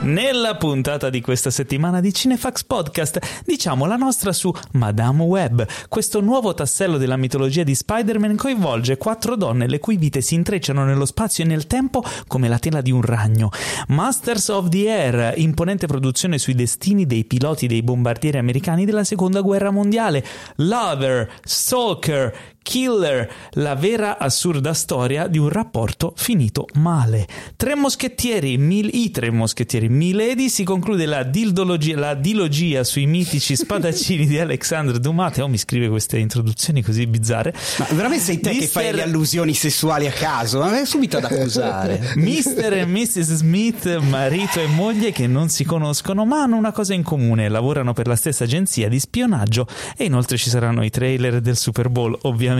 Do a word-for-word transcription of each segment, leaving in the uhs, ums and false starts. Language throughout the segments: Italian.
Nella puntata di questa settimana di Cinefax Podcast diciamo la nostra su Madame Web. Questo nuovo tassello della mitologia di Spider-Man coinvolge quattro donne le cui vite si intrecciano nello spazio e nel tempo come la tela di un ragno. Masters of the Air, imponente produzione sui destini dei piloti dei bombardieri americani della Seconda Guerra Mondiale. Lover, Stalker, Killer, la vera assurda storia di un rapporto finito male. Tre moschettieri, mil- I tre moschettieri Milady, si conclude la, la dilogia sui mitici spadaccini di Alexandre Dumas. Teo mi scrive queste introduzioni così bizzarre. Ma veramente sei te Mister... che fai le allusioni sessuali a caso? Ma è subito ad accusare. mister e missus Smith, marito e moglie che non si conoscono ma hanno una cosa in comune: lavorano per la stessa agenzia di spionaggio, e inoltre ci saranno i trailer del Super Bowl, ovviamente.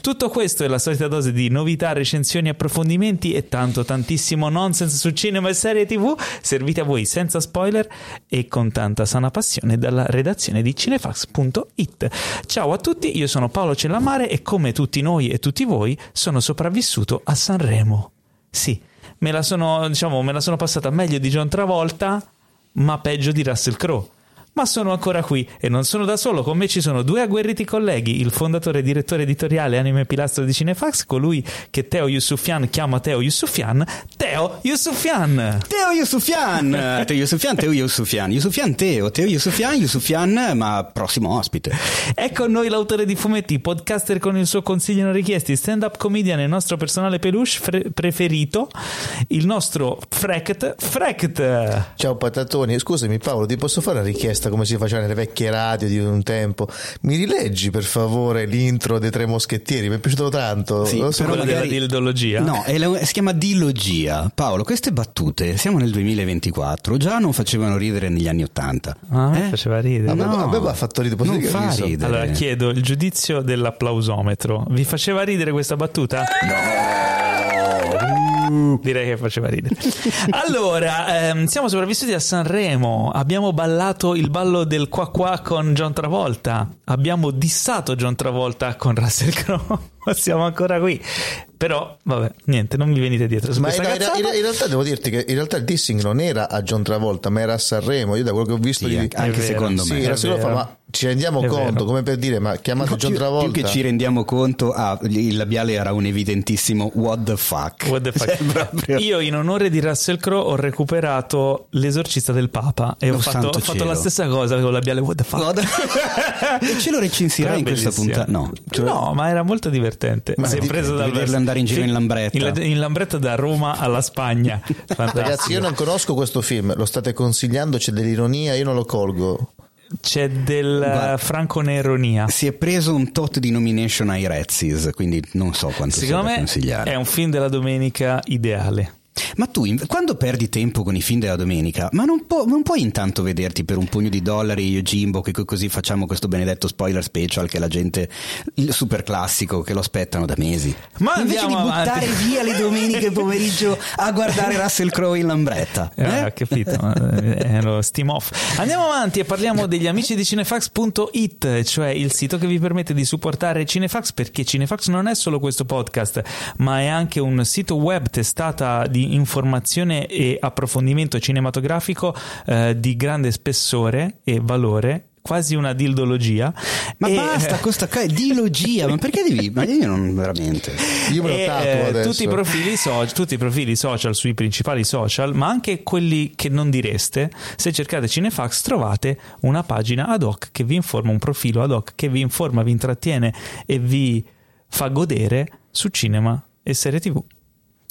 Tutto questo è la solita dose di novità, recensioni, approfondimenti e tanto tantissimo nonsense su cinema e serie tv, servite a voi senza spoiler e con tanta sana passione dalla redazione di Cinefax punto it. Ciao a tutti, io sono Paolo Cellamare e come tutti noi e tutti voi sono sopravvissuto a Sanremo. Sì, me la sono, diciamo, me la sono passata meglio di John Travolta, ma peggio di Russell Crowe. Ma sono ancora qui e non sono da solo, con me ci sono due agguerriti colleghi, il fondatore e direttore editoriale anima e pilastro di Cinefax, colui che Teo Yusufian chiama Teo Yusufian, Teo Yusufian! Teo Yusufian! Teo Yusufian, Teo Yusufian, Yusufian Teo, Teo Yusufian, Yusufian, ma prossimo ospite. È con noi l'autore di fumetti, podcaster con il suo consiglio non richiesti, stand-up comedian e nostro personale peluche fre- preferito, il nostro Frect, Frect! Ciao patatoni, scusami Paolo, ti posso fare una richiesta? Come si faceva nelle vecchie radio di un tempo. Mi rileggi per favore l'intro dei Tre Moschettieri? Mi è piaciuto tanto. Sì, lo so, però magari... della dildologia. No, è la... si chiama dilogia. Paolo, queste battute, siamo nel duemilaventiquattro, già non facevano ridere negli anni ottanta. Ah, eh? Faceva ridere. No, no, aveva fatto ridere. Non fa ridere. Allora chiedo il giudizio dell'applausometro. Vi faceva ridere questa battuta? No. Direi che faceva ridere. Allora, ehm, siamo sopravvissuti a Sanremo. Abbiamo ballato il ballo del qua qua con John Travolta. Abbiamo dissato John Travolta con Russell Crowe. Siamo ancora qui. Però, vabbè, niente, non mi venite dietro. Ma era, era, in realtà devo dirti che in realtà il dissing non era a John Travolta, ma era a Sanremo. Io da quello che ho visto, sì, gli... anche, anche vero, secondo sì, me. Era solo fa, ma ci rendiamo è conto, vero. Come per dire, ma chiamato no, John Travolta. Più che ci rendiamo conto, ah, il labiale era un evidentissimo what the fuck. What the fuck. Cioè, io in onore di Russell Crowe ho recuperato L'esorcista del Papa e ho fatto, ho fatto la stessa cosa con il labiale what the fuck. E ce lo recensirai in questa puntata? No, cioè... no, ma era molto divertente. Ma si è preso da andare in giro in Lambretta in, in Lambretta da Roma alla Spagna. Ragazzi, io non conosco questo film, lo state consigliando, c'è dell'ironia, io non lo colgo. C'è del Guarda, franconeronia. Si è preso un tot di nomination ai Razzies, quindi non so quanto sia da consigliare. È un film della domenica ideale. Ma tu, quando perdi tempo con i film della domenica, ma non, po- non puoi intanto vederti Per un pugno di dollari, Yojimbo, che così facciamo questo benedetto spoiler special che la gente, il super classico che lo aspettano da mesi. Ma invece di buttare avanti via le domeniche pomeriggio a guardare Russell Crowe in Lambretta, eh? Ah, ho capito, è lo steam off. Andiamo avanti e parliamo degli amici di Cinefax punto it, cioè il sito che vi permette di supportare Cinefax, perché Cinefax non è solo questo podcast, ma è anche un sito web, testata di informazione e approfondimento cinematografico eh, di grande spessore e valore, quasi una dildologia. Ma e... basta questa dilogia, ma perché devi? Ma io non veramente. Io me lo e, tatuo adesso. Tutti i profili social, tutti i profili social sui principali social, ma anche quelli che non direste, se cercate Cinefax trovate una pagina ad hoc che vi informa, un profilo ad hoc che vi informa, vi intrattiene e vi fa godere su cinema e serie tv.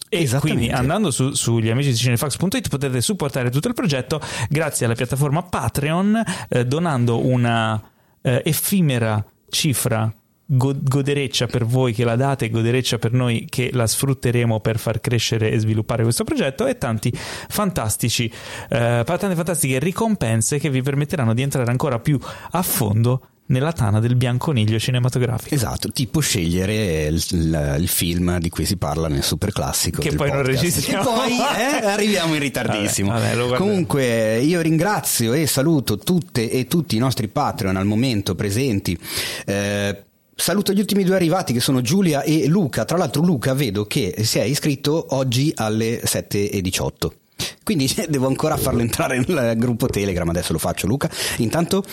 E quindi andando su, sugli amici di cinefax punto it potete supportare tutto il progetto grazie alla piattaforma Patreon, eh, donando una eh, effimera cifra go- godereccia per voi che la date, godereccia per noi che la sfrutteremo per far crescere e sviluppare questo progetto, e tanti fantastici eh, tante fantastiche ricompense che vi permetteranno di entrare ancora più a fondo nella tana del bianconiglio cinematografico. Esatto, tipo scegliere il, il, il film di cui si parla nel superclassico che poi podcast. Non registriamo, che poi eh, arriviamo in ritardissimo. Vabbè, vabbè, comunque io ringrazio e saluto tutte e tutti i nostri Patreon al momento presenti, eh, saluto gli ultimi due arrivati che sono Giulia e Luca. Tra l'altro Luca vedo che si è iscritto oggi alle sette e diciotto, quindi devo ancora farlo entrare nel gruppo Telegram. Adesso lo faccio, Luca. Intanto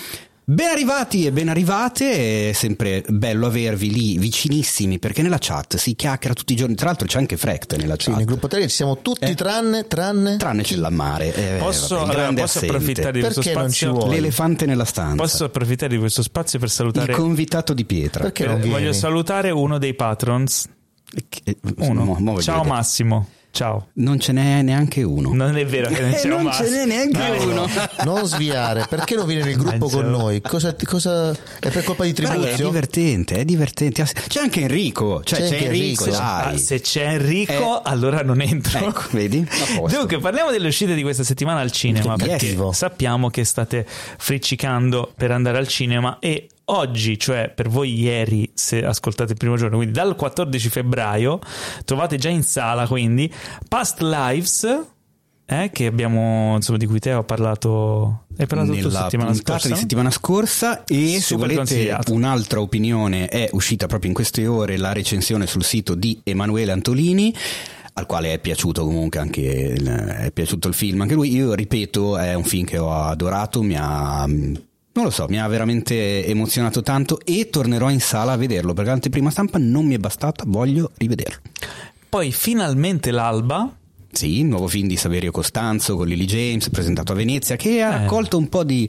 ben arrivati e ben arrivate, è sempre bello avervi lì vicinissimi, perché nella chat si chiacchiera tutti i giorni. Tra l'altro c'è anche Frecht nella chat, sì, nel gruppo Telegram ci siamo tutti, eh? tranne tranne tranne c'è l'Ammare, eh, posso, vabbè, allora, posso approfittare di perché questo spazio, l'elefante nella stanza, posso approfittare di questo spazio per salutare il convitato di pietra, perché eh, voglio salutare uno dei patrons, uno. No, ciao Massimo. Ciao. Non ce n'è neanche uno. Non è vero che non, c'è non ce n'è neanche no, uno. No. Non sviare, perché non viene nel gruppo con noi? Cosa, cosa... È per colpa di Tribuzio? Beh, è divertente, è divertente. C'è anche Enrico. Cioè, c'è, c'è anche Enrico. Enrico. Ah, se c'è Enrico, eh. allora non entro. Ecco, vedi? Dunque, parliamo delle uscite di questa settimana al cinema. Che perché vivo. Sappiamo che state friccicando per andare al cinema e oggi, cioè per voi ieri se ascoltate il primo giorno, quindi dal quattordici febbraio trovate già in sala quindi Past Lives, eh, che abbiamo, insomma, di cui te ho parlato hai parlato tutta la settimana scorsa di settimana scorsa e se volete un'altra opinione è uscita proprio in queste ore la recensione sul sito di Emanuele Antolini, al quale è piaciuto comunque anche il, è piaciuto il film anche lui. Io ripeto, è un film che ho adorato, mi ha Non lo so, mi ha veramente emozionato tanto e tornerò in sala a vederlo perché l'anteprima stampa non mi è bastata, voglio rivederlo. Poi finalmente L'alba. Sì, il nuovo film di Saverio Costanzo con Lily James, presentato a Venezia, che ha raccolto eh. un po' di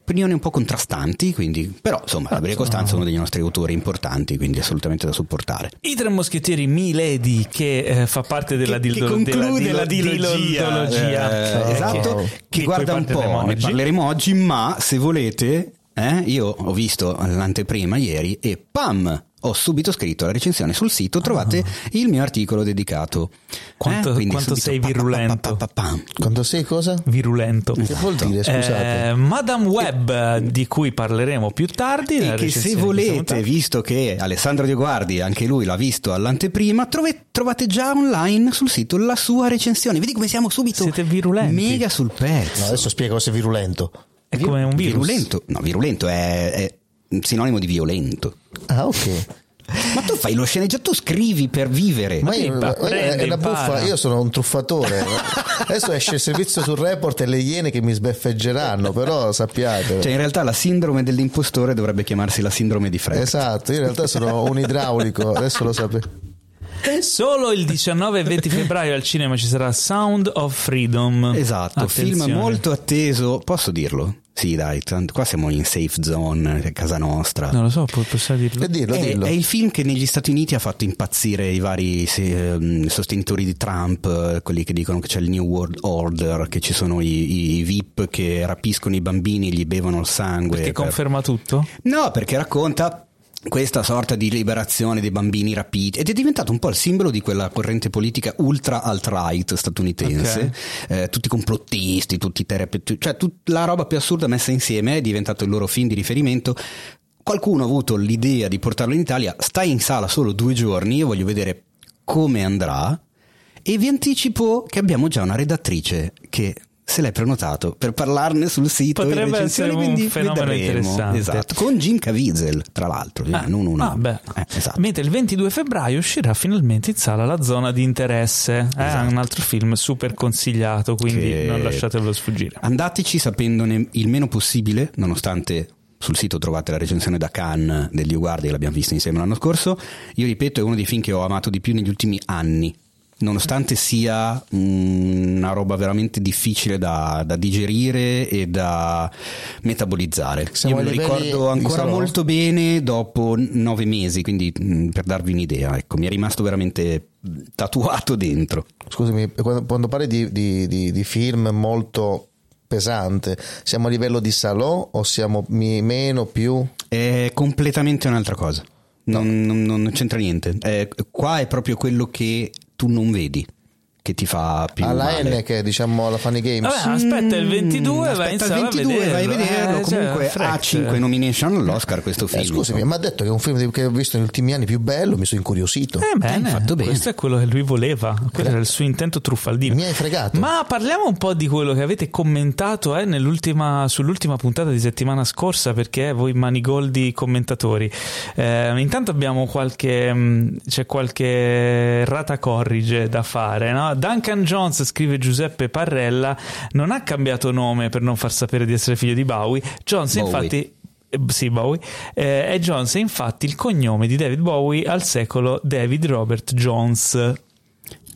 opinioni un po' contrastanti, quindi però insomma Saverio ah, Costanzo è uno dei nostri autori importanti, quindi assolutamente da supportare. I Tre Moschettieri Milady, che eh, fa parte della che, dildo- che conclude della, dilla- dilla- dilontologia, eh, esatto, wow. che, che guarda un po', ne parleremo oggi, ma se volete, eh, io ho visto l'anteprima ieri e pam, ho subito scritto la recensione sul sito, trovate ah. il mio articolo dedicato. Quanto, eh? quanto sei virulento. Pa, pa, pa, pa, pa, pa. Quanto sei cosa? Virulento. Esatto. Che vuol dire, scusate? Eh, Madame Web, e... di cui parleremo più tardi. E che se volete, visto che Alessandro Dioguardi, anche lui l'ha visto all'anteprima, trove, trovate già online sul sito la sua recensione. Vedi come siamo subito. Siete virulenti. Mega sul pezzo. No, adesso spiego se è virulento. È come un virus. Virulento. No, virulento è... è... sinonimo di violento. Ah, ok. Ma tu fai lo sceneggiato, scrivi per vivere. Ma io, ma prendi, è una buffa, io sono un truffatore. Adesso esce il servizio sul report e le Iene che mi sbeffeggeranno, però sappiate. Cioè in realtà la sindrome dell'impostore dovrebbe chiamarsi la sindrome di Fred. Esatto, io in realtà sono un idraulico, adesso lo sapete. Solo il diciannove e venti febbraio al cinema ci sarà Sound of Freedom. Esatto, attenzione. Film molto atteso, posso dirlo? Sì dai, tanto, qua siamo in safe zone, casa nostra. Non lo so, posso dirlo? Dillo, è, dillo. È il film che negli Stati Uniti ha fatto impazzire i vari se, sostenitori di Trump, quelli che dicono che c'è il New World Order, che ci sono i, i V I P che rapiscono i bambini e gli bevono il sangue. Perché per... conferma tutto? No, perché racconta questa sorta di liberazione dei bambini rapiti ed è diventato un po' il simbolo di quella corrente politica ultra alt-right statunitense, okay. eh, tutti complottisti, tutti terapeutici, cioè tut- la roba più assurda messa insieme è diventato il loro film di riferimento. Qualcuno ha avuto l'idea di portarlo in Italia, sta in sala solo due giorni, io voglio vedere come andrà e vi anticipo che abbiamo già una redattrice che se l'hai prenotato per parlarne sul sito. Potrebbe essere un quindi fenomeno vedremo. Interessante, esatto. Con Jim Caviezel tra l'altro, eh, non uno. Ah, beh. Eh, esatto. Mentre il ventidue febbraio uscirà finalmente in sala La zona di interesse, eh, esatto. Un altro film super consigliato, quindi che... non lasciatelo sfuggire. Andateci sapendone il meno possibile, nonostante Sul sito trovate la recensione da Cannes degli Uguardi, che l'abbiamo vista insieme l'anno scorso. Io ripeto, è uno dei film che ho amato di più negli ultimi anni, nonostante sia una roba veramente difficile da, da digerire e da metabolizzare. Siamo, io me lo ricordo ancora sarò... molto bene dopo nove mesi, quindi per darvi un'idea, ecco, mi è rimasto veramente tatuato dentro. Scusami, quando, quando parli di, di, di, di film molto pesante, siamo a livello di Salò o siamo meno, più? È completamente un'altra cosa, non, non, non c'entra niente, è, qua è proprio quello che tu non vedi che ti fa più alla male. N, che diciamo alla Funny Games. Vabbè, aspetta il ventidue, mm, vai in sala a vederlo, vai a vederlo. Eh, comunque cioè, ha cinque nomination all'Oscar questo film. Eh, scusami, mi ha detto che è un film che ho visto negli ultimi anni più bello, mi sono incuriosito. Eh, bene, fatto bene. Questo è quello che lui voleva, quello era il suo intento truffaldino. Mi hai fregato. Ma parliamo un po' di quello che avete commentato eh, nell'ultima, sull'ultima puntata di settimana scorsa, perché eh, voi manigoldi commentatori. Eh, intanto abbiamo qualche mh, c'è qualche rata corrige da fare, no? Duncan Jones, scrive Giuseppe Parrella, non ha cambiato nome per non far sapere di essere figlio di Bowie. Jones Bowie. infatti eh, sì Bowie eh, è Jones infatti il cognome di David Bowie al secolo David Robert Jones.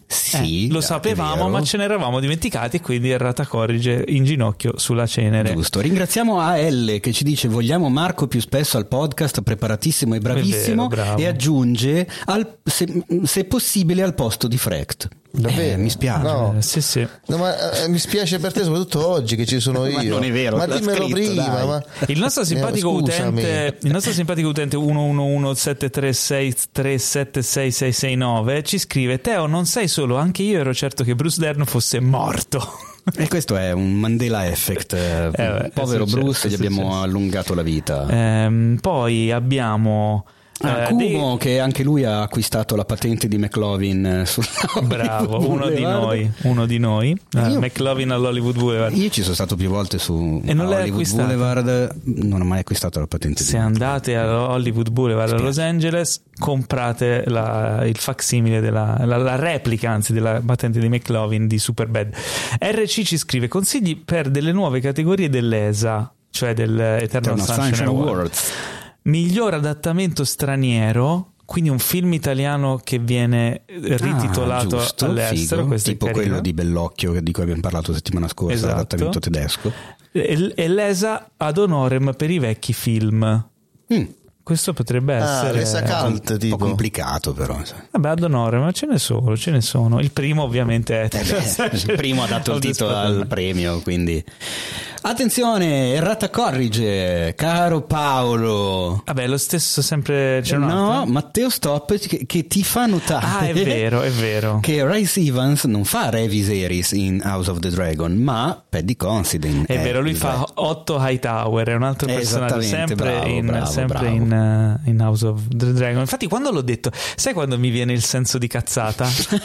Sì, eh, lo sapevamo, ma ce ne eravamo dimenticati, quindi errata corrige in ginocchio sulla cenere. Giusto. Ringraziamo A L che ci dice: vogliamo Marco più spesso al podcast, preparatissimo e bravissimo. Vero, e aggiunge al, se, se possibile al posto di Frecht. Davvero? Eh, mi spiace. No. Eh, sì, sì. No, ma eh, mi spiace per te, soprattutto oggi che ci sono io. Ma non è vero, ma dimmelo scritto, prima. Ma... Il nostro simpatico utente, il nostro simpatico utente uno uno uno sette tre sei tre sette sei sei sei nove ci scrive: Teo, non sei solo. Anche io ero certo che Bruce Dern fosse morto. E questo è un Mandela effect. eh, Povero successo, Bruce, gli abbiamo allungato la vita. ehm, Poi abbiamo ah, eh, Kumo dei... che anche lui ha acquistato la patente di McLovin sulla Bravo, uno Boulevard. di noi Uno di noi eh, io... McLovin all'Hollywood Boulevard. Io ci sono stato più volte su e non Hollywood Boulevard. Non ho mai acquistato la patente. Se di andate all'Hollywood Boulevard a Los Angeles, comprate la, il facsimile della la, la replica anzi della patente di McLovin di Superbad. R C ci scrive: consigli per delle nuove categorie dell'E S A, cioè dell'Eternal Sunshine, Sunshine Awards, Awards. Miglior adattamento straniero, quindi un film italiano che viene rititolato ah, giusto, all'estero, figo, tipo quello di Bellocchio di cui abbiamo parlato settimana scorsa, esatto. L'adattamento tedesco. E, e l'E S A ad honorem per i vecchi film. Mm. Questo potrebbe essere ah, l'E S A cult, un tipo. po' complicato, però. Vabbè, ad honorem, ma ce ne sono, ce ne sono. Il primo ovviamente è... Eh beh, il primo ha dato il titolo al premio, quindi... Attenzione, errata corrige, caro Paolo. Vabbè, lo stesso sempre c'è No, Matteo Stop che, che ti fa notare. Ah, è vero, è vero. Che Rhys Evans non fa Re Viserys in House of the Dragon, ma Paddy Considine. È, è vero, lui fa Otto Hightower, è un altro personaggio sempre, bravo, in, bravo, sempre bravo. In, uh, in House of the Dragon. Infatti quando l'ho detto, sai quando mi viene il senso di cazzata? che,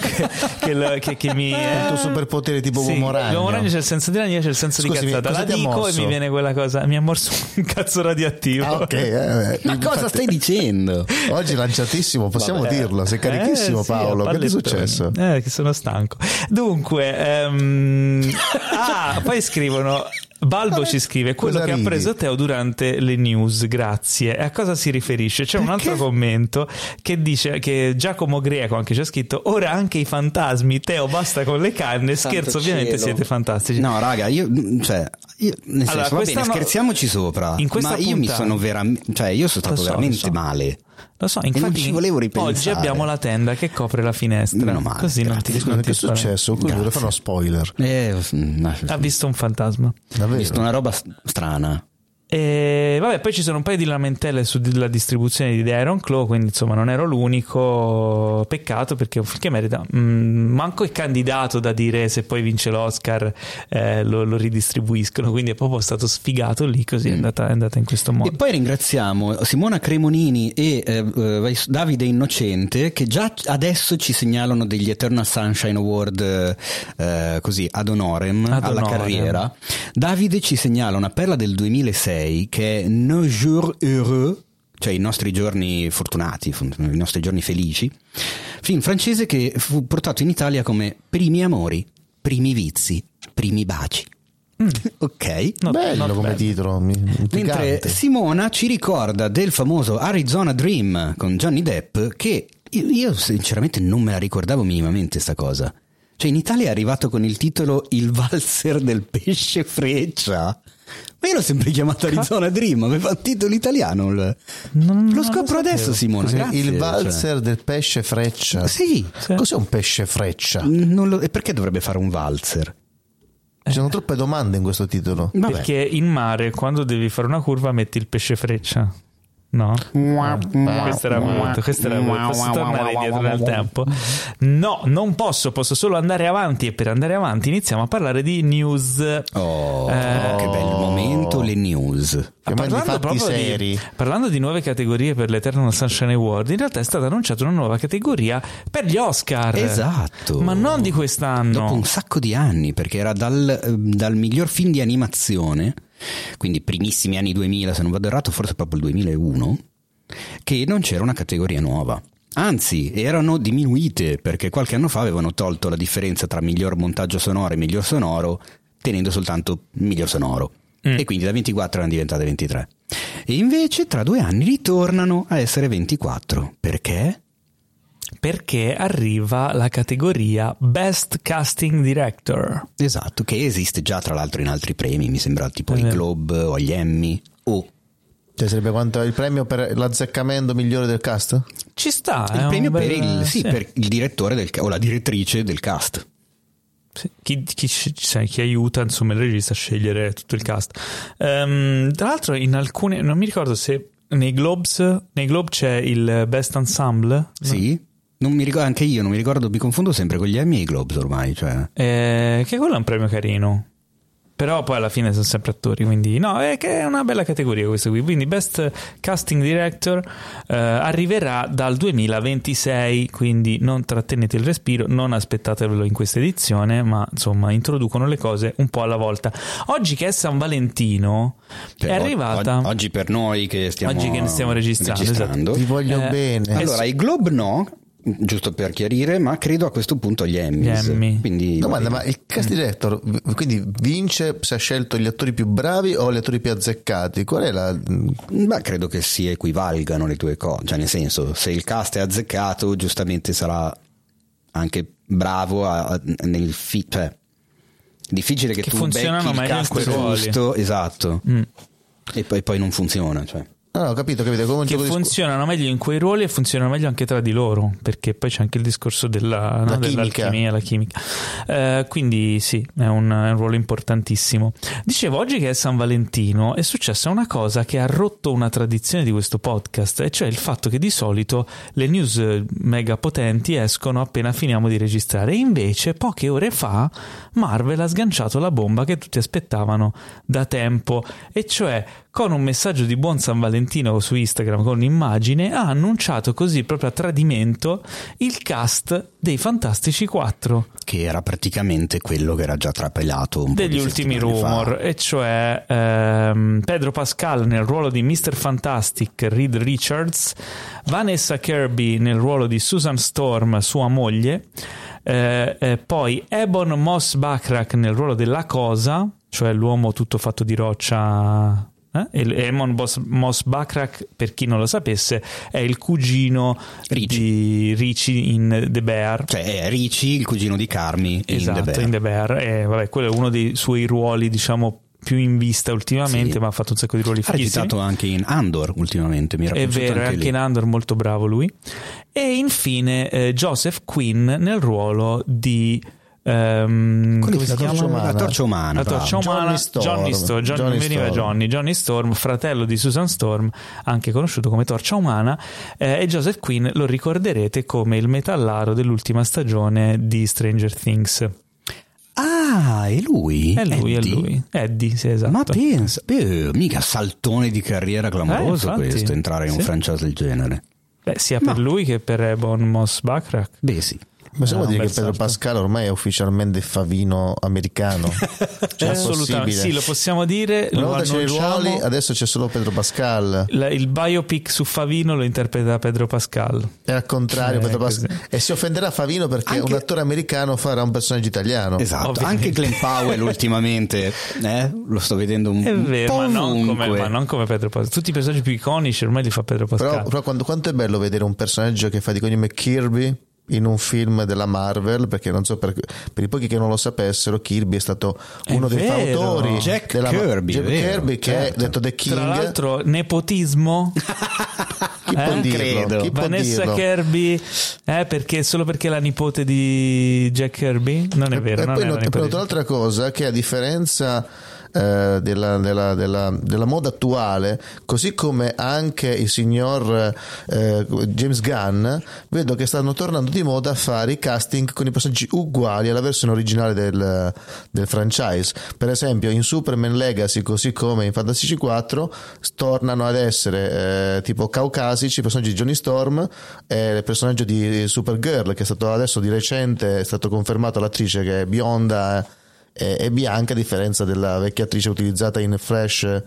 che, lo, che, che mi... Eh... Il tuo superpotere tipo sì, Uomo Ragno. L'Uomo Ragno c'è il senso di ragno, c'è il senso Scusami, di cazzata. Dico e mi viene quella cosa, mi ha morso un cazzo radioattivo. Ah, okay, eh, ma infatti, cosa stai dicendo? Oggi lanciatissimo, possiamo Vabbè. dirlo, sei carichissimo eh, sì, Paolo, che è successo? Eh, che sono stanco. Dunque, ehm... ah, poi scrivono... Balbo ci scrive: quello cosa che ridi? ha preso Teo durante le news, grazie. E a cosa si riferisce? C'è Perché? un altro commento che dice che Giacomo Greco anche ci ha scritto: ora anche i fantasmi, Teo, basta con le canne. Santo scherzo, cielo. Ovviamente siete fantastici. No raga, io, cioè, io nel allora, senso, va bene, no... scherziamoci sopra, in questa ma punta... io mi sono veramente, cioè io sono stato so, veramente so. male. Lo so, infatti ci volevo ripensare. Oggi abbiamo la tenda che copre la finestra. Meno male. Così non ti discuti. Che è successo? Volevo fare uno spoiler. Eh, no, ha visto un fantasma. Davvero? Ha visto una roba strana. E vabbè, poi ci sono un paio di lamentele sulla distribuzione di Iron Claw, quindi insomma non ero l'unico, peccato perché è un film che merita. Mm, manco il candidato da dire se poi vince l'Oscar eh, lo, lo ridistribuiscono, quindi è proprio stato sfigato lì, così è andata, è andata in questo modo. E poi ringraziamo Simona Cremonini e eh, Davide Innocente che già adesso ci segnalano degli Eternal Sunshine Award eh, così ad honorem, ad alla honorem. carriera. Davide ci segnala una perla del duemilasei che è Nos Jours Heureux, cioè i nostri giorni fortunati, i nostri giorni felici, film francese che fu portato in Italia come Primi amori, primi vizi, primi baci. Mm. Ok, not, bello not come bad. Titolo implicante. Mentre Simona ci ricorda del famoso Arizona Dream con Johnny Depp, che io sinceramente non me la ricordavo minimamente sta cosa. Cioè in Italia è arrivato con il titolo Il valzer del pesce freccia, ma io l'ho sempre chiamato Arizona Dream, aveva un titolo italiano. L... non, lo scopro lo adesso, Simona. Così, grazie, il valzer cioè. del pesce freccia. Sì, sì. Cos'è un pesce freccia? Non lo... E perché dovrebbe fare un valzer? Ci sono troppe domande in questo titolo. Vabbè. Perché in mare, quando devi fare una curva, metti il pesce freccia. No? no. Questo era molto. Questo era molto. Posso tornare indietro nel tempo? No, non posso. Posso solo andare avanti. E per andare avanti iniziamo a parlare di news. Oh, eh, che bel momento, le news. Parlando proprio di, parlando di nuove categorie per l'Eternal Sunshine Award, in realtà è stata annunciata una nuova categoria per gli Oscar. Esatto. Ma non di quest'anno. Dopo un sacco di anni, perché era dal, dal miglior film di animazione, quindi primissimi anni duemila, se non vado errato, forse proprio il duemilauno, che non c'era una categoria nuova. Anzi, erano diminuite, perché qualche anno fa avevano tolto la differenza tra miglior montaggio sonoro e miglior sonoro, tenendo soltanto miglior sonoro. Mm. E quindi da ventiquattro erano diventate ventitré. E invece tra due anni ritornano a essere ventiquattro. Perché? Perché arriva la categoria Best Casting Director. Esatto, che esiste già tra l'altro in altri premi, mi sembra tipo eh. i Globe o gli Emmy o... Cioè sarebbe quanto il premio per l'azzeccamento migliore del cast? Ci sta. Il premio per, bel... il, sì, sì. per il direttore del, o la direttrice del cast. Chi, chi, chi, chi aiuta insomma il regista a scegliere tutto il cast. Um, tra l'altro in alcune, non mi ricordo se nei Globes nei Globe c'è il Best Ensemble. Sì, no? Non mi ricordo, anche io non mi ricordo, mi confondo sempre con gli Emmy e i Globes ormai, cioè. Eh, che quello è un premio carino, però poi alla fine sono sempre attori, quindi no, è che è una bella categoria questa qui. Quindi Best Casting Director eh, arriverà dal duemilaventisei, quindi non trattenete il respiro, non aspettatevelo in questa edizione, ma insomma introducono le cose un po' alla volta. Oggi che è San Valentino, cioè, è arrivata o- oggi per noi che stiamo oggi che ne stiamo registrando, registrando. Esatto. Vi voglio eh, bene. Allora i Globe no, giusto per chiarire, ma credo a questo punto gli Emmys. Emmy. Quindi domanda, ma il cast director quindi vince se ha scelto gli attori più bravi o gli attori più azzeccati? Qual è la... Ma credo che si equivalgano le due cose, cioè nel senso, se il cast è azzeccato giustamente sarà anche bravo a, a, nel fit, cioè difficile che, che tu becchi il cast giusto, esatto, mm. e poi, poi non funziona, cioè. No, ho capito, capito. Come che funzionano discor- meglio in quei ruoli e funzionano meglio anche tra di loro, perché poi c'è anche il discorso della, no, dell'alchimia, la chimica. Eh, quindi sì, è un, è un ruolo importantissimo. Dicevo, oggi che è San Valentino è successa una cosa che ha rotto una tradizione di questo podcast, e cioè il fatto che di solito le news mega potenti escono appena finiamo di registrare, e invece poche ore fa Marvel ha sganciato la bomba che tutti aspettavano da tempo, e cioè con un messaggio di buon San Valentino su Instagram con un'immagine, ha annunciato così proprio a tradimento il cast dei Fantastici quattro, che era praticamente quello che era già trapelato un degli po' di ultimi rumor fa. E cioè ehm, Pedro Pascal nel ruolo di mister Fantastic, Reed Richards, Vanessa Kirby nel ruolo di Susan Storm, sua moglie, eh, eh, poi Ebon Moss-Bachrach nel ruolo della Cosa, cioè l'uomo tutto fatto di roccia. Eh? Ebon Moss-Bachrach, per chi non lo sapesse, è il cugino Ricci. di Ricci in The Bear. Cioè è Ricci il cugino di Carmi, esatto, in The Bear, in The Bear. E, vabbè, quello è uno dei suoi ruoli diciamo più in vista ultimamente, sì. Ma ha fatto un sacco di ruoli fighissimi. Ha recitato anche in Andor ultimamente, mi è vero, anche, anche in Andor, molto bravo lui. E infine eh, Joseph Quinn nel ruolo di Um, la, torcia umana. la torcia umana, la torcia umana Johnny Storm, Johnny Storm, Johnny, Johnny veniva Storm. Johnny, Johnny Storm, fratello di Susan Storm, anche conosciuto come Torcia Umana, eh, e Joseph Quinn lo ricorderete come il metallaro dell'ultima stagione di Stranger Things. Ah, è lui? È lui, Eddie? È lui. Eddie, sì, esatto. Ma pensa, beh, mica saltone di carriera clamoroso, eh, infatti, questo, entrare in sì. un franchise del genere. Beh, sia Ma. per lui che per Ebon Moss-Bachrach. Beh, sì. possiamo eh, dire che Pedro Pascal ormai è ufficialmente favino americano. Cioè, assolutamente sì, lo possiamo dire. Una volta c'è i ruoli, adesso c'è solo Pedro Pascal. La, il biopic su Favino lo interpreta Pedro Pascal. È al contrario, eh, Pedro Pascal. E si offenderà Favino perché anche... un attore americano farà un personaggio italiano. Esatto. Ovviamente. Anche Glenn Powell ultimamente eh? lo sto vedendo un, un vero, po' ma non, come, ma non come Pedro Pascal. Tutti i personaggi più iconici ormai li fa Pedro Pascal. Però, però quando, quanto è bello vedere un personaggio che fa di cognome Kirby in un film della Marvel, perché non so, per, per i pochi che non lo sapessero, Kirby è stato uno è dei vero. fautori Jack della, Kirby, Jack vero, Kirby che certo. è detto The King. Tra l'altro nepotismo chi eh? può dirlo? Credo. Chi Vanessa può dirlo? Kirby eh, perché, solo perché è la nipote di Jack Kirby? Non è vero. E, non e poi not- not- un'altra cosa che a differenza eh, della, della, della, della moda attuale, così come anche il signor eh, James Gunn, vedo che stanno tornando di moda a fare i casting con i personaggi uguali alla versione originale del, del franchise. Per esempio in Superman Legacy, così come in Fantastici quattro, tornano ad essere eh, tipo caucasici i personaggi di Johnny Storm e il personaggio di Supergirl, che è stato adesso di recente è stato confermato l'attrice che è bionda è bianca, a differenza della vecchia attrice utilizzata in Flash,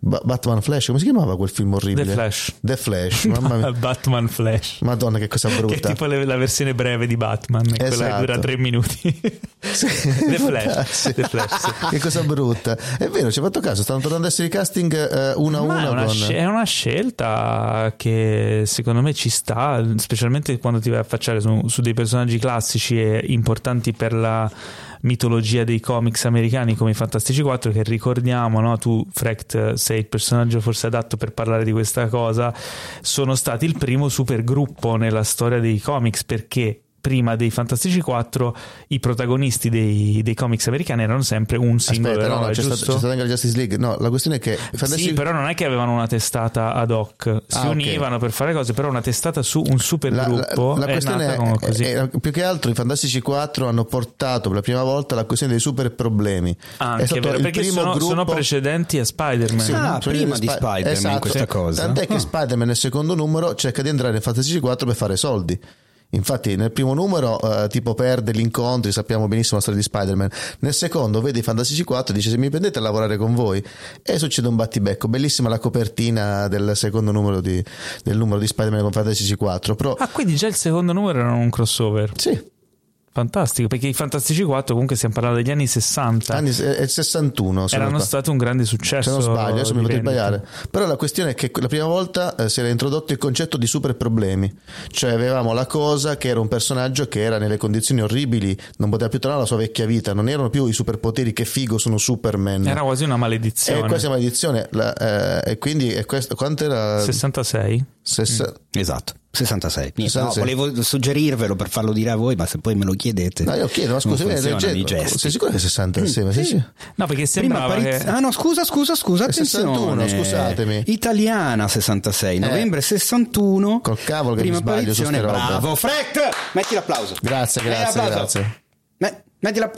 Batman Flash, come si chiamava quel film orribile? The Flash. The Flash, mamma mia. Batman Flash. Madonna, che cosa brutta. Che è tipo la versione breve di Batman, esatto. Quella che dura tre minuti. Sì. The Flash. The Flash sì. Che cosa brutta. È vero, ci hai fatto caso, stanno tornando a essere i casting uh, una a una. È una, con... sc- è una scelta che secondo me ci sta, specialmente quando ti vai a affacciare su, su dei personaggi classici e importanti per la mitologia dei comics americani come i Fantastici quattro, che ricordiamo, no? Tu, Frecht, sei il personaggio forse adatto per parlare di questa cosa. Sono stati il primo supergruppo nella storia dei comics, perché prima dei Fantastici quattro i protagonisti dei, dei comics americani erano sempre un singolo Aspetta, eroe, no, c'è, stato, c'è stato anche la Justice League. No, la questione è che Fantastic... sì, però non è che avevano una testata ad hoc, si ah, univano okay. per fare cose, però una testata su un supergruppo. La, la, la questione è, nata è, così. È, è più che altro i Fantastici quattro hanno portato per la prima volta la questione dei super problemi. Anche è stato vero, il perché primo sono, gruppo... sono precedenti a Spider-Man. Sì, ah, prima di Sp- Spider-Man esatto. questa cosa. Tant'è che oh. Spider-Man nel secondo numero cerca di entrare in Fantastici quattro per fare soldi. Infatti nel primo numero eh, tipo perde gli incontri, sappiamo benissimo la storia di Spider-Man. Nel secondo vede i Fantastici quattro e dice: se mi prendete a lavorare con voi, e succede un battibecco. Bellissima la copertina del secondo numero di, del numero di Spider-Man con Fantastici quattro. Però... ah, quindi già il secondo numero era un crossover? Sì. Fantastico, perché i Fantastici quattro comunque stiamo parlando degli anni sessanta anni, e sessantuno erano stati un grande successo, se non sbaglio, adesso mi potrei sbagliare, però la questione è che la prima volta eh, si era introdotto il concetto di super problemi, cioè avevamo la cosa che era un personaggio che era nelle condizioni orribili, non poteva più tornare alla sua vecchia vita, non erano più i superpoteri che figo sono Superman, era quasi una maledizione, e questa maledizione la, eh, e quindi e questo, quanto era? sessantasei Sessa... Mm. Esatto, sessantasei No, volevo suggerirvelo per farlo dire a voi, ma se poi me lo chiedete. No, io chiedo, ma scusa, sei sicuro che è sessantasei Mm, sì. Sì. No, perché sembrava prima che... ah no, scusa, scusa, scusa, attenzione. sessantuno scusatemi. Italiana sessantasei novembre eh. sessantuno Col cavolo che prima mi sbaglio su ste robe. Bravo, Frecht! Metti l'applauso. Grazie, grazie, eh, grazie. Me- metti la...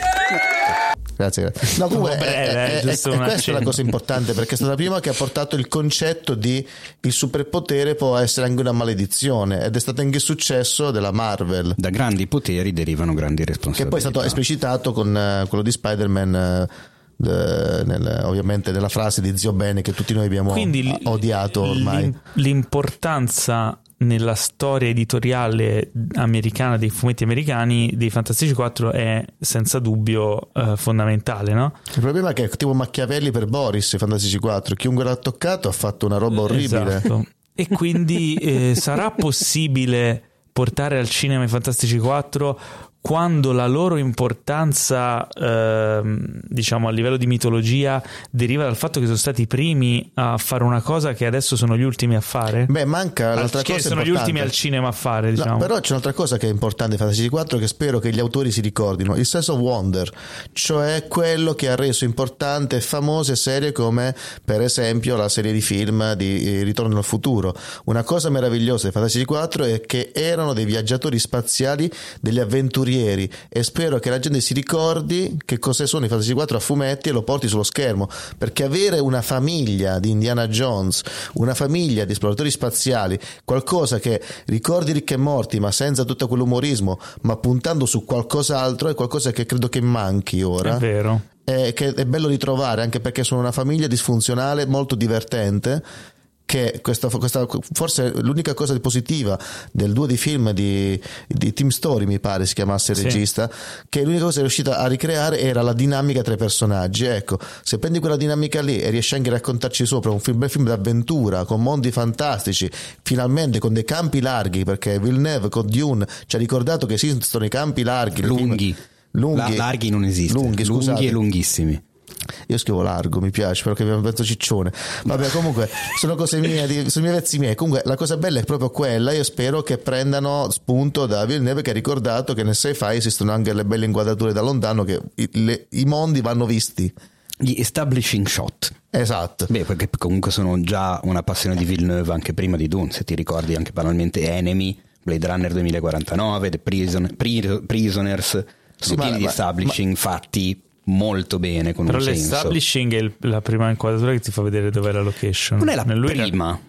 Grazie, grazie. No, comunque Vabbè, è, è, è, è questa è la cosa importante, perché è stata la prima che ha portato il concetto di il superpotere può essere anche una maledizione, ed è stato anche il successo della Marvel. Da grandi poteri derivano grandi responsabilità, che poi è stato esplicitato con uh, quello di Spider-Man uh, De, nel, ovviamente della frase di Zio Bene che tutti noi abbiamo Quindi odiato ormai. L'importanza nella storia editoriale americana dei fumetti americani dei Fantastici quattro è senza dubbio eh, fondamentale, no? Il problema è che è tipo Machiavelli per Boris i Fantastici quattro, chiunque l'ha toccato ha fatto una roba orribile, esatto. E quindi eh, sarà possibile portare al cinema i Fantastici quattro quando la loro importanza, ehm, diciamo a livello di mitologia, deriva dal fatto che sono stati i primi a fare una cosa che adesso sono gli ultimi a fare? Beh, manca l'altra che cosa sono importante. Gli ultimi al cinema a fare, diciamo. No, però c'è un'altra cosa che è importante, Fantastici quattro, che spero che gli autori si ricordino: il sense of wonder, cioè quello che ha reso importante famose serie come, per esempio, la serie di film di Ritorno al futuro. Una cosa meravigliosa dei Fantastici quattro è che erano dei viaggiatori spaziali, degli avventurieri moschettieri, e spero che la gente si ricordi che cos'è sono i Fantastici quattro a fumetti e lo porti sullo schermo, perché avere una famiglia di Indiana Jones, una famiglia di esploratori spaziali, qualcosa che ricordi Ricchi e Morti ma senza tutto quell'umorismo, ma puntando su qualcos'altro, è qualcosa che credo che manchi ora. È vero. È, che è bello ritrovare, anche perché sono una famiglia disfunzionale molto divertente, che questa, questa forse l'unica cosa positiva del duo di film di, di Tim Story, mi pare si chiamasse il sì. regista, che l'unica cosa che è riuscita a ricreare era la dinamica tra i personaggi. Ecco, se prendi quella dinamica lì e riesci anche a raccontarci sopra un film, bel film d'avventura con mondi fantastici, finalmente con dei campi larghi, perché Villeneuve con Dune ci ha ricordato che esistono i campi larghi, lunghi, lunghi. La, larghi non esiste, lunghi, lunghi e lunghissimi. Io scrivo largo, mi piace, però che abbiamo detto ciccione. Vabbè, comunque sono cose mie, di, sono miei vezzi miei. Comunque la cosa bella è proprio quella. Io spero che prendano spunto da Villeneuve, che ha ricordato che nel sci-fi esistono anche le belle inquadrature da lontano, che i, le, i mondi vanno visti. Gli establishing shot. Esatto. Beh, perché comunque sono già una passione di Villeneuve anche prima di Dune, se ti ricordi anche banalmente Enemy, Blade Runner duemilaquarantanove, The Prison, Pri, Prisoners. Sono pieni sì, di establishing ma... fatti molto bene, con però un senso. Però l'establishing è il, la prima inquadratura che ti fa vedere dov'è la location. Non è la Lui prima,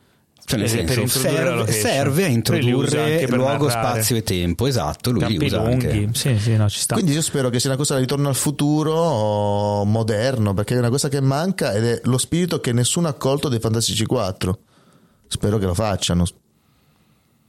cioè nel senso, per serve, serve a introdurre luogo, narrare. Spazio e tempo. Esatto, lui campi usa lunghi. Anche sì, sì, no, ci sta. Quindi io spero che sia una cosa da Ritorno al futuro moderno, perché è una cosa che manca ed è lo spirito che nessuno ha colto dei Fantastici quattro. Spero che lo facciano.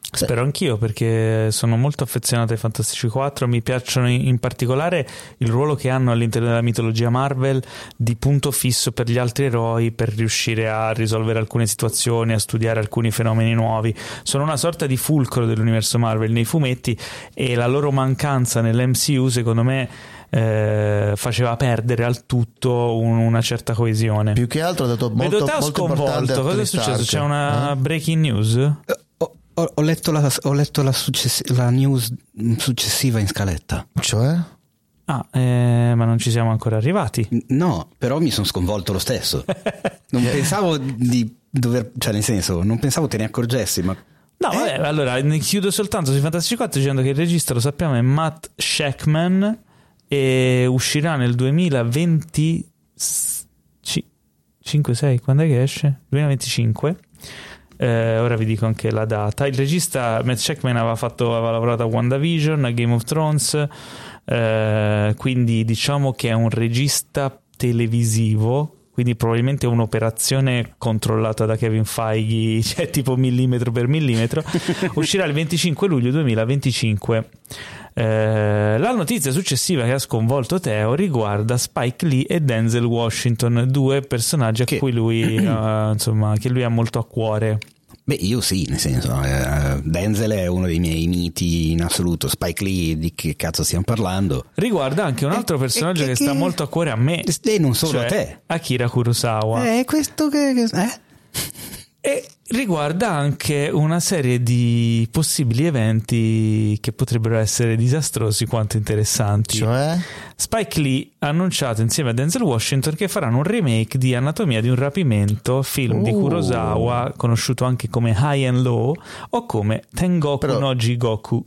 Spero anch'io, perché sono molto affezionato ai Fantastici quattro, mi piacciono in particolare il ruolo che hanno all'interno della mitologia Marvel di punto fisso per gli altri eroi, per riuscire a risolvere alcune situazioni, a studiare alcuni fenomeni nuovi. Sono una sorta di fulcro dell'universo Marvel nei fumetti, e la loro mancanza nell'M C U secondo me Eh, faceva perdere al tutto un, una certa coesione. Più che altro ha dato molto, molto sconvolto. Cosa è successo? C'è una eh? breaking news? Ho, ho letto, la, ho letto la, success- la news successiva in scaletta. Cioè? Ah, eh, ma non ci siamo ancora arrivati. No, però mi sono sconvolto lo stesso. Non pensavo di dover... Cioè, nel senso, non pensavo te ne accorgessi, ma... No, eh? vabbè, allora, ne chiudo soltanto sui Fantastici quattro dicendo che il regista, lo sappiamo, è Matt Shakman, e uscirà nel duemilaventicinque, sei, quando è che esce? duemilaventicinque. Eh, ora vi dico anche la data. Il regista Matt Shakman aveva, fatto, aveva lavorato a WandaVision, a Game of Thrones, eh, quindi diciamo che è un regista televisivo, quindi probabilmente un'operazione controllata da Kevin Feige, cioè tipo millimetro per millimetro. Uscirà il venticinque luglio duemilaventicinque. Eh, la notizia successiva che ha sconvolto Teo riguarda Spike Lee e Denzel Washington, due personaggi a che... cui lui uh, insomma, che lui ha molto a cuore. Beh, io sì, nel senso, uh, Denzel è uno dei miei miti in assoluto. Spike Lee, di che cazzo stiamo parlando? Riguarda anche un altro eh, personaggio eh, che, che sta molto a cuore a me, e non solo, cioè, a te, Akira Kurosawa. Eh, questo che... che eh? E riguarda anche una serie di possibili eventi che potrebbero essere disastrosi quanto interessanti. Cioè? Spike Lee ha annunciato insieme a Denzel Washington che faranno un remake di Anatomia di un rapimento, film uh. di Kurosawa, conosciuto anche come High and Low o come Tengoku però, no Jigoku.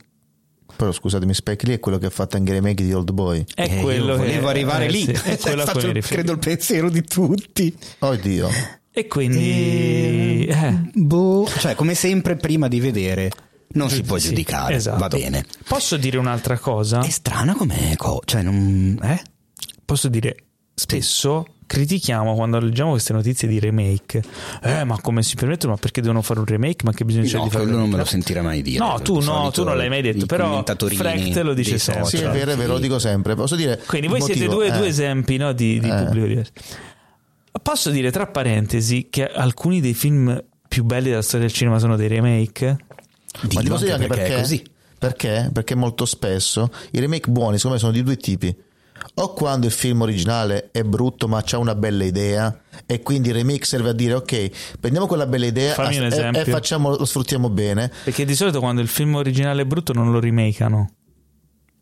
Però scusatemi, Spike Lee è quello che ha fatto anche il remake di Oldboy. È eh, quello che volevo arrivare eh, lì. Sì, è quello faccio, a credo il pensiero di tutti. Oddio. E quindi eh, eh. Boh. Cioè, come sempre, prima di vedere non si può sì, giudicare, esatto. Va bene. Posso dire un'altra cosa? È strana come co- cioè non eh? Posso dire, spesso sì. critichiamo quando leggiamo queste notizie di remake. Eh, ma come si permettono? Ma perché devono fare un remake? Ma che bisogna no, di fare? Io non me lo sentirei mai dire. No, tu no, tu non l'hai mai detto. Però Freck te lo dice sempre. Sì, è vero, ve lo dico sempre. Posso dire? Quindi voi motivo, siete due, eh. due esempi no, di, di eh. pubblico diverso. Posso dire tra parentesi che alcuni dei film più belli della storia del cinema sono dei remake? Dillo, ma ti posso dire anche perché? Perché? È così. Perché? Perché molto spesso i remake buoni, secondo me, sono di due tipi. O quando il film originale è brutto ma c'ha una bella idea, e quindi il remake serve a dire ok, prendiamo quella bella idea e, e facciamo, lo sfruttiamo bene. Perché di solito quando il film originale è brutto non lo remakeano.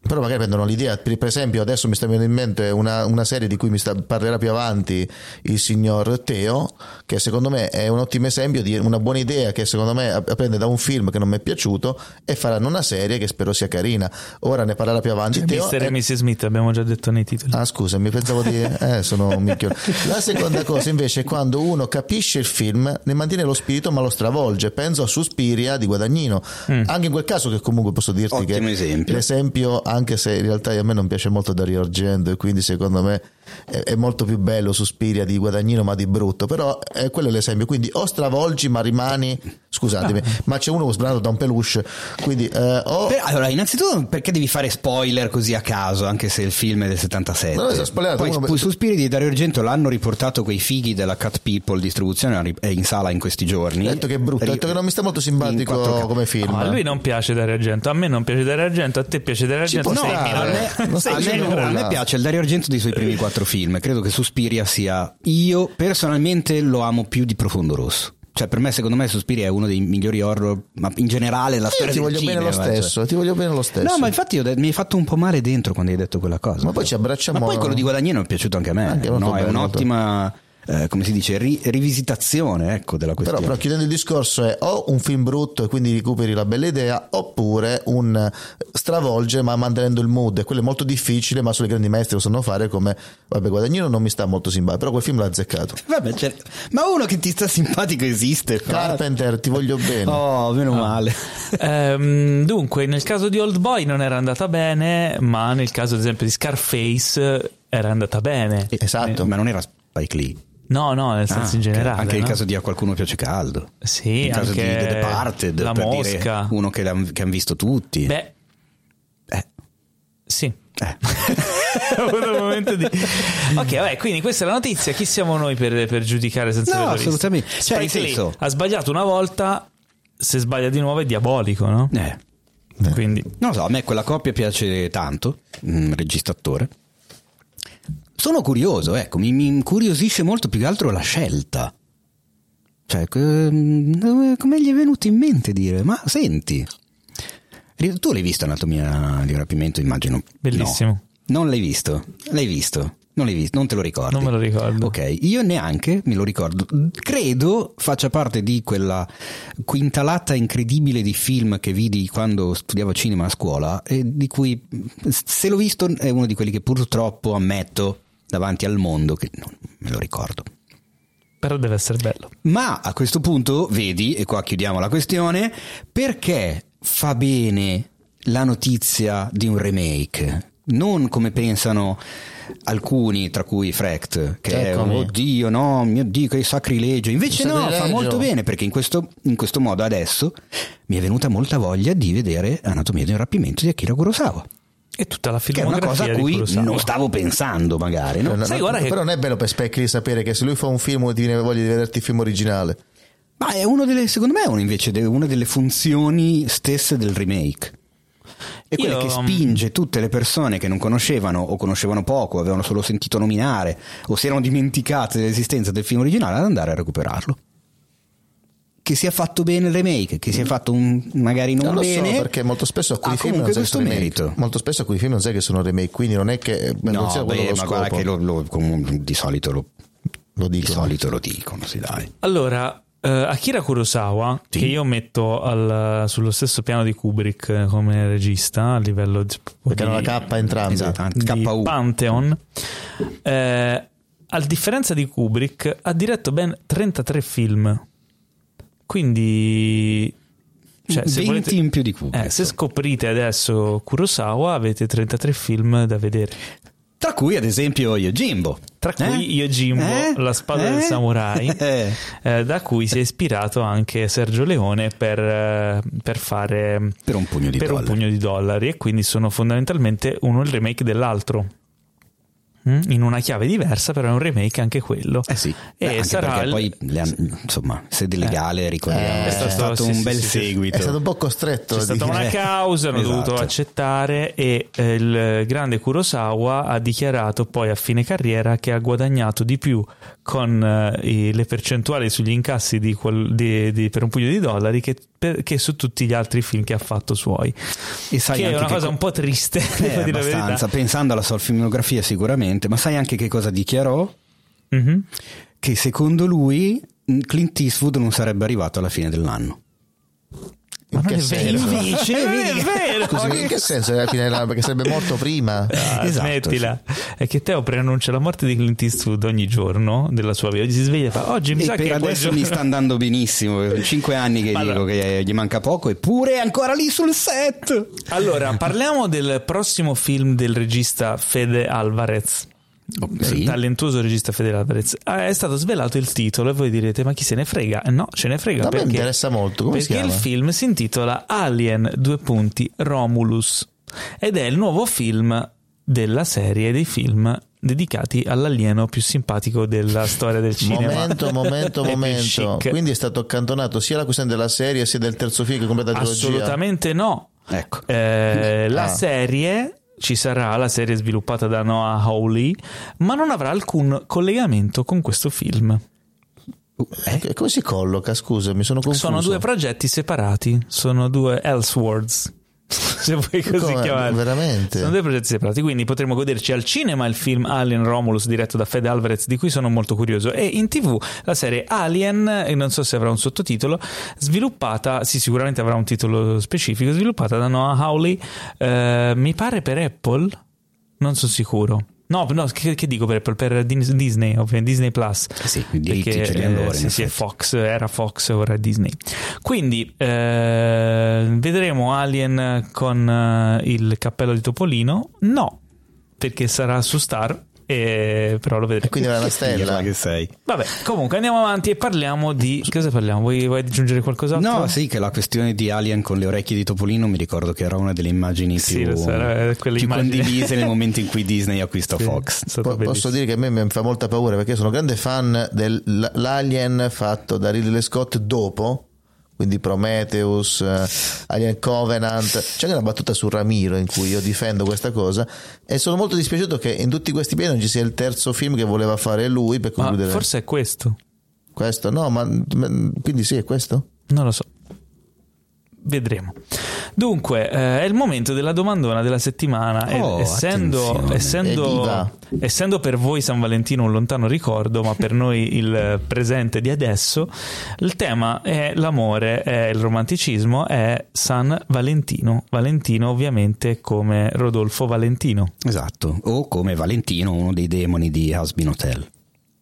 però magari prendono l'idea. Per esempio adesso mi sta venendo in mente una, una serie di cui mi sta, parlerà più avanti il signor Teo, che secondo me è un ottimo esempio di una buona idea che secondo me prende da un film che non mi è piaciuto e faranno una serie che spero sia carina. Ora ne parlerà più avanti Teo. mister e è... missus Smith, abbiamo già detto nei titoli. Ah scusa, mi pensavo di... eh sono un minchione. La seconda cosa invece è quando uno capisce il film, ne mantiene lo spirito ma lo stravolge. Penso a Suspiria di Guadagnino. mm. Anche in quel caso, che comunque posso dirti ottimo che esempio. l'esempio, anche se in realtà a me non piace molto Dario Argento e quindi secondo me è, è molto più bello Suspiria di Guadagnino ma di brutto, però è quello è l'esempio. Quindi o stravolgi ma rimani, scusatemi, ah. ma c'è uno sbranato da un peluche, quindi eh, o... Beh, allora innanzitutto perché devi fare spoiler così a caso, anche se il film è del settantasette? No, è poi uno... Suspiria di Dario Argento l'hanno riportato quei fighi della Cat People distribuzione, è in sala in questi giorni. Ho detto che è brutto, ho detto che non mi sta molto simpatico come film. No, a lui non piace Dario Argento, a me non piace Dario Argento, a te piace Dario Argento. No, a me, sei sei a, me, a me piace il Dario Argento dei suoi primi quattro film. Credo che Suspiria sia, io personalmente lo amo più di Profondo Rosso. Cioè per me, secondo me Suspiria è uno dei migliori horror, ma in generale la storia del cinema. Io ti voglio bene lo stesso, ti voglio bene lo stesso. No, ma infatti io de- mi hai fatto un po' male dentro quando hai detto quella cosa. Ma però. Poi ci abbracciamo. Ma poi quello di Guadagnino è piaciuto anche a me. Anche no, è bello, un'ottima... Eh, come si dice, ri- rivisitazione ecco della questione. Però, però chiudendo il discorso è o un film brutto e quindi recuperi la bella idea, oppure un stravolge ma mantenendo il mood, e quello è molto difficile ma solo i grandi maestri lo sanno fare, come vabbè Guadagnino non mi sta molto simpatico però quel film l'ha azzeccato. Vabbè, certo. Ma uno che ti sta simpatico esiste, Carpenter, ti voglio bene. Oh, meno ah. male. ehm, dunque nel caso di Oldboy non era andata bene, ma nel caso ad esempio di Scarface era andata bene. Esatto, eh, ma non era Spike Lee. No, no, nel senso ah, in generale. Anche no? Il caso di A qualcuno piace caldo. Sì, il caso di The Departed, La per Mosca. Dire uno che, che hanno visto tutti. Beh, eh. sì. Eh. Di... ok, vabbè, quindi questa è la notizia. Chi siamo noi per, per giudicare senza no, averlo assolutamente. Visto? Cioè, Spike Lee ha sbagliato una volta, se sbaglia di nuovo è diabolico, no? Eh. Eh. Quindi non lo so, a me quella coppia piace tanto, mm, regista-attore. Sono curioso, ecco, mi, mi incuriosisce molto più che altro la scelta. Cioè, come, come gli è venuto in mente dire, ma senti, tu l'hai visto Anatomia di un rapimento, immagino? Bellissimo. No, non l'hai visto? L'hai visto? Non l'hai visto? Non te lo ricordi? Non me lo ricordo. Ok, io neanche me lo ricordo. Credo faccia parte di quella quintalata incredibile di film che vidi quando studiavo cinema a scuola e di cui, se l'ho visto, è uno di quelli che purtroppo ammetto davanti al mondo che non me lo ricordo. Però deve essere bello. Ma a questo punto, vedi, e qua chiudiamo la questione, perché fa bene la notizia di un remake? Non come pensano alcuni, tra cui Frecht, che Eccomi. è oh Dio, no, mio Dio, che sacrilegio. Invece no, sacrilegio. Fa molto bene, perché in questo, in questo modo adesso mi è venuta molta voglia di vedere Anatomia di un rapimento di Akira Kurosawa. E tutta la filmografia, che è una cosa a cui non stavo pensando magari, no? Però, Sai, guarda però che... non è bello per Spike Lee sapere che se lui fa un film ti viene voglia di vederti il film originale. Ma è uno delle, secondo me è uno invece de, una delle funzioni stesse del remake. È quella Io... che spinge tutte le persone che non conoscevano o conoscevano poco, avevano solo sentito nominare o si erano dimenticate dell'esistenza del film originale, ad andare a recuperarlo. Che sia fatto bene il remake, che sia fatto un, magari non, non lo bene, so, perché molto spesso a quei ah, film non questo remake. merito. Molto spesso a quei film non sai che sono remake, quindi non è che beh, no, non sia quello beh, lo ma guarda che lo, lo, di solito lo, lo dicono. Di solito lo dicono, sì, dai. Allora Uh, Akira Kurosawa, sì. che io metto al, sullo stesso piano di Kubrick come regista a livello di, perché hanno la K entrambi, esatto, di K U. Pantheon, eh, a differenza di Kubrick ha diretto ben trentatré film, quindi cioè, se venti volete, in più di Kubrick. Eh, se scoprite adesso Kurosawa avete trentatré film da vedere, tra cui ad esempio Yojimbo. Tra cui eh? Yojimbo, eh? La spada eh? del samurai, eh, da cui si è ispirato anche Sergio Leone per, per fare per, un pugno, di per un pugno di dollari, e quindi sono fondamentalmente uno il remake dell'altro, in una chiave diversa, però è un remake anche quello. Eh sì, e eh, anche sarà il... poi han... insomma, sede legale, eh. ricordiamo, eh, è stato, è stato sì, un sì, bel sì, seguito. È stato un po' costretto. C'è stata dire. una causa, hanno esatto. dovuto accettare, e eh, il grande Kurosawa ha dichiarato poi a fine carriera che ha guadagnato di più con eh, le percentuali sugli incassi di, qual... di, di Per un pugno di dollari che che su tutti gli altri film che ha fatto suoi, e sai che anche è una cosa co- un po' triste, eh, dire abbastanza, pensando alla sua filmografia sicuramente. Ma sai anche che cosa dichiarò? Mm-hmm. Che secondo lui Clint Eastwood non sarebbe arrivato alla fine dell'anno. Ma non è vero, invece è vero. Scusi, in che senso alla fine dell'anno? Perché sarebbe morto prima. Ah, esatto, smettila. Sì. È che Teo preannuncia la morte di Clint Eastwood ogni giorno della sua vita. Oggi si sveglia e fa: oggi mi e sa per che adesso mi sta andando benissimo. Cinque anni che allora. dico che gli manca poco, eppure è ancora lì sul set. Allora, parliamo del prossimo film del regista Fede Alvarez. Oh, sì. Il talentuoso regista Fede Alvarez. È stato svelato il titolo e voi direte: ma chi se ne frega? No, ce ne frega, perché mi interessa molto. Come perché il film si intitola Alien due punti Romulus ed è il nuovo film della serie dei film dedicati all'alieno più simpatico della storia del cinema. Momento, momento, momento. Quindi è stato accantonato sia la questione della serie sia del terzo film che completa la trilogia? Assolutamente no. Ecco. Eh, ah. La serie... Ci sarà la serie sviluppata da Noah Hawley, ma non avrà alcun collegamento con questo film. Eh? Come si colloca? Scusa, mi sono confuso. Sono due progetti separati, sono due Elseworlds, se vuoi così chiamarli. Veramente? Sono due progetti separati, quindi potremo goderci al cinema il film Alien Romulus diretto da Fede Alvarez, di cui sono molto curioso, e in tv la serie Alien, e non so se avrà un sottotitolo, sviluppata, sì sicuramente avrà un titolo specifico, sviluppata da Noah Hawley, eh, mi pare per Apple, non sono sicuro. No, no, che, che dico per Apple? Per Disney, ovviamente Disney Plus. Sì, quindi eh, sì, sì, Fox, era Fox, ora è Disney. Quindi eh, vedremo Alien con eh, il cappello di Topolino? No, perché sarà su Star, e, però lo vedremo. E quindi era la stella che sei. Vabbè, comunque andiamo avanti e parliamo di... Cosa parliamo? Vuoi, vuoi aggiungere qualcos'altro? No, sì, che la questione di Alien con le orecchie di Topolino mi ricordo che era una delle immagini sì, più, sarà, più condivise nel momento in cui Disney acquistò sì, Fox. Po- posso dire che a me mi fa molta paura, perché sono grande fan dell'Alien fatto da Ridley Scott dopo, quindi Prometheus, Alien Covenant. C'è anche una battuta su Ramiro in cui io difendo questa cosa, e sono molto dispiaciuto che in tutti questi piani non ci sia il terzo film che voleva fare lui per concludere. Ma forse è questo. Questo no, ma quindi sì, è questo? Non lo so. Vedremo. Dunque, eh, è il momento della domandona della settimana. Oh, essendo, essendo, essendo per voi San Valentino un lontano ricordo, ma per noi il presente di adesso, il tema è l'amore, è il romanticismo, è San Valentino. Valentino ovviamente come Rodolfo Valentino. Esatto, o come Valentino, uno dei demoni di Hazbin Hotel.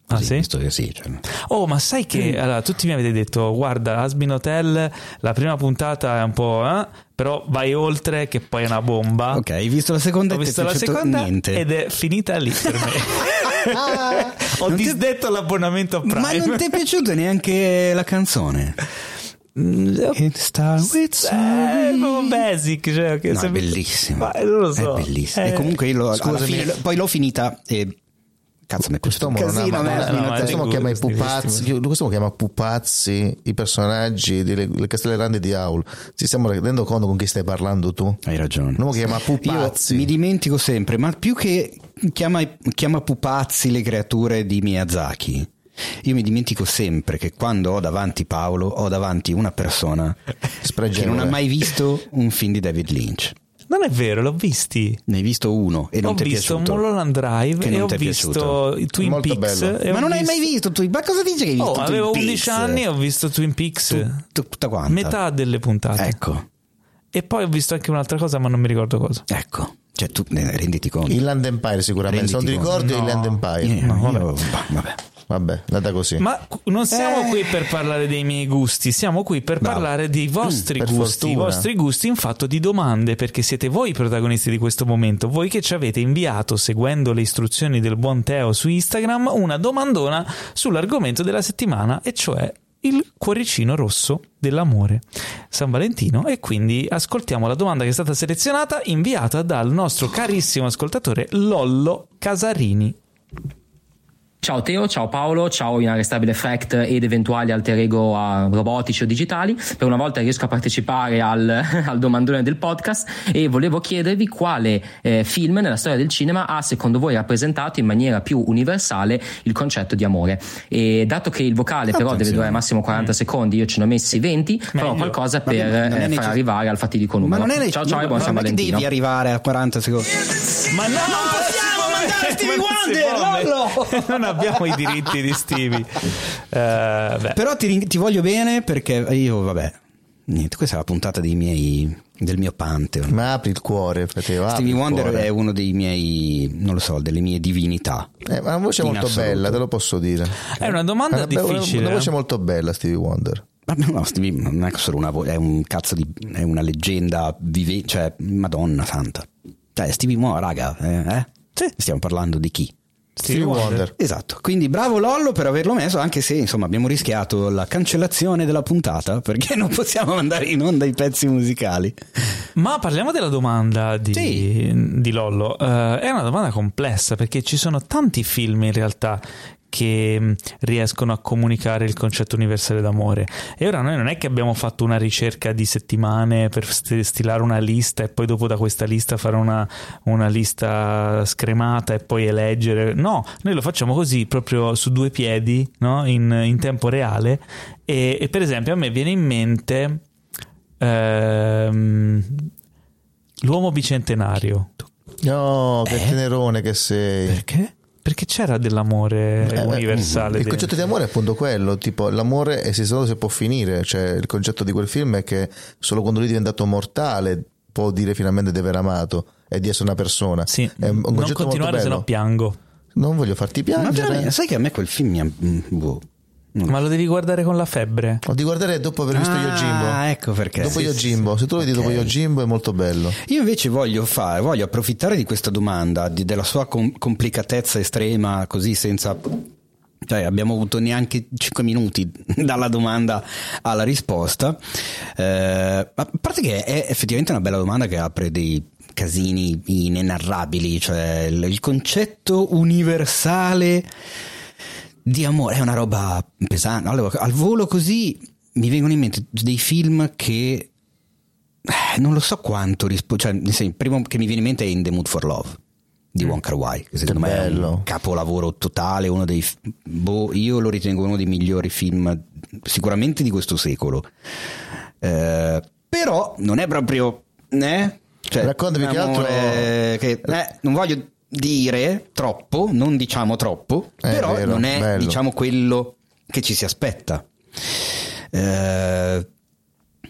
Ah, sì? Visto che sì, cioè... Oh, ma sai che mm. allora, tutti mi avete detto: guarda, Hazbin Hotel, la prima puntata è un po', eh? Però vai oltre, che poi è una bomba. Ok, hai visto la seconda? Ho visto la seconda niente. Ed è finita lì per me. ah, Ho disdetto ti... l'abbonamento a Prime. Ma non ti è piaciuta neanche la canzone? It starts with eh, basic, cioè, che no, è bellissimo. Ma non lo so. È bellissimo. Eh, e comunque io lo, alla fine, poi l'ho finita e... Cazzo, ma questo uomo non ama, no, no, no, questo uomo chiama i pupazzi, questo chiama pupazzi i personaggi del Castellerande di Aul. Ci stiamo rendendo conto con chi stai parlando tu? Hai ragione. Uno che chiama pupazzi. Io mi dimentico sempre, ma più che chiama, chiama pupazzi le creature di Miyazaki. Io mi dimentico sempre che quando ho davanti Paolo ho davanti una persona che non ha mai visto un film di David Lynch. Non è vero, l'ho visti. Ne hai visto uno e non ti è piaciuto. Ho visto Mulholland Drive e ho visto Twin Peaks. Ma non hai mai visto Twin Peaks? Ma cosa dici che hai visto? Oh, avevo undici anni e ho visto Twin Peaks. Tutta quanta. Metà delle puntate. Ecco. E poi ho visto anche un'altra cosa, ma non mi ricordo cosa. Ecco. Cioè tu ne renditi conto. Il Land Empire sicuramente. Se non ti ricordi il Land Empire. No, vabbè. Vabbè, è andata così. Ma non siamo eh. qui per parlare dei miei gusti, siamo qui per no. parlare dei vostri mm, gusti, i vostri gusti in fatto di domande, perché siete voi i protagonisti di questo momento, voi che ci avete inviato, seguendo le istruzioni del buon Teo su Instagram, una domandona sull'argomento della settimana, e cioè il cuoricino rosso dell'amore, San Valentino, e quindi ascoltiamo la domanda che è stata selezionata, inviata dal nostro carissimo ascoltatore Lollo Casarini. Ciao Teo, ciao Paolo, ciao Inarrestabile Fact ed eventuali alter ego a robotici o digitali. Per una volta riesco a partecipare al, al domandone del podcast e volevo chiedervi quale eh, film nella storia del cinema ha secondo voi rappresentato in maniera più universale il concetto di amore. E dato che il vocale però attenzione, deve durare massimo quaranta mm. secondi, io ce ne ho messi venti, farò qualcosa per eh, far necess... arrivare al fatidico numero. Ma non è ciao ciao no, e buon San Valentino. Devi arrivare a quaranta secondi. Ma no! Non possiamo! Stevie Wonder, no, no. Non abbiamo i diritti di Stevie. Uh, Però ti, ti voglio bene perché io, vabbè, niente, questa è la puntata dei miei, del mio Pantheon. Ma apri il cuore, Stevie apri Wonder cuore. È uno dei miei, non lo so, delle mie divinità. È eh, una voce molto assoluto. Bella, te lo posso dire. È una domanda è difficile. Una voce molto bella, Stevie Wonder. No, Stevie non è solo una voce, è un cazzo di, è una leggenda vive, cioè, Madonna santa. Cioè, Stevie Mo, raga, eh? eh? Sì. Stiamo parlando di chi? Stevie Wonder. Esatto, quindi bravo Lollo per averlo messo, anche se insomma abbiamo rischiato la cancellazione della puntata perché non possiamo andare in onda i pezzi musicali. Ma parliamo della domanda di, sì. di Lollo. Uh, è una domanda complessa perché ci sono tanti film in realtà che riescono a comunicare il concetto universale d'amore. E ora noi non è che abbiamo fatto una ricerca di settimane per stilare una lista e poi dopo da questa lista fare una, una lista scremata e poi eleggere. No, noi lo facciamo così proprio su due piedi, no? in, in tempo reale. E, e per esempio a me viene in mente ehm, l'uomo bicentenario. No, che eh? tenerone che sei. Perché? Perché c'era dell'amore eh, universale. Il del... concetto di amore è appunto quello, tipo l'amore esiste solo se può finire, cioè il concetto di quel film è che solo quando lui è diventato mortale può dire finalmente di aver amato e di essere una persona. Sì, è un non continuare se no piango. Non voglio farti piangere. Ma sai che a me quel film mi ha... boh. Ma lo devi guardare con la febbre. Lo devi guardare dopo aver visto ah, Yojimbo. Ah, ecco perché. Dopo sì, Yojimbo, sì. Se tu lo vedi okay. dopo Yojimbo è molto bello. Io invece voglio fare, voglio approfittare di questa domanda, di, della sua com- complicatezza estrema, così senza, cioè abbiamo avuto neanche cinque minuti dalla domanda alla risposta. Eh, a parte che è effettivamente una bella domanda che apre dei casini inenarrabili, cioè il, il concetto universale di amore è una roba pesante. Allora, al volo così mi vengono in mente dei film che eh, non lo so quanto rispo- cioè, il primo che mi viene in mente è In the Mood for Love di Wong Kar-wai, che secondo me è un capolavoro totale, uno dei boh, io lo ritengo uno dei migliori film sicuramente di questo secolo. Eh, però non è proprio eh? cioè, raccontami che altro che, eh, non voglio dire troppo, non diciamo troppo, è però vero, non è bello. Diciamo quello che ci si aspetta. Eh,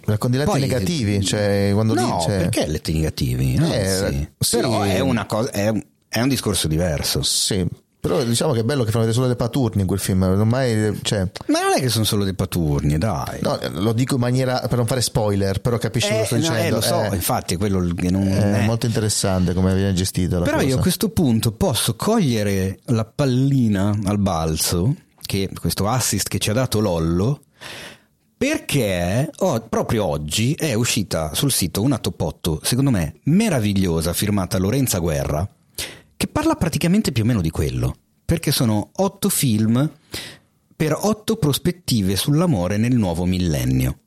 racconti letti negativi, cioè quando no, dice... perché letti negativi? No, eh, sì. Sì. Però è una cosa, è, è un discorso diverso. Sì. Però diciamo che è bello che fanno vedere solo dei paturni in quel film, ormai, cioè... Ma non è che sono solo dei paturni, dai. No, lo dico in maniera per non fare spoiler, però capisci eh, cosa sto no, dicendo. Eh, lo so, eh, infatti, quello che non è, è molto interessante come viene gestita la però cosa. Però io a questo punto posso cogliere la pallina al balzo, che questo assist che ci ha dato Lollo, perché oh, proprio oggi è uscita sul sito una top otto, secondo me meravigliosa, firmata Lorenza Guerra, che parla praticamente più o meno di quello, perché sono otto film per otto prospettive sull'amore nel nuovo millennio,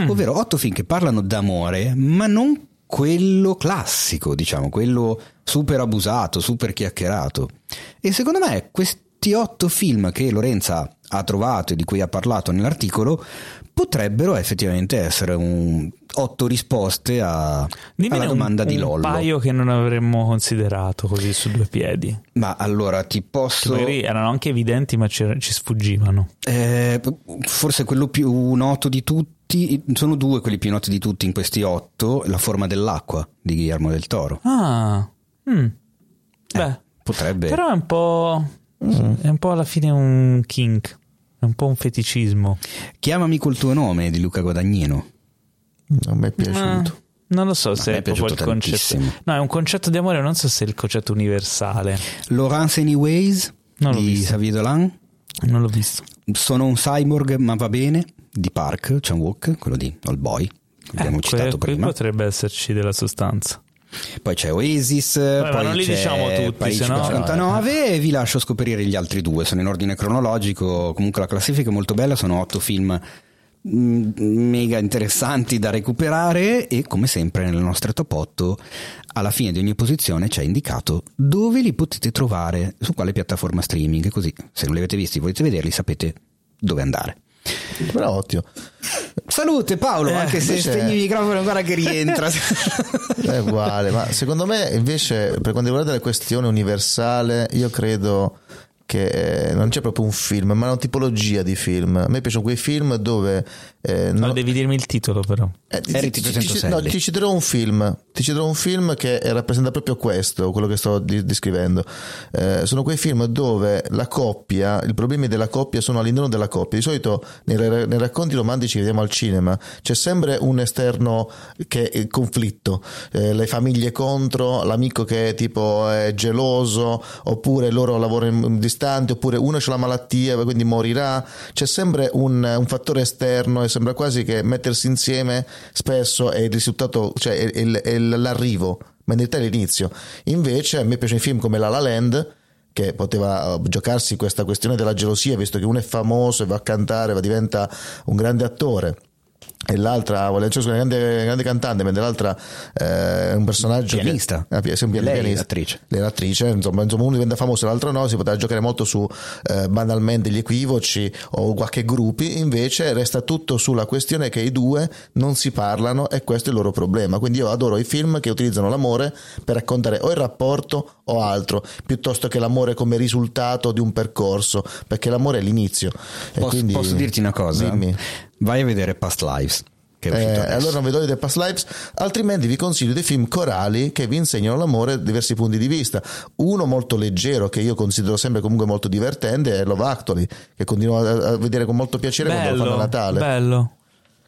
mm. ovvero otto film che parlano d'amore, ma non quello classico, diciamo, quello super abusato, super chiacchierato. E secondo me questi otto film che Lorenza ha trovato e di cui ha parlato nell'articolo potrebbero effettivamente essere un otto risposte a, alla domanda un, di Lollo. Un paio che non avremmo considerato così su due piedi. Ma allora ti posso... Magari erano anche evidenti ma ci, ci sfuggivano. Eh, forse quello più noto di tutti, sono due quelli più noti di tutti in questi otto, La forma dell'acqua di Guillermo del Toro. Ah, mm. eh, beh, potrebbe. Però è un po'... Mm. È un po' alla fine un kink, è un po' un feticismo. Chiamami col tuo nome di Luca Guadagnino. Non mi è piaciuto. Eh, non lo so, no, se è proprio il tantissimo. concetto. No, è un concetto di amore, non so se è il concetto universale. Laurence Anyways non di Xavier Dolan. Non l'ho visto. Sono un cyborg, ma va bene di Park Chan-wook, quello di Oldboy. Abbiamo eh, citato que- prima. Potrebbe esserci della sostanza. Poi c'è Oasis, vabbè, poi non li c'è diciamo tutti, Parigi sennò... cinquantanove eh. E vi lascio scoprire gli altri due, sono in ordine cronologico. Comunque la classifica è molto bella, sono otto film mega interessanti da recuperare e come sempre nelle nostre top otto alla fine di ogni posizione c'è indicato dove li potete trovare, su quale piattaforma streaming, così se non li avete visti e volete vederli sapete dove andare. Però ottimo. Salute Paolo, eh, anche se invece... spegni il microfono, guarda che rientra. È uguale, ma secondo me invece per quanto riguarda la questione universale io credo che non c'è proprio un film, ma una tipologia di film. A me piacciono quei film dove eh, no, no, devi dirmi il titolo però. Eh, ti, ti, ti, no, ti citerò un film, ti citerò un film che rappresenta proprio questo, quello che sto di, descrivendo. Eh, sono quei film dove la coppia, i problemi della coppia sono all'interno della coppia. Di solito nei, nei racconti romantici che vediamo al cinema c'è sempre un esterno che è conflitto, eh, le famiglie contro, l'amico che è tipo è geloso, oppure loro lavorano in distanza, oppure uno c'ha la malattia quindi morirà, c'è sempre un, un fattore esterno e sembra quasi che mettersi insieme spesso è il risultato, cioè è, è, è l'arrivo, ma in realtà è l'inizio. Invece a me piacciono i film come La La Land, che poteva giocarsi questa questione della gelosia, visto che uno è famoso e va a cantare, va, diventa un grande attore, e l'altra vuole cioè, una grande, grande cantante, mentre l'altra eh, è un personaggio pianista, che, eh, un pian- lei pianista. È l'attrice, lei è l'attrice, insomma, insomma uno diventa famoso e l'altro no, si poteva giocare molto su eh, banalmente gli equivoci o qualche gruppi, invece resta tutto sulla questione che i due non si parlano e questo è il loro problema. Quindi io adoro i film che utilizzano l'amore per raccontare o il rapporto o altro, piuttosto che l'amore come risultato di un percorso, perché l'amore è l'inizio. Posso, e quindi, posso dirti una cosa? Dimmi. Vai a vedere Past Lives, che è uscito eh, adesso. Allora non vedo The Past Lives, altrimenti vi consiglio dei film corali che vi insegnano l'amore da diversi punti di vista. Uno molto leggero che io considero sempre comunque molto divertente è Love Actually, che continuo a vedere con molto piacere bello, quando lo fanno a Natale. Bello.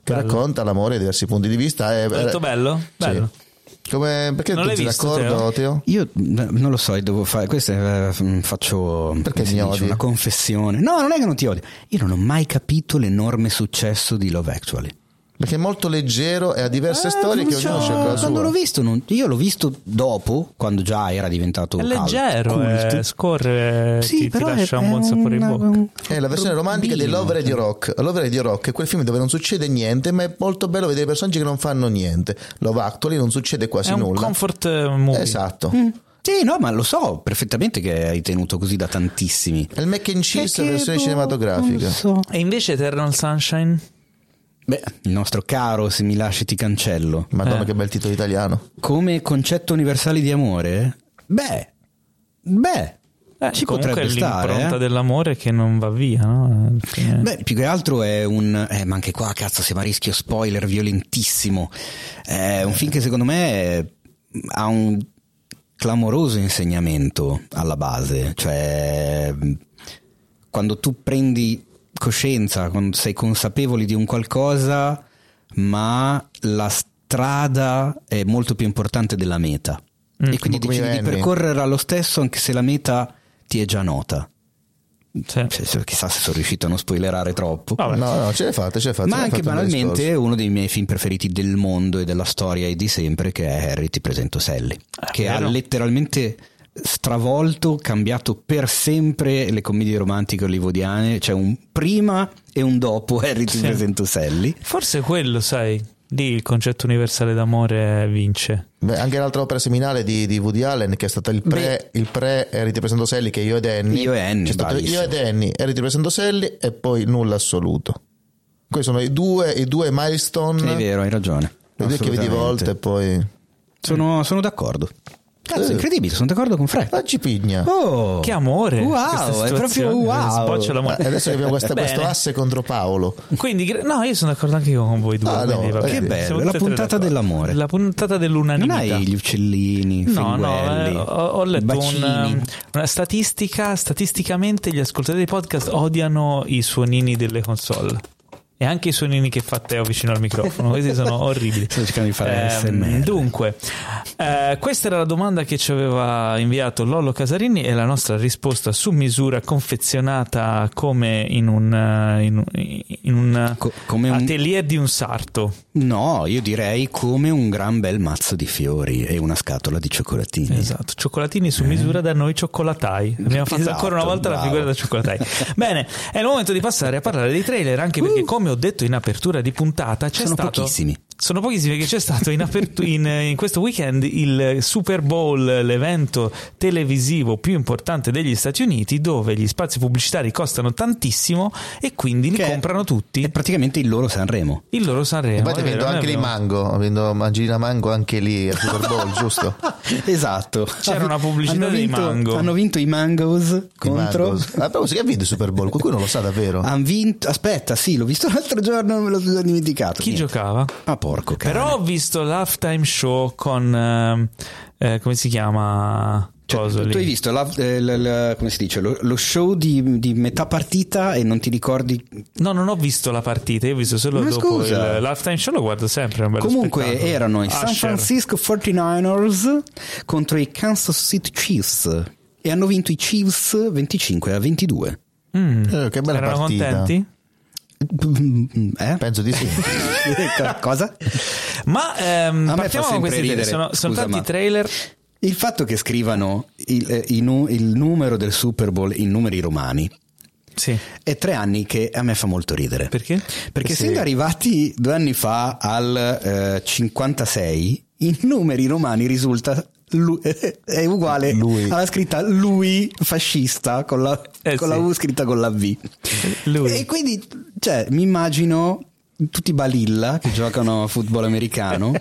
Che bello. Racconta l'amore da diversi punti di vista. È molto bello. Bello. Sì. Come, perché non tu sei d'accordo Teo? Teo? Io non lo so, devo fare questo, eh, faccio perché mi odi? Una confessione. No, non è che non ti odio. Io non ho mai capito l'enorme successo di Love Actually. Perché è molto leggero e ha diverse eh, storie che ognuno cerca la sua. Quando l'ho visto, non, io l'ho visto dopo, quando già era diventato è leggero, eh, scorre, sì, ti, però ti lascia è, un buon sapore in bocca. Un... È la versione romantica di Lover e di Rock. Lover e di Rock è quel film dove non succede niente, ma è molto bello vedere personaggi che non fanno niente. Love Actually non succede quasi nulla. È un nulla. Comfort movie. Esatto. Mm. Sì, no, ma lo so perfettamente che hai tenuto così da tantissimi. È il mac and cheese versione boh, cinematografica. So. E invece Eternal Sunshine? Beh, il nostro caro Se mi lasci ti cancello. Madonna eh. Che bel titolo italiano. Come concetto universale di amore? Beh, beh eh, ci potrebbe stare. L'impronta eh? dell'amore che non va via, no? Beh, più che altro è un... Eh, ma anche qua, cazzo, siamo a rischio spoiler violentissimo. È un film che secondo me ha un clamoroso insegnamento alla base. Cioè, quando tu prendi... coscienza, sei consapevoli di un qualcosa, ma la strada è molto più importante della meta mm, e quindi decidi anni. Di percorrerla lo stesso anche se la meta ti è già nota. Cioè, chissà se sono riuscito a non spoilerare troppo. No, no, no ce l'hai fatta, ce l'hai fatta. Ma anche banalmente uno dei miei film preferiti del mondo e della storia e di sempre, che è Harry ti presento Sally, ah, che vero? Ha letteralmente... stravolto, cambiato per sempre le commedie romantiche hollywoodiane. C'è un prima e un dopo Harry ti presento Sally. Forse quello, sai, lì il concetto universale d'amore vince. Beh, anche l'altra opera seminale di, di Woody Allen, che è stata il pre, il pre Harry ti presento Sally, che è Io ed Annie. Io e Annie, stato Io ed Annie, Harry ti presento Sally e poi Nulla assoluto. Questi sono i due, i due milestone. È vero, hai ragione. Le due che vedi volte e poi sono, sono d'accordo. Cazzo, incredibile, sono d'accordo con Fred. Oggi pigna. Oh, che amore. Wow, è proprio wow. Adesso abbiamo questa, questo asse contro Paolo. Quindi, no, io sono d'accordo anche io con voi due. Ah, no, quindi, che bello, la puntata dell'amore. La puntata dell'unanimità. Non hai gli uccellini, no, finguelli, no, eh, ho, ho letto una, una statistica, statisticamente gli ascoltatori dei podcast odiano i suonini delle console. e anche i suonini che fa Teo vicino al microfono, questi sono orribili. Sto cercando di fare eh, dunque eh, questa era la domanda che ci aveva inviato Lollo Casarini e la nostra risposta su misura, confezionata come in un in, in un, Co- come un atelier di un sarto. No, io direi come un gran bel mazzo di fiori e una scatola di cioccolatini. Esatto, cioccolatini su misura da noi cioccolatai. Abbiamo fatto esatto, ancora una volta bravo. la figura da cioccolatai. Bene, è il momento di passare a parlare dei trailer, anche perché, uh, come ho detto in apertura di puntata, c'è sono stato... pochissimi. Sono pochissimi, che c'è stato in, apertu- in, in questo weekend il Super Bowl, l'evento televisivo più importante degli Stati Uniti, dove gli spazi pubblicitari costano tantissimo e quindi li che comprano tutti. È praticamente il loro Sanremo. Il loro Sanremo. Infatti vendo anche lì Mango, vendo Mangina Mango anche lì al Super Bowl, giusto? Esatto. C'era una pubblicità vinto, dei Mango. Hanno vinto i Mangos contro... Ah, però si che ha vinto il Super Bowl? Qualcuno lo sa davvero? Han vinto... Aspetta, sì, l'ho visto l'altro giorno, non me l'ho dimenticato. Chi niente. giocava? Ah, porco cane. Però ho visto l'halftime show con eh, come si chiama? Cioè, tu lì. hai visto la, la, la, come si dice, lo, lo show di, di metà partita e non ti ricordi? No, non ho visto la partita, io ho visto solo Ma dopo scusa. il halftime show, lo guardo sempre, è un bello comunque spettacolo. Erano i Usher. San Francisco forty-niners contro i Kansas City Chiefs e hanno vinto i Chiefs venticinque a ventidue. mm. eh, Che bella erano partita. Contenti? Eh? Penso di sì. Cosa? Ma ehm, partiamo con questi ridere. Sono, sono Scusa, tanti ma... trailer. Il fatto che scrivano il, il, il numero del Super Bowl in numeri romani, sì, è tre anni che a me fa molto ridere. Perché? Perché essendo sì. arrivati due anni fa al eh, cinquantasei, in numeri romani risulta lui, è uguale lui. alla scritta lui fascista con la, eh con sì. la U scritta con la V. Lui. E quindi, cioè, mi immagino tutti balilla che giocano a football americano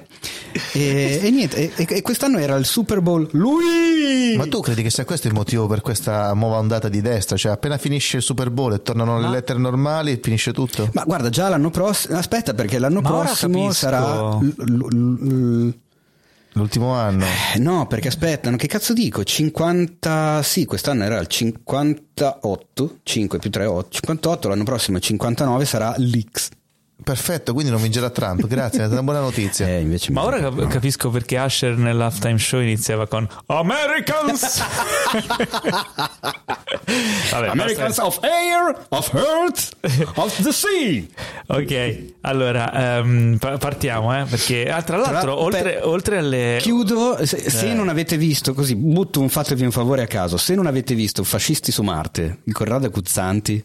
e, e niente e, e quest'anno era il Super Bowl lui. Ma tu credi che sia questo il motivo per questa nuova ondata di destra? Cioè appena finisce il Super Bowl e tornano le ah. lettere normali e finisce tutto? Ma guarda, già l'anno prossimo, aspetta, perché l'anno Ma prossimo sarà l- l- l- l'ultimo anno. No, perché aspettano, che cazzo dico, cinquanta, sì, quest'anno era il cinquantotto, cinque più tre otto, cinquantotto, l'anno prossimo cinquantanove sarà l'X. Perfetto, quindi non vincerà Trump, grazie, è una buona notizia. Eh, invece Ma ora cap- capisco perché Usher nell'halftime show iniziava con Americans Vabbè, Americans basta. Of air, of earth, of the sea. Ok, allora um, partiamo, eh, perché ah, tra l'altro tra, oltre, per, oltre alle... Chiudo, se, se eh. non avete visto, così butto un fatevi un favore a caso, se non avete visto Fascisti su Marte, il Corrado Guzzanti,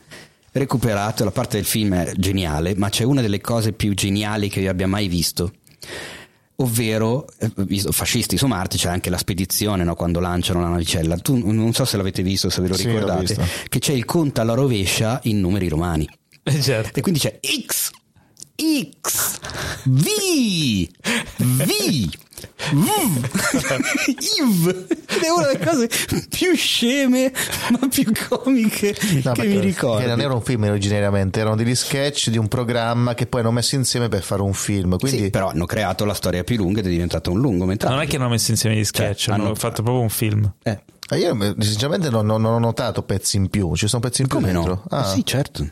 recuperato, la parte del film è geniale, ma c'è una delle cose più geniali che io abbia mai visto, ovvero Fascisti su Marte, c'è anche la spedizione, no? Quando lanciano la navicella, tu non so se l'avete visto, se ve lo sì, ricordate, che c'è il conto alla rovescia in numeri romani, eh, certo. e quindi c'è X X V V Mm. Yves. È una delle cose più sceme ma più comiche no, che mi ricordo. Non era un film originariamente, erano degli sketch di un programma che poi hanno messo insieme per fare un film, quindi... sì, però hanno creato la storia più lunga ed è diventato un lungometraggio. Non è che hanno messo insieme gli sketch, cioè, hanno fatto proprio un film. eh. Io sinceramente non, non ho notato pezzi in più, ci sono pezzi in più. Come dentro? No? Ah. Sì, certo.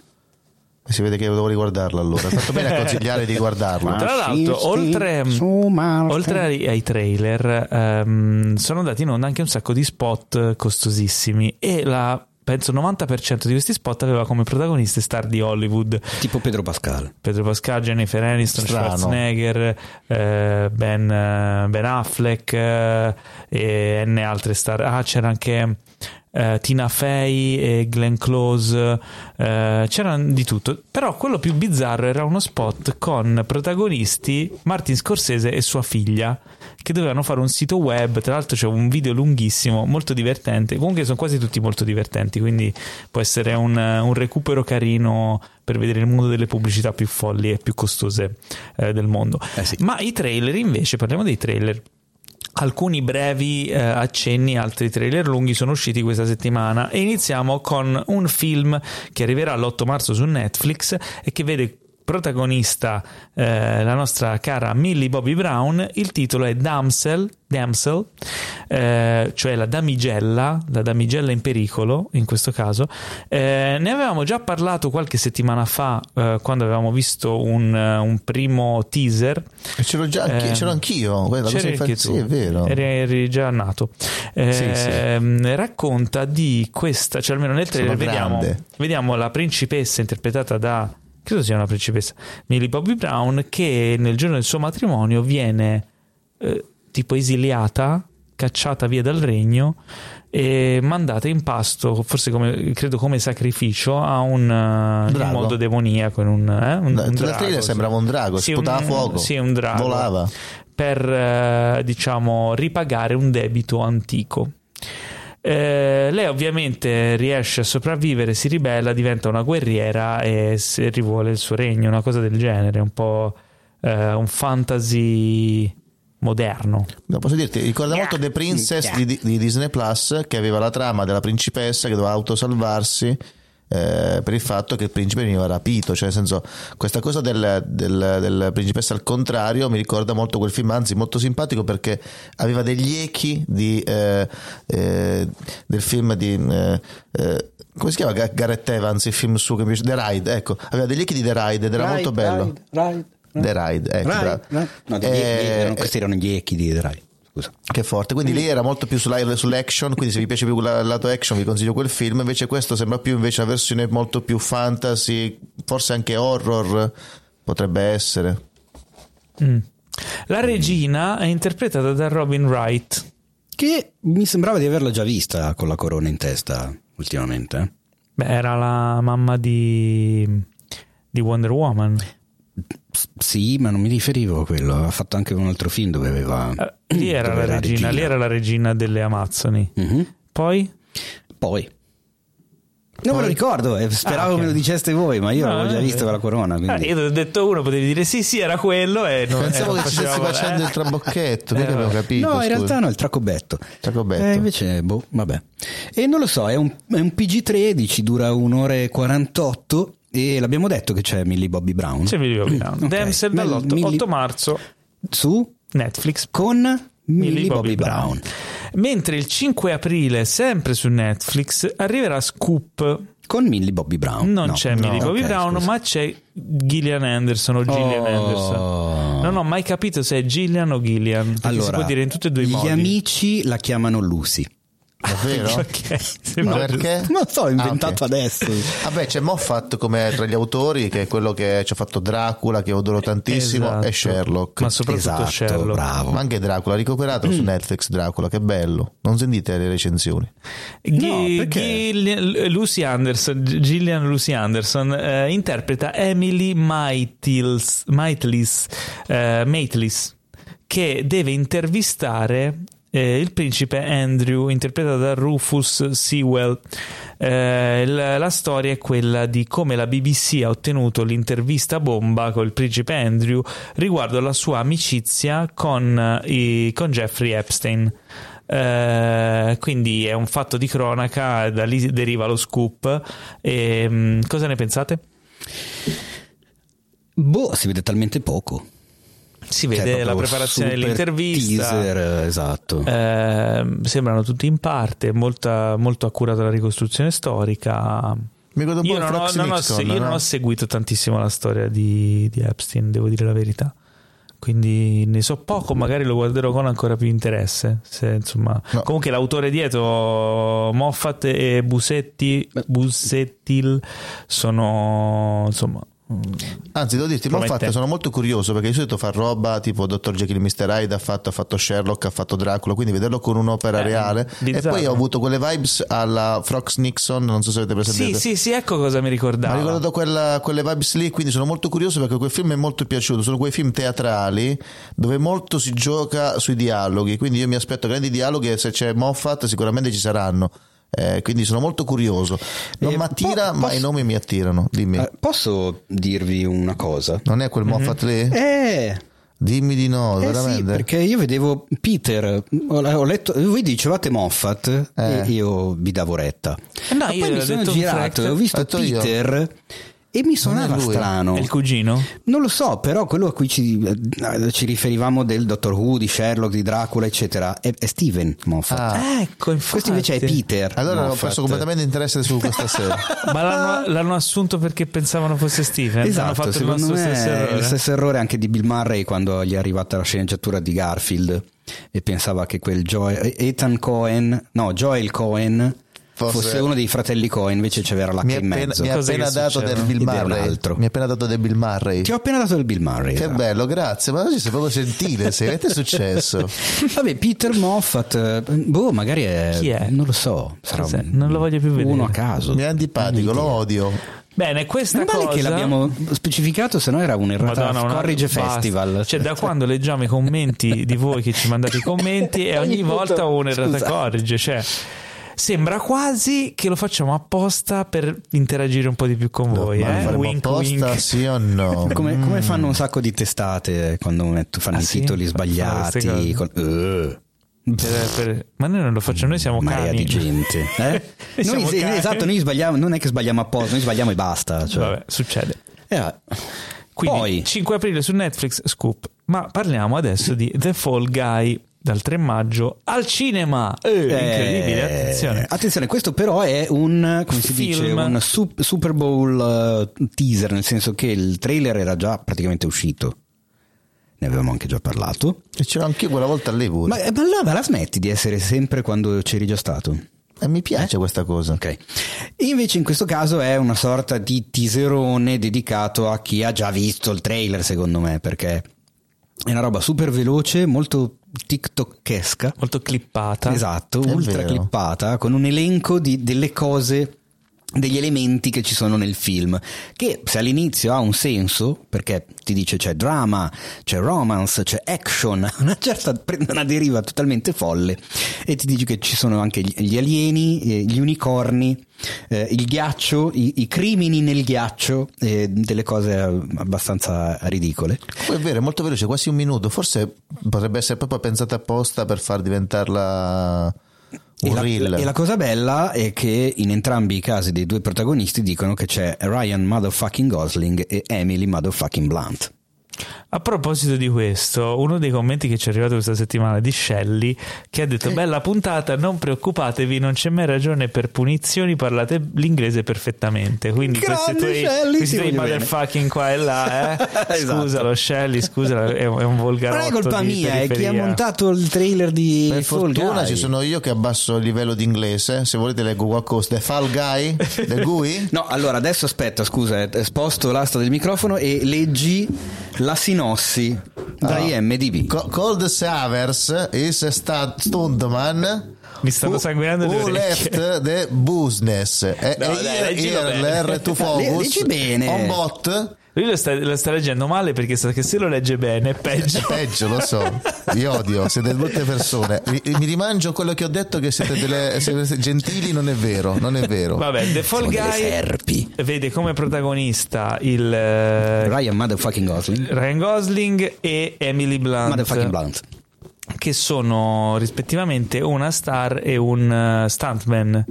Si vede che dovevo riguardarlo, allora fatto bene a consigliare di guardarlo. Tra l'altro oltre, oltre ai, ai trailer um, sono andati in onda anche un sacco di spot costosissimi e la penso il novanta per cento di questi spot aveva come protagoniste star di Hollywood, tipo Pedro Pascal, Pedro Pascal, Jennifer Aniston, Strano. Schwarzenegger, eh, ben, ben Affleck eh, e n altre star. Ah, c'era anche Uh, Tina Fey e Glenn Close, uh, c'era di tutto, però quello più bizzarro era uno spot con protagonisti Martin Scorsese e sua figlia che dovevano fare un sito web. Tra l'altro c'è un video lunghissimo, molto divertente. Comunque sono quasi tutti molto divertenti, quindi può essere un, un recupero carino per vedere il mondo delle pubblicità più folli e più costose eh, del mondo. eh sì. Ma i trailer invece, parliamo dei trailer. Alcuni brevi eh, accenni, altri trailer lunghi sono usciti questa settimana e iniziamo con un film che arriverà l'otto marzo su Netflix e che vede protagonista eh, la nostra cara Millie Bobby Brown. Il titolo è Damsel, Damsel eh, cioè la damigella, la damigella in pericolo in questo caso. Eh, ne avevamo già parlato qualche settimana fa eh, quando avevamo visto un, un primo teaser. C'ero già anch- eh, c'ero anch'io, guarda, c'ero anche far... tu. Sì, è vero. Eri, eri già nato. Eh, sì, sì. Racconta di questa, cioè almeno nel trailer vediamo, vediamo la principessa interpretata da, credo sia una principessa, Millie Bobby Brown, che nel giorno del suo matrimonio viene eh, tipo esiliata, cacciata via dal regno e mandata in pasto, forse come, credo come sacrificio, a un, un modo demoniaco, in un, eh, un, no, un drago, sembrava un drago, sì, sputava un, fuoco, sì, un drago, volava per eh, diciamo ripagare un debito antico. Eh, lei ovviamente riesce a sopravvivere, si ribella, diventa una guerriera e si rivuole il suo regno, una cosa del genere, un po' eh, un fantasy moderno. No, posso dirti, ricorda molto The Princess di, di Disney Plus, che aveva la trama della principessa che doveva autosalvarsi eh, per il fatto che il principe veniva rapito, cioè nel senso questa cosa del, del, del principessa al contrario mi ricorda molto quel film, anzi molto simpatico perché aveva degli echi di, eh, eh, del film di eh, eh, come si chiama Gareth Evans, il film su che mi piace, The Ride, ecco, aveva degli echi di The Ride ed era Ride, molto bello Ride, Ride. The Ride, ecco, Ride, no? No, gli, eh, gli, questi erano gli echi di The Ride. Scusa. Che forte, quindi mm. lì era molto più sulla, sull'action, quindi se vi piace più il la, lato action vi consiglio quel film, invece questo sembra più invece una versione molto più fantasy, forse anche horror potrebbe essere. mm. La regina è interpretata da Robin Wright, che mi sembrava di averla già vista con la corona in testa ultimamente. Beh, era la mamma di, di Wonder Woman. Sì, ma non mi riferivo a quello. Ha fatto anche un altro film dove aveva uh, lì era la regina, regina, lì era la regina delle Amazzoni. Mm-hmm. Poi? Poi non me lo ricordo, eh, speravo ah, okay. me lo diceste voi, ma io no, l'avevo già eh, visto con la corona. Ah, io ti ho detto uno, potevi dire sì, sì, era quello. E non, Pensavo eh, non che ci stessi facendo eh. il trabocchetto, eh, avevo capito. No, in scusa. realtà no, il tracobetto. Tracobetto. Eh, invece, boh, vabbì. E non lo so, è un, è un P G tredici, dura un'ora e quarantotto. E l'abbiamo detto che c'è Millie Bobby Brown. C'è Millie Bobby Brown. Okay. Damsel dall'otto Millie... otto marzo su Netflix con Millie, Millie Bobby, Bobby Brown. Brown. Mentre il cinque aprile, sempre su Netflix, arriverà Scoop con Millie Bobby Brown. Non no, c'è no, Millie Bobby okay, Brown, scusa. Ma c'è Gillian Anderson o Gillian oh. Anderson. Non ho mai capito se è Gillian o Gillian. Allora, si può dire in tutti e due i modi. Gli amici la chiamano Lucy. Davvero? Okay, ma perché? Non so, ho inventato ah, okay. adesso. Vabbè, c'è Moffat come tra gli autori, che è quello che ci ha fatto Dracula, che odoro tantissimo, esatto. e Sherlock. Ma soprattutto esatto, Sherlock. Bravo. Ma anche Dracula, recuperato mm. su Netflix Dracula, che bello. Non sentite le recensioni. G- no, G- Lucy Anderson, Gillian Lucy Anderson eh, interpreta Emily Maitlis, Maitlis, eh, Maitlis, che deve intervistare Eh, il principe Andrew, interpretato da Rufus Sewell. Eh, la, la storia è quella di come la B B C ha ottenuto l'intervista bomba col principe Andrew riguardo alla sua amicizia con, i, con Jeffrey Epstein. Eh, quindi è un fatto di cronaca, da lì deriva lo scoop. E, mh, cosa ne pensate? Boh, si vede talmente poco. Si vede la preparazione dell'intervista, teaser, esatto. Eh, sembrano tutti in parte, molta, molto accurata la ricostruzione storica. Mi io, non ho, non ho, Nixon, io no? non ho seguito tantissimo la storia di, di Epstein, devo dire la verità. Quindi ne so poco, magari lo guarderò con ancora più interesse. Se, insomma. No. Comunque l'autore dietro, Moffat e Busetti, Busettil, sono insomma. Anzi, devo dirti, Moffat, sono molto curioso perché di solito fa roba tipo doctor Jekyll e mister Hyde, ha fatto, ha fatto Sherlock, ha fatto Dracula, quindi vederlo con un'opera eh, reale bizzarro. E poi ho avuto quelle vibes alla Fox Nixon, non so se avete presente. Sì, sì, sì, ecco cosa mi ricordava. Mi ha ricordato quella, quelle vibes lì, quindi sono molto curioso perché quel film mi è molto piaciuto, sono quei film teatrali dove molto si gioca sui dialoghi, quindi io mi aspetto grandi dialoghi e se c'è Moffat sicuramente ci saranno. Eh, quindi sono molto curioso. Non eh, mi attira, po- ma posso... i nomi mi attirano. Dimmi. Eh, posso dirvi una cosa? Non è quel mm-hmm. Moffat lì? Eh. Dimmi di no, eh veramente. Sì, perché io vedevo Peter, ho letto, voi dicevate Moffat eh. e io vi davo retta. No, ma io poi mi sono girato e ho visto Peter. Io. e mi suonava strano. È il cugino? Non lo so, però quello a cui ci, ci riferivamo del Doctor Who, di Sherlock, di Dracula eccetera è, è Steven Moffat. Ah, ecco, infatti. Questo invece è Peter. Allora ho perso completamente interesse su questa sera. Ma l'hanno, l'hanno assunto perché pensavano fosse Steven. Esatto, hanno fatto secondo il me stesso errore. Lo stesso errore anche di Bill Murray quando gli è arrivata la sceneggiatura di Garfield e pensava che quel Joel, Ethan Cohen, no, Joel Cohen Forse, fosse uno dei fratelli Cohen, invece c'era la che in mezzo. Mi ha appena dato del Bill Murray. Mi ha appena dato del Bill Murray. Ti ho appena dato del Bill Murray. Che no? Bello, grazie. Ma oggi sei proprio gentile, sei è successo. Vabbè, Peter Moffat, boh, magari è, chi è? Non lo so, sarà un, non lo voglio più uno vedere. Uno a caso. Mi è antipatico, lo odio. Bene, questa non vale cosa che l'abbiamo specificato, se no era un errata Corrige una... Festival. Cioè, da quando leggiamo i commenti di voi che ci mandate i commenti e ogni, ogni volta un errata Corrige, cioè sembra quasi che lo facciamo apposta per interagire un po' di più con voi. No, eh? Wink, apposta, wink. Sì o no? Come, come fanno un sacco di testate quando metto, fanno ah, i sì? titoli sbagliati con... uh. Per, per... ma noi non lo facciamo, noi siamo Maria cani di gente, eh? noi noi, se, cani. Esatto, noi sbagliamo, non è che sbagliamo apposta, noi sbagliamo e basta, cioè. Vabbè, succede. Eh, quindi poi cinque aprile su Netflix Scoop. Ma parliamo adesso di The Fall Guy, dal tre maggio al cinema. Eh, incredibile, attenzione. Attenzione, questo però è un, come si Film. dice, un sup- Super Bowl uh, teaser, nel senso che il trailer era già praticamente uscito. Ne avevamo anche già parlato. E c'era anche quella volta lì pure. Ma, ma allora la smetti di essere sempre quando c'eri già stato? Eh, mi piace eh? questa cosa. Ok. Invece in questo caso è una sorta di teaserone dedicato a chi ha già visto il trailer, secondo me, perché è una roba super veloce, molto tiktokesca. Molto clippata. Esatto, è ultra vero. clippata, con un elenco di, delle cose... degli elementi che ci sono nel film, che se all'inizio ha un senso perché ti dice c'è drama, c'è romance, c'è action, una certa una deriva totalmente folle, e ti dice che ci sono anche gli alieni, gli unicorni, eh, il ghiaccio, i, i crimini nel ghiaccio, eh, delle cose abbastanza ridicole. È vero, è molto veloce, quasi un minuto, forse potrebbe essere proprio pensata apposta per far diventarla... E la, e la cosa bella è che in entrambi i casi dei due protagonisti dicono che c'è Ryan motherfucking Gosling e Emily motherfucking Blunt. A proposito di questo, uno dei commenti che ci è arrivato questa settimana di Shelley, che ha detto eh. bella puntata, non preoccupatevi, non c'è mai ragione per punizioni, parlate l'inglese perfettamente. Quindi grande questi tuoi, questi tuoi motherfucking qua e là, eh? Esatto. Scusalo Shelley, scusa, è un volgarotto. Non è colpa mia, è chi ha montato il trailer di per Fall fortuna Guy. Ci sono io che abbasso il livello di inglese, se volete leggo qualcosa. The Fall Guy, The Gui? No, allora adesso aspetta, scusa, sposto l'asta del microfono e leggi la sinossi da ah. I M D B. Cold Savers is Stud Stuntman. Mi stanno sanguinando le orecchie. Who left the business? E l'R to focus. Le, bene. On bot. Lui lo sta, lo sta leggendo male perché sa che se lo legge bene è peggio. È peggio, lo so. Vi odio, siete molte persone. Mi, mi rimangio quello che ho detto, che siete delle siete gentili, non è vero, non è vero. Vabbè, The Fall Guy vede come protagonista il Ryan motherfucking Gosling. Ryan Gosling e Emily Blunt. Motherfucking Blunt. Che sono rispettivamente una star e un stuntman,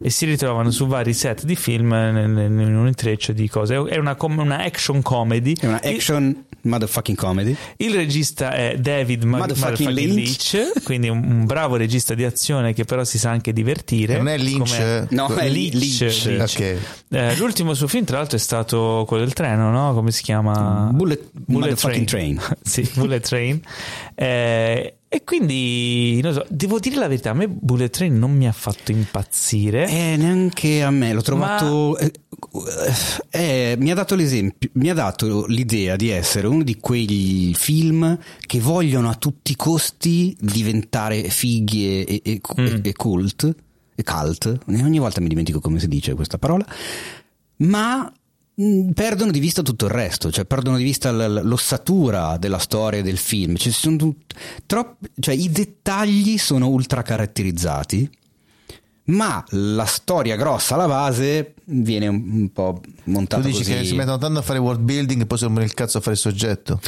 e si ritrovano su vari set di film in un intreccio di cose. È una, com- una action comedy. È una action il, motherfucking comedy. Il regista è David Mag- motherfucking, motherfucking Lynch. Lynch, quindi un, un bravo regista di azione che però si sa anche divertire. Non è Lynch, no, è Lynch. Lynch. Lynch. Okay. Eh, l'ultimo suo film tra l'altro è stato quello del treno, no? Come si chiama? Bullet, Bullet Train. Train. Sì, Bullet Train. Eh, E quindi, non so, devo dire la verità, a me Bullet Train non mi ha fatto impazzire. Eh, neanche a me, l'ho trovato... Ma... Eh, eh, mi ha dato l'esempio, mi ha dato l'idea di essere uno di quei film che vogliono a tutti i costi diventare fighi e, e, mm. e, e cult, e cult, ogni volta mi dimentico come si dice questa parola, ma... perdono di vista tutto il resto, cioè perdono di vista l'ossatura della storia del film, cioè, sono tut... troppi... cioè i dettagli sono ultra caratterizzati, ma la storia grossa alla base viene un po' montata così. Tu dici così... che si mettono tanto a fare world building e poi sono il cazzo a fare il soggetto.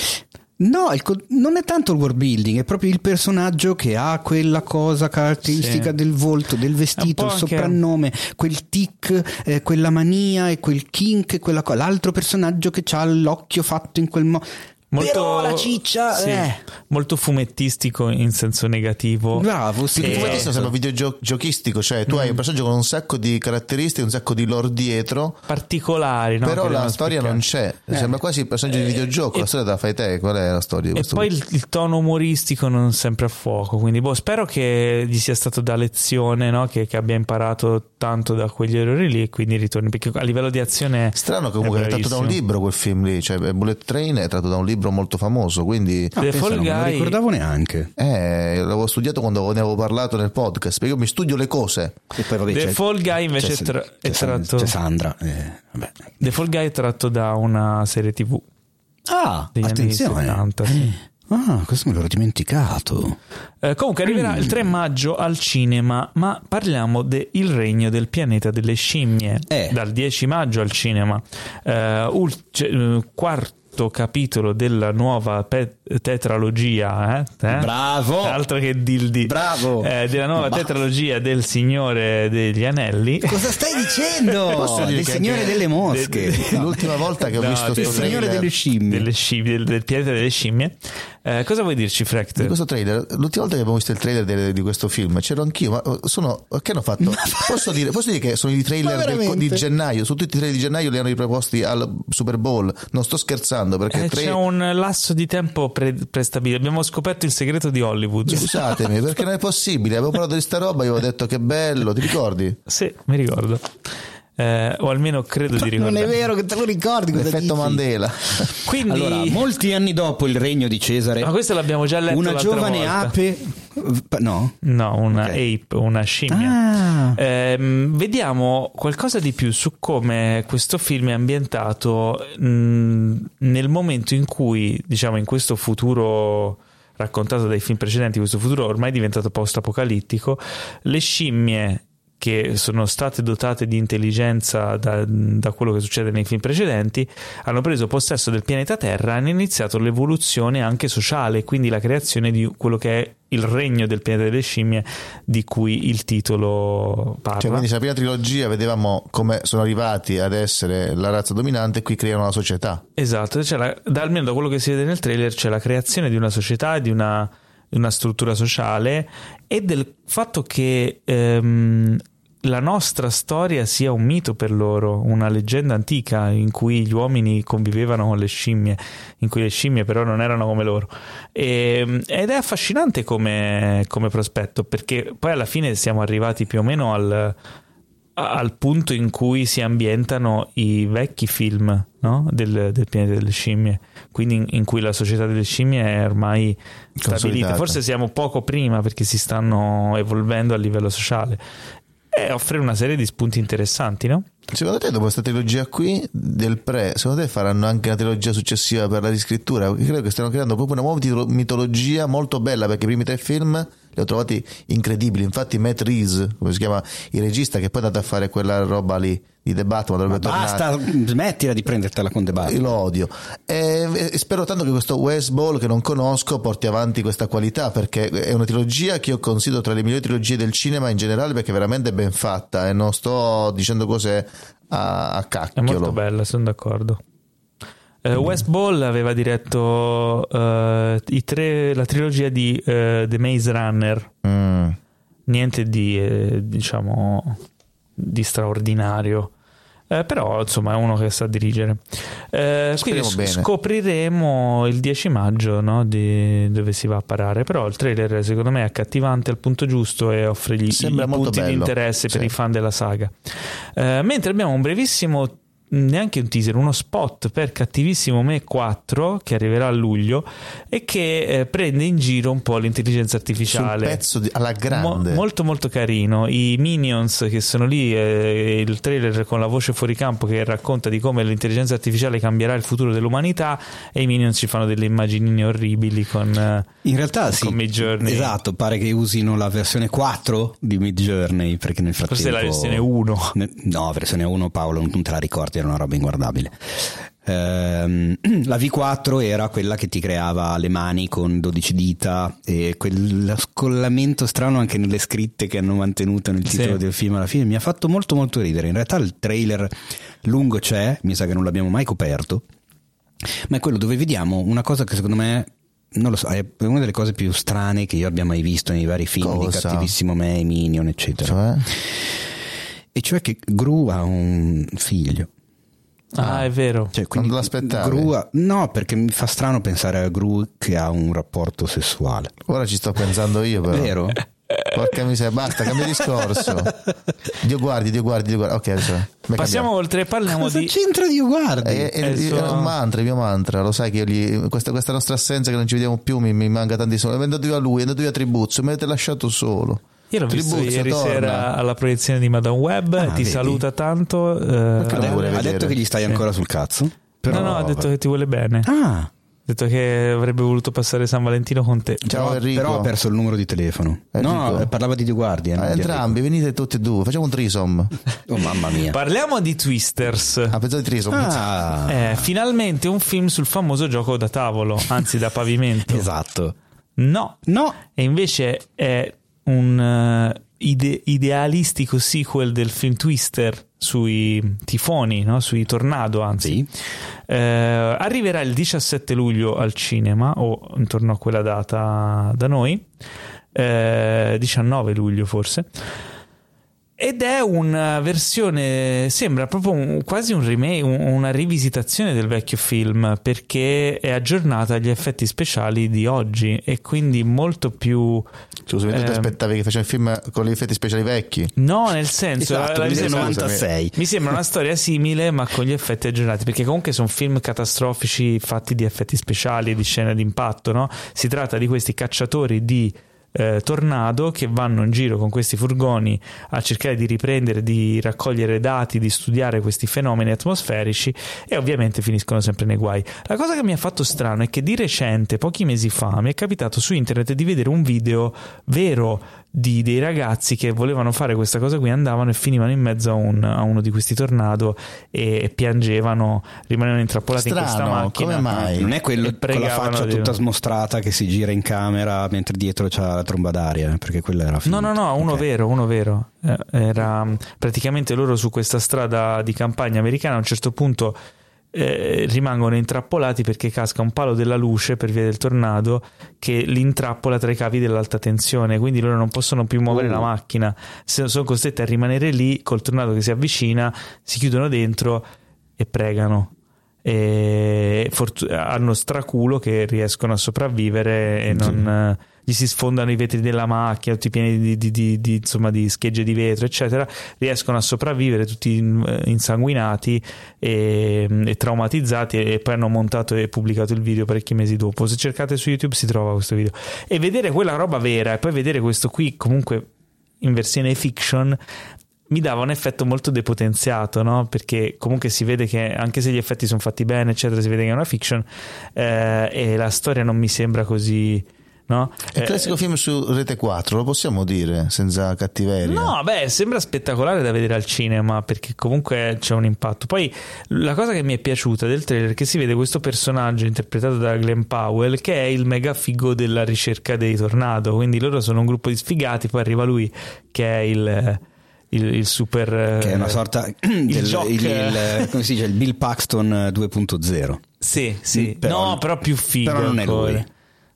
No, il co- non è tanto il world building, è proprio il personaggio che ha quella cosa caratteristica, sì, del volto, del vestito, il soprannome, anche... quel tic, eh, quella mania e quel kink e quella co- l'altro personaggio che ha l'occhio fatto in quel modo. Molto, però la ciccia, sì, eh. molto fumettistico in senso negativo. Bravo, sì. Il fumettista sembra videogiochistico, cioè tu mm. hai un personaggio con un sacco di caratteristiche, un sacco di lore dietro, particolari, no? Però per la non storia spiccare. non c'è, eh. sembra quasi il personaggio eh. di videogioco. E la storia te la fai te, qual è la storia? E poi il, il tono umoristico non sempre a fuoco. Quindi boh, spero che gli sia stato da lezione, no? che, che abbia imparato tanto da quegli errori lì e quindi ritorni, perché a livello di azione strano, comunque è, è tratto da un libro quel film lì, cioè Bullet Train è tratto da un libro molto famoso, quindi ah, non me lo ricordavo neanche. Eh, l'avevo studiato quando ne avevo parlato nel podcast, perché io mi studio le cose. E poi, vabbè, The Fall Guy invece c'è, tra- c'è, è tratto c'è Sandra. Eh, vabbè. The Fall Guy è tratto da una serie tivù. Ah, attenzione. Ah, questo me l'ero dimenticato. Eh, comunque arriverà mm. il tre maggio al cinema, ma parliamo de Il regno del pianeta delle scimmie, eh. dal dieci maggio al cinema. Eh, ul- c- quarto capitolo della nuova pe- tetralogia, eh? Eh? Bravo! Altro che dildi, bravo! Eh, della nuova Ma... tetralogia del Signore degli Anelli. Cosa stai dicendo? Del Signore che... delle Mosche. De... No. L'ultima volta che ho no, visto del sto Signore trailer... delle Scimmie, delle scimmie del, del pianeta delle scimmie. Eh, cosa vuoi dirci, Fract? Di questo trailer, l'ultima volta che abbiamo visto il trailer de, di questo film c'ero anch'io, ma sono che hanno fatto? Posso dire, posso dire che sono i trailer del, di gennaio, sono tutti i trailer di gennaio, li hanno riproposti al Super Bowl. Non sto scherzando, perché eh, tre... c'è un lasso di tempo pre- prestabilito. Abbiamo scoperto il segreto di Hollywood. Scusatemi, perché non è possibile. Avevo parlato di sta roba, io ho detto che bello, ti ricordi? Sì, mi ricordo. Eh, o almeno credo di ricordare. Non è vero che te lo ricordi, l'effetto Mandela. Quindi... allora, molti anni dopo il regno di Cesare, ma questo l'abbiamo già letto, una giovane volta. ape no no una okay. ape una scimmia ah. eh, vediamo qualcosa di più su come questo film è ambientato mh, nel momento in cui, diciamo, in questo futuro raccontato dai film precedenti, questo futuro ormai diventato post-apocalittico, le scimmie che sono state dotate di intelligenza da, da quello che succede nei film precedenti, hanno preso possesso del pianeta Terra e hanno iniziato l'evoluzione anche sociale, quindi la creazione di quello che è il regno del pianeta delle scimmie, di cui il titolo parla. Cioè, quindi nella prima trilogia vedevamo come sono arrivati ad essere la razza dominante, e qui creano una società. Esatto, cioè la, da, almeno da quello che si vede nel trailer c'è la creazione di una società, di una... una struttura sociale, e del fatto che ehm, la nostra storia sia un mito per loro, una leggenda antica in cui gli uomini convivevano con le scimmie, in cui le scimmie però non erano come loro, e, ed è affascinante come, come prospetto, perché poi alla fine siamo arrivati più o meno al, al punto in cui si ambientano i vecchi film, no? del, del pianeta delle scimmie, quindi in, in cui la società delle scimmie è ormai stabilita. Forse siamo poco prima, perché si stanno evolvendo a livello sociale, e offre una serie di spunti interessanti, no? Secondo te, dopo questa trilogia qui del pre, secondo te faranno anche una trilogia successiva per la riscrittura? Credo che stiano creando proprio una nuova mitologia molto bella, perché i primi tre film li ho trovati incredibili. Infatti Matt Reeves, come si chiama il regista, che poi è andato a fare quella roba lì di The Batman, ma basta, smettila di prendertela con The Batman. Io lo odio, e, e spero tanto che questo West Ball, che non conosco, porti avanti questa qualità, perché è una trilogia che io considero tra le migliori trilogie del cinema in generale, perché veramente è ben fatta e non sto dicendo cose a, a cacchiolo. È molto bella, sono d'accordo. Uh, West Ball aveva diretto uh, i tre, la trilogia di uh, The Maze Runner. Mm. Niente di eh, diciamo di straordinario, eh, però insomma è uno che sa dirigere. Eh, quindi sc- scopriremo il dieci maggio, no, di dove si va a parare, però il trailer secondo me è accattivante al punto giusto e offre gli punti di interesse, sì, per i fan della saga. Eh, mentre abbiamo un brevissimo, neanche un teaser, uno spot per Cattivissimo Me quattro, che arriverà a luglio e che eh, prende in giro un po' l'intelligenza artificiale sul pezzo di, alla grande. Mo- molto molto carino, i Minions che sono lì, eh, il trailer con la voce fuori campo che racconta di come l'intelligenza artificiale cambierà il futuro dell'umanità, e i Minions ci fanno delle immaginine orribili con eh, in realtà con sì, Midjourney. Esatto, pare che usino la versione quattro di Midjourney, perché nel frattempo forse è la versione uno. Ne- no, versione uno Paolo non te la ricordi, era una roba inguardabile. ehm, la V quattro era quella che ti creava le mani con dodici dita e quel scollamento strano anche nelle scritte che hanno mantenuto nel titolo sì. del film alla fine mi ha fatto molto molto ridere. In realtà il trailer lungo c'è, mi sa che non l'abbiamo mai coperto, ma è quello dove vediamo una cosa che secondo me, non lo so, è una delle cose più strane che io abbia mai visto nei vari film cosa? di Cattivissimo Me, Minion eccetera, cioè? E cioè che Gru ha un figlio. Ah, ah è vero, cioè, quindi non l'aspettavi? Gru ha... no, perché mi fa strano pensare a Gru che ha un rapporto sessuale. Ora ci sto pensando io però. È vero? Porca miseria, basta, cambia discorso. Dio guardi, Dio guardi, Dio guardi. Ok, adesso passiamo oltre, parliamo cosa di... c'entra Dio guardi? È, è, è, suo... è un mantra, il mio mantra. Lo sai che io gli... questa, questa nostra assenza che non ci vediamo più mi, mi manca tantissimo. È andato via lui, è andato via Tribuzzo, mi avete lasciato solo. Io l'ho Tribuzzo, visto ieri torna. sera alla proiezione di Madame Web. Ah, ti vedi? Saluta tanto. Eh... Ha detto che gli stai ancora eh. sul cazzo? Però... No, no, ha detto che ti vuole bene. Ah, detto che avrebbe voluto passare San Valentino con te. Ciao, però, però ha perso il numero di telefono. Enrico. No, parlava di Dio Guardi. Ah, entrambi, venite tutti e due, facciamo un threesome. Oh mamma mia. Parliamo di Twisters. Ah, pensavo di threesome. Ah. Eh, finalmente un film sul famoso gioco da tavolo, anzi da pavimento. Esatto. No, no. E invece è un uh, ide- idealistico sequel del film Twister. Sui tifoni, no? Sui tornado anzi sì. eh, Arriverà il diciassette luglio al cinema, o intorno a quella data da noi, eh, diciannove luglio forse. Ed è una versione, sembra proprio un, quasi un remake, un, una rivisitazione del vecchio film, perché è aggiornata agli effetti speciali di oggi e quindi molto più... Scusa, ehm... tu ti aspettavi che faceva il film con gli effetti speciali vecchi? No, nel senso... Esatto, la, la, mi, novantasei. Mi sembra una storia simile ma con gli effetti aggiornati, perché comunque sono film catastrofici fatti di effetti speciali, di scene d'impatto, no? Si tratta di questi cacciatori di... Eh, tornado che vanno in giro con questi furgoni a cercare di riprendere, di raccogliere dati, di studiare questi fenomeni atmosferici e ovviamente finiscono sempre nei guai. La cosa che mi ha fatto strano è che di recente, pochi mesi fa, mi è capitato su internet di vedere un video vero di dei ragazzi che volevano fare questa cosa qui, andavano e finivano in mezzo a, un, a uno di questi tornado e, e piangevano, rimanevano intrappolati strano, in questa macchina. Come mai? Non è quello con la faccia di... tutta smostrata che si gira in camera mentre dietro c'ha tromba d'aria, perché quella era finta. No no no, uno okay. vero, uno vero era praticamente loro su questa strada di campagna americana. A un certo punto eh, rimangono intrappolati perché casca un palo della luce per via del tornado che li intrappola tra i cavi dell'alta tensione, quindi loro non possono più muovere uh. la macchina, sono costretti a rimanere lì col tornado che si avvicina, si chiudono dentro e pregano. E fortu- hanno straculo che riescono a sopravvivere e non sì. gli si sfondano i vetri della macchina, tutti pieni di, di, di, di, insomma, di schegge di vetro eccetera, riescono a sopravvivere tutti insanguinati e, e traumatizzati, e poi hanno montato e pubblicato il video parecchi mesi dopo. Se cercate su YouTube si trova questo video, e vedere quella roba vera e poi vedere questo qui comunque in versione fiction mi dava un effetto molto depotenziato, no? Perché comunque si vede che anche se gli effetti sono fatti bene eccetera, si vede che è una fiction eh, e la storia non mi sembra così, no? Il classico eh, film su Rete quattro, lo possiamo dire senza cattiveria? No, beh, sembra spettacolare da vedere al cinema perché comunque c'è un impatto. Poi la cosa che mi è piaciuta del trailer è che si vede questo personaggio interpretato da Glenn Powell che è il mega figo della ricerca dei tornado, quindi loro sono un gruppo di sfigati, poi arriva lui che è il... Il, il super che è una sorta il, del, il, il come si dice il Bill Paxton due punto zero. Sì, sì. Però, no, però più figo. Però non è lui.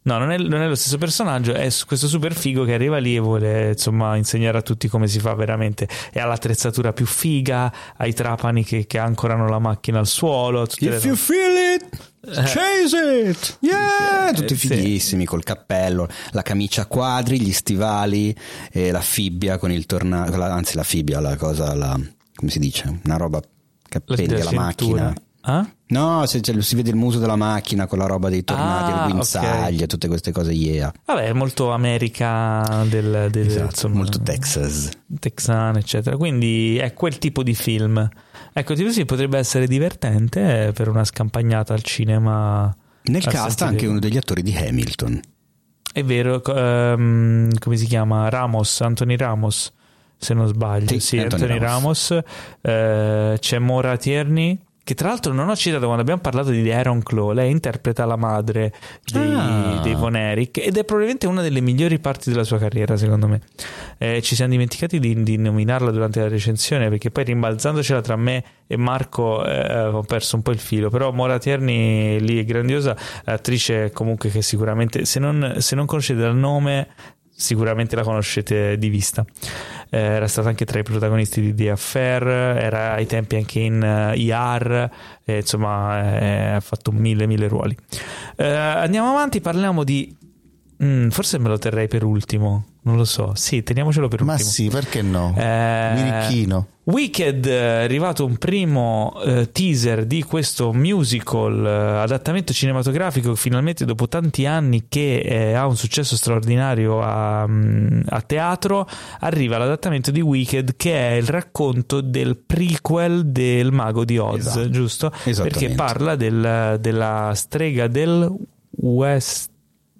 No, non è, non è lo stesso personaggio, è questo super figo che arriva lì e vuole insomma insegnare a tutti come si fa veramente. E ha l'attrezzatura più figa, ha i trapani che, che ancorano la macchina al suolo. Tutte If le... you feel it, chase it, yeah! Tutti fighissimi, col cappello, la camicia a quadri, gli stivali e la fibbia con il tornado, anzi la fibbia, la cosa, la, come si dice, una roba che appende alla macchina. Ah? No, se, cioè, si vede il muso della macchina con la roba dei tornati, ah, le guinzaglie, okay. Tutte queste cose, yeah. Vabbè, è molto America del, del esatto, insomma, molto Texas, texano eccetera, quindi è quel tipo di film. Ecco, così potrebbe essere divertente per una scampagnata al cinema. Nel cast anche uno degli attori di Hamilton. È vero, um, come si chiama? Ramos, Anthony Ramos, se non sbaglio. Sì, sì Anthony, Anthony Ramos, Ramos. Eh, c'è Maura Tierney che tra l'altro non ho citato quando abbiamo parlato di The Iron Claw. Lei interpreta la madre dei, ah. dei Von Erich, ed è probabilmente una delle migliori parti della sua carriera, secondo me. Eh, ci siamo dimenticati di, di nominarla durante la recensione, perché poi rimbalzandocela tra me e Marco eh, ho perso un po' il filo, però Mora Tierney lì è grandiosa, attrice comunque che sicuramente, se non, se non conoscete il nome, sicuramente la conoscete di vista. Eh, era stata anche tra i protagonisti di The Affair, era ai tempi anche in uh, I R, eh, insomma eh, ha fatto mille mille ruoli. Eh, andiamo avanti, parliamo di mm, forse me lo terrei per ultimo, non lo so, sì, teniamocelo per ultimo. Ma sì, perché no? Eh, Mirichino. Wicked, è arrivato un primo eh, teaser di questo musical, eh, adattamento cinematografico, finalmente dopo tanti anni che eh, ha un successo straordinario a, a teatro, arriva l'adattamento di Wicked, che è il racconto del prequel del Mago di Oz, esatto. Giusto? Perché parla del, della strega del West.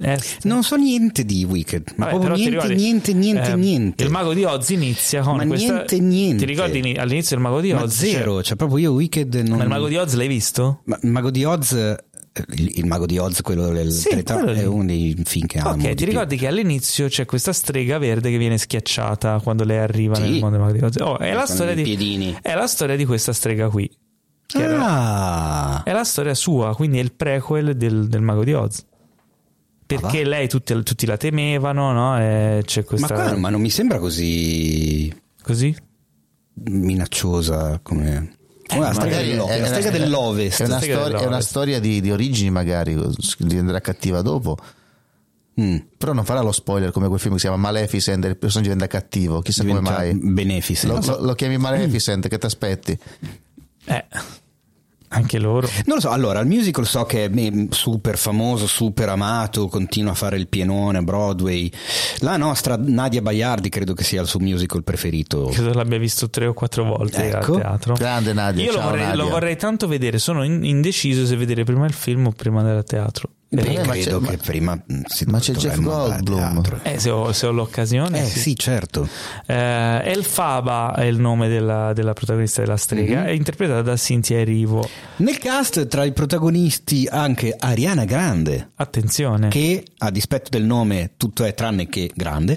Est. Non so niente di Wicked, ma vabbè, niente, ricordi, niente, niente, eh, niente. Il Mago di Oz inizia con ma questa... niente, niente. Ti ricordi all'inizio il Mago di Oz? Ma zero, cioè, cioè proprio io Wicked non... Ma il Mago di Oz l'hai visto? Ma il Mago di Oz... Il, il Mago di Oz, quello del sì, teletrasporto, è uno dei film che amo. Ok, ti ricordi più. Che all'inizio c'è questa strega verde che viene schiacciata quando lei arriva sì. nel mondo del Mago di Oz. Oh, è, la storia di, è la storia di questa strega qui. Che ah. era, è la storia sua, quindi è il prequel del, del Mago di Oz. Perché lei tutti, tutti la temevano, no? E c'è questa... ma, qua, ma non mi sembra così così minacciosa come eh, la strega dell'Ovest. È una, stor- è una storia di, di origini, magari diventerà cattiva dopo. Mm. Però non farà lo spoiler come quel film che si chiama Maleficent, il personaggio diventa cattivo, chissà diventa come mai. Beneficent. Lo, lo, lo chiami Maleficent, mm. che ti aspetti? Eh... anche loro non lo so. Allora il musical so che è super famoso, super amato, continua a fare il pienone a Broadway. La nostra Nadia Baiardi credo che sia il suo musical preferito, credo l'abbia visto tre o quattro volte, ecco. A teatro, grande Nadia. Io ciao, lo, vorrei, Nadia. Lo vorrei tanto vedere, sono indeciso se vedere prima il film o prima andare a teatro. Beh, Beh, credo che ma, prima si ma c'è Jeff Goldblum eh, se, ho, se ho l'occasione eh sì, sì certo. eh, Elphaba è il nome della, della protagonista della strega, mm-hmm. è interpretata da Cynthia Erivo. Nel cast tra i protagonisti anche Ariana Grande, attenzione, che a dispetto del nome tutto è tranne che grande.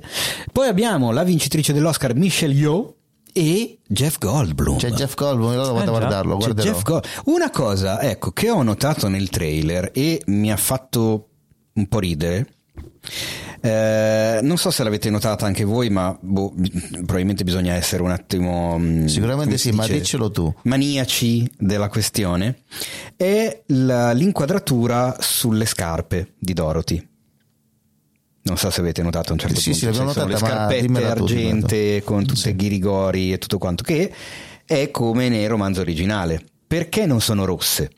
Poi abbiamo la vincitrice dell'Oscar Michelle Yeoh e Jeff Goldblum. C'è Jeff Goldblum, io lo vado eh, a guardarlo, guarderò. Jeff Gold... Una cosa, ecco, che ho notato nel trailer e mi ha fatto un po' ridere. Eh, non so se l'avete notata anche voi, ma boh, probabilmente bisogna essere un attimo sicuramente sì, ma diccelo tu. Maniaci della questione. È la, l'inquadratura sulle scarpe di Dorothy. Non so se avete notato a un certo sì, punto sì, cioè, notata, le scarpette argente tutto, con tutte sì. ghirigori e tutto quanto, che è come nel romanzo originale. Perché non sono rosse?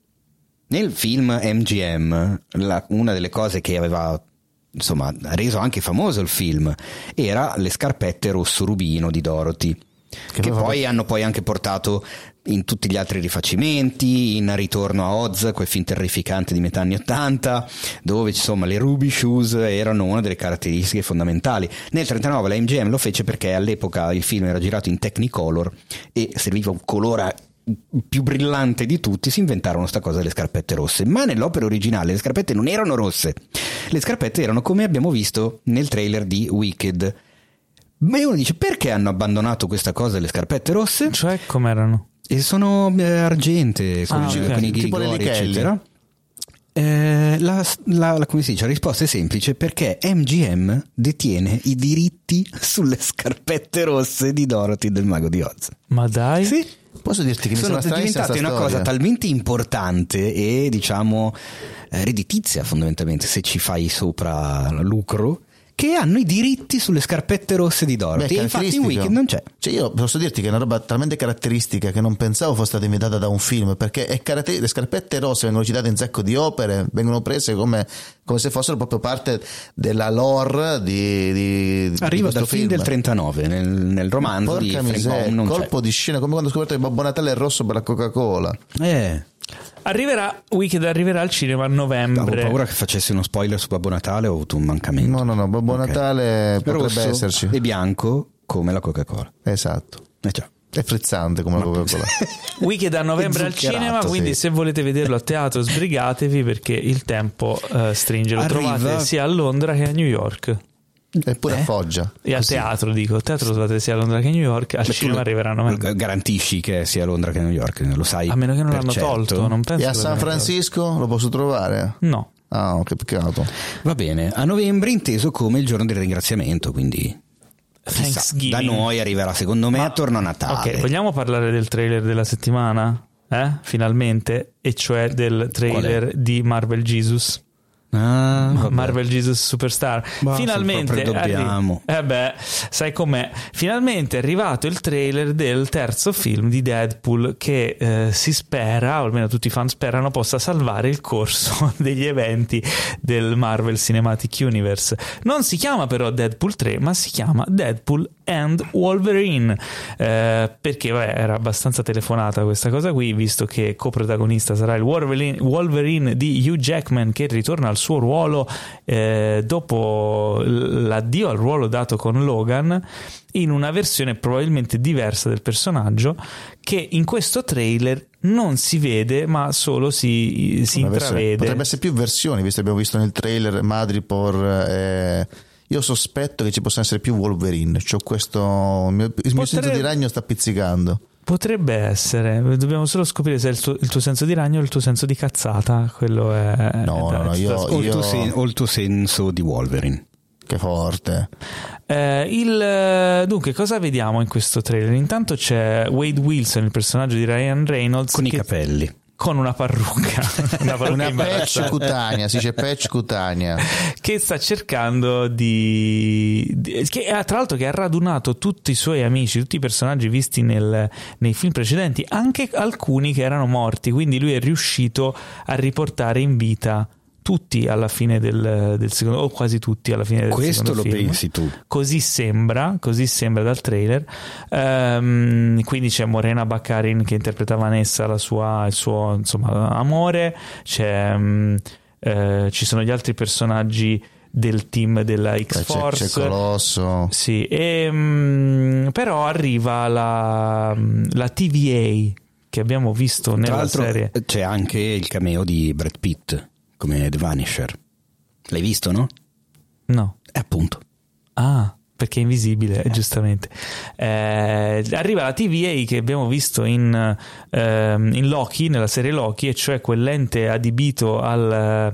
Nel film M G M la, una delle cose che aveva insomma reso anche famoso il film era le scarpette rosso rubino di Dorothy, che, che poi fatto... hanno poi anche portato in tutti gli altri rifacimenti, in Ritorno a Oz, quel film terrificante di metà anni ottanta, dove insomma le ruby shoes erano una delle caratteristiche fondamentali. Nel trentanove la M G M lo fece perché all'epoca il film era girato in Technicolor e serviva un colore più brillante di tutti, si inventarono sta cosa delle scarpette rosse, ma nell'opera originale le scarpette non erano rosse, le scarpette erano come abbiamo visto nel trailer di Wicked. Ma uno dice, perché hanno abbandonato questa cosa delle scarpette rosse? Cioè com'erano? E sono argente con, ah, okay. con i ghirigori eccetera. Eh, la, la, la, come si dice, la risposta è semplice, perché M G M detiene i diritti sulle scarpette rosse di Dorothy del Mago di Oz. Ma dai, sì. Posso dirti che sono, sono diventate una cosa talmente importante e diciamo redditizia fondamentalmente, se ci fai sopra lucro, che hanno i diritti sulle scarpette rosse di Dorothy. Beh, e infatti in Wicked non c'è. Cioè io posso dirti che è una roba talmente caratteristica che non pensavo fosse stata inventata da un film, perché è caratter- le scarpette rosse vengono citate in un sacco di opere, vengono prese come, come se fossero proprio parte della lore di, di arriva di dal film del trentanove nel, nel romanzo. Porca di Frank miseria, non colpo c'è. Di scena come quando ho scoperto che Babbo Natale è rosso per la Coca-Cola. eh Arriverà Wicked, arriverà al cinema a novembre. Ho paura che facessi uno spoiler su Babbo Natale, ho avuto un mancamento. No, no, no, Babbo okay. Natale potrebbe rosso esserci. E bianco come la Coca-Cola. Esatto. E ciao. È frizzante come la Coca-Cola. Weekend a novembre al cinema, sì. Quindi se volete vederlo a teatro sbrigatevi perché il tempo uh, stringe. Lo Arriva... trovate sia a Londra che a New York. Eppure eh? a Foggia. E al teatro, dico, al teatro trovate sia a Londra che a New York, al Beh, cinema arriveranno meno. Garantisci che sia a Londra che a New York, lo sai. A meno che non l'hanno certo. tolto, non penso. E a San Francisco lo posso trovare? No. Ah, che peccato. Va bene, a novembre inteso come il giorno del ringraziamento, quindi da noi arriverà secondo me Ma... attorno a Natale. Ok, vogliamo parlare del trailer della settimana? Eh? Finalmente, e cioè del trailer di Marvel Jesus. Ah, Marvel Jesus Superstar. Bah, finalmente arri- eh beh, sai com'è? Finalmente è arrivato il trailer del terzo film di Deadpool che eh, si spera, o almeno tutti i fan sperano, possa salvare il corso degli eventi del Marvel Cinematic Universe. Non si chiama però Deadpool tre, ma si chiama Deadpool and Wolverine, eh, perché vabbè, era abbastanza telefonata questa cosa qui, visto che coprotagonista sarà il Wolverine, Wolverine di Hugh Jackman, che ritorna al suo ruolo eh, dopo l'addio al ruolo dato con Logan, in una versione probabilmente diversa del personaggio, che in questo trailer non si vede ma solo si, si intravede. Potrebbe essere più versioni, visto che abbiamo visto nel trailer Madripoor eh... Io sospetto che ci possano essere più Wolverine. C'ho questo il mio, il potrebbe, mio senso di ragno sta pizzicando. Potrebbe essere. Dobbiamo solo scoprire se è il tuo, il tuo senso di ragno o il tuo senso di cazzata. Quello è. No, è no, no io, o, io... Il tuo sen- o il tuo senso di Wolverine. Che forte. Eh, il, dunque, cosa vediamo in questo trailer? Intanto c'è Wade Wilson, il personaggio di Ryan Reynolds, con che... i capelli. Con una parrucca, una, parrucca una patch cutanea, si dice patch cutanea, che sta cercando di, di che ha, tra l'altro, che ha radunato tutti i suoi amici, tutti i personaggi visti nel, nei film precedenti, anche alcuni che erano morti, quindi lui è riuscito a riportare in vita tutti alla fine del, del secondo, o quasi tutti alla fine del Questo secondo film. Questo lo pensi tu? Così sembra, così sembra dal trailer. Um, quindi c'è Morena Baccarin che interpreta Vanessa, la sua, il suo insomma amore. C'è, um, eh, ci sono gli altri personaggi del team della X-Force. C'è, c'è Colosso. Sì, e, um, però arriva la, la T V A che abbiamo visto nella Tra l'altro serie. C'è anche il cameo di Brad Pitt come The Vanisher. L'hai visto, no? No. Eh, appunto. Ah, perché è invisibile, eh. giustamente. Eh, arriva la T V A che abbiamo visto in, ehm, in Loki, nella serie Loki, e cioè quell'ente adibito al... al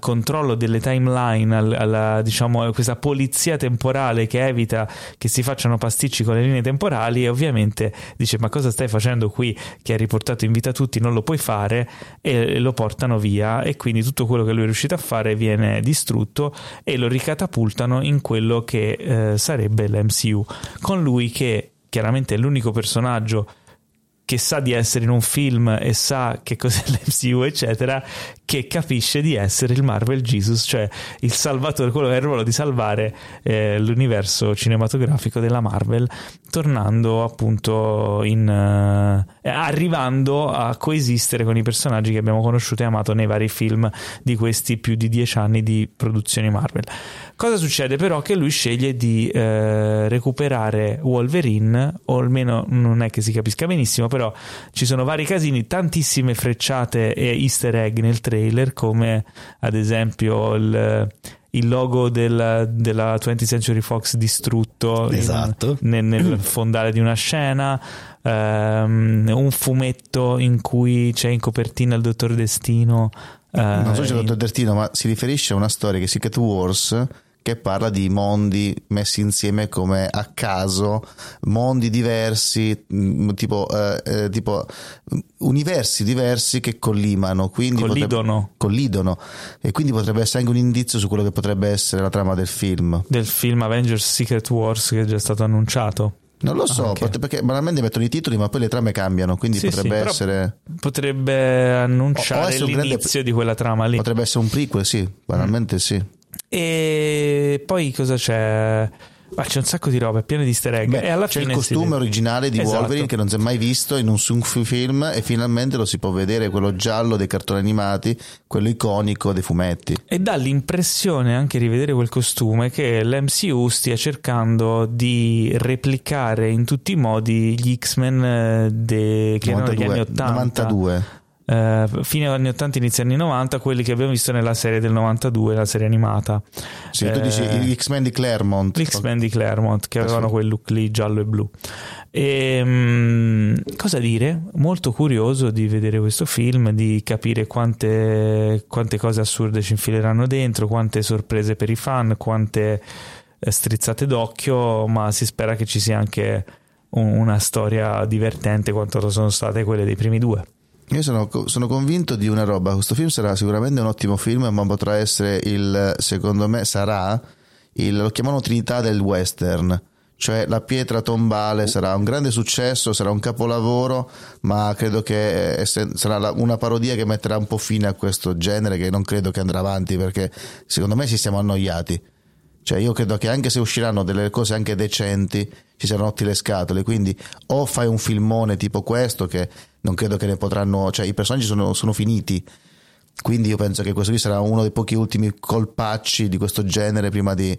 controllo delle timeline, alla, alla, diciamo, questa polizia temporale che evita che si facciano pasticci con le linee temporali, e ovviamente dice: ma cosa stai facendo qui, che hai riportato in vita tutti, non lo puoi fare, e lo portano via, e quindi tutto quello che lui è riuscito a fare viene distrutto e lo ricatapultano in quello che eh, sarebbe l'M C U, con lui che chiaramente è l'unico personaggio che sa di essere in un film e sa che cos'è l'M C U eccetera, che capisce di essere il Marvel Jesus, cioè il salvatore, quello che ha il ruolo di salvare eh, l'universo cinematografico della Marvel, tornando appunto in eh, arrivando a coesistere con i personaggi che abbiamo conosciuto e amato nei vari film di questi più di dieci anni di produzioni Marvel. Cosa succede però? Che lui sceglie di eh, recuperare Wolverine, o almeno non è che si capisca benissimo, però ci sono vari casini, tantissime frecciate e easter egg nel trailer, come ad esempio il, il logo del, della twentieth Century Fox distrutto, esatto, in, nel, nel fondale di una scena, um, un fumetto in cui c'è in copertina il Dottor Destino. Uh, non so se c'è il Dottor Destino, ma si riferisce a una storia che si chiama Secret Wars, che parla di mondi messi insieme come a caso, mondi diversi, tipo, eh, tipo universi diversi che collimano, quindi collidono. Potrebbe, collidono, e quindi potrebbe essere anche un indizio su quello che potrebbe essere la trama del film. Del film Avengers Secret Wars, che è già stato annunciato. Non lo so, ah, okay. Perché banalmente mettono i titoli ma poi le trame cambiano, quindi sì, potrebbe sì, essere potrebbe annunciare essere l'inizio grande... di quella trama lì. Potrebbe essere un prequel, sì, banalmente mm. sì. E poi cosa c'è? Ma c'è un sacco di roba, è pieno di easter egg. Beh, e alla c'è fine il costume si... originale di esatto. Wolverine, che non si è mai visto in un film, e finalmente lo si può vedere, quello giallo dei cartoni animati, quello iconico dei fumetti. E dà l'impressione, anche rivedere quel costume, che l'M C U stia cercando di replicare in tutti i modi gli X-Men de... che erano degli anni ottanta, novantadue Uh, fine anni ottanta, inizio anni novanta, quelli che abbiamo visto nella serie del novantadue, la serie animata. Sì, eh, tu dici gli X-Men di Claremont. Gli X-Men di Claremont, che avevano quel look lì giallo e blu. E, um, cosa dire? Molto curioso di vedere questo film, di capire quante, quante cose assurde ci infileranno dentro, quante sorprese per i fan, quante strizzate d'occhio, ma si spera che ci sia anche un, una storia divertente quanto lo sono state quelle dei primi due. Io sono, sono convinto di una roba. Questo film sarà sicuramente un ottimo film, ma potrà essere il, secondo me, sarà il, lo chiamano Trinità del western, cioè la pietra tombale. Sarà un grande successo, sarà un capolavoro, ma credo che ess- sarà la, una parodia che metterà un po' fine a questo genere, che non credo che andrà avanti, perché secondo me ci siamo annoiati. Cioè io credo che anche se usciranno delle cose anche decenti, ci siano rotti le scatole. Quindi o fai un filmone tipo questo, che non credo che ne potranno, cioè i personaggi sono, sono finiti, quindi io penso che questo qui sarà uno dei pochi ultimi colpacci di questo genere prima di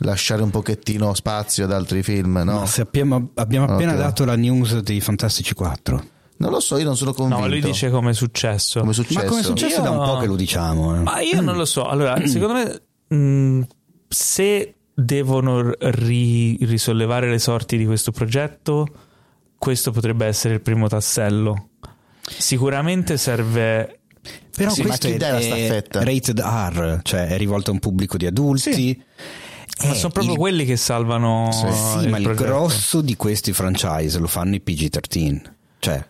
lasciare un pochettino spazio ad altri film, no? Ma se abbiamo, abbiamo appena okay. dato la news dei Fantastici quattro. Non lo so, io non sono convinto. No, lui dice come è successo. Come è successo? Ma come è successo io... da un po' che lo diciamo. Eh. Ma io non lo so. Allora, secondo me... Mh... se devono ri- risollevare le sorti di questo progetto, questo potrebbe essere il primo tassello. Sicuramente serve, però sì, questo ma chi dà la staffetta? Rated R, cioè è rivolto a un pubblico di adulti. Sì. Eh, ma sono proprio il... quelli che salvano. Sì, sì, il ma progetto. Il grosso di questi franchise lo fanno i P G tredici, cioè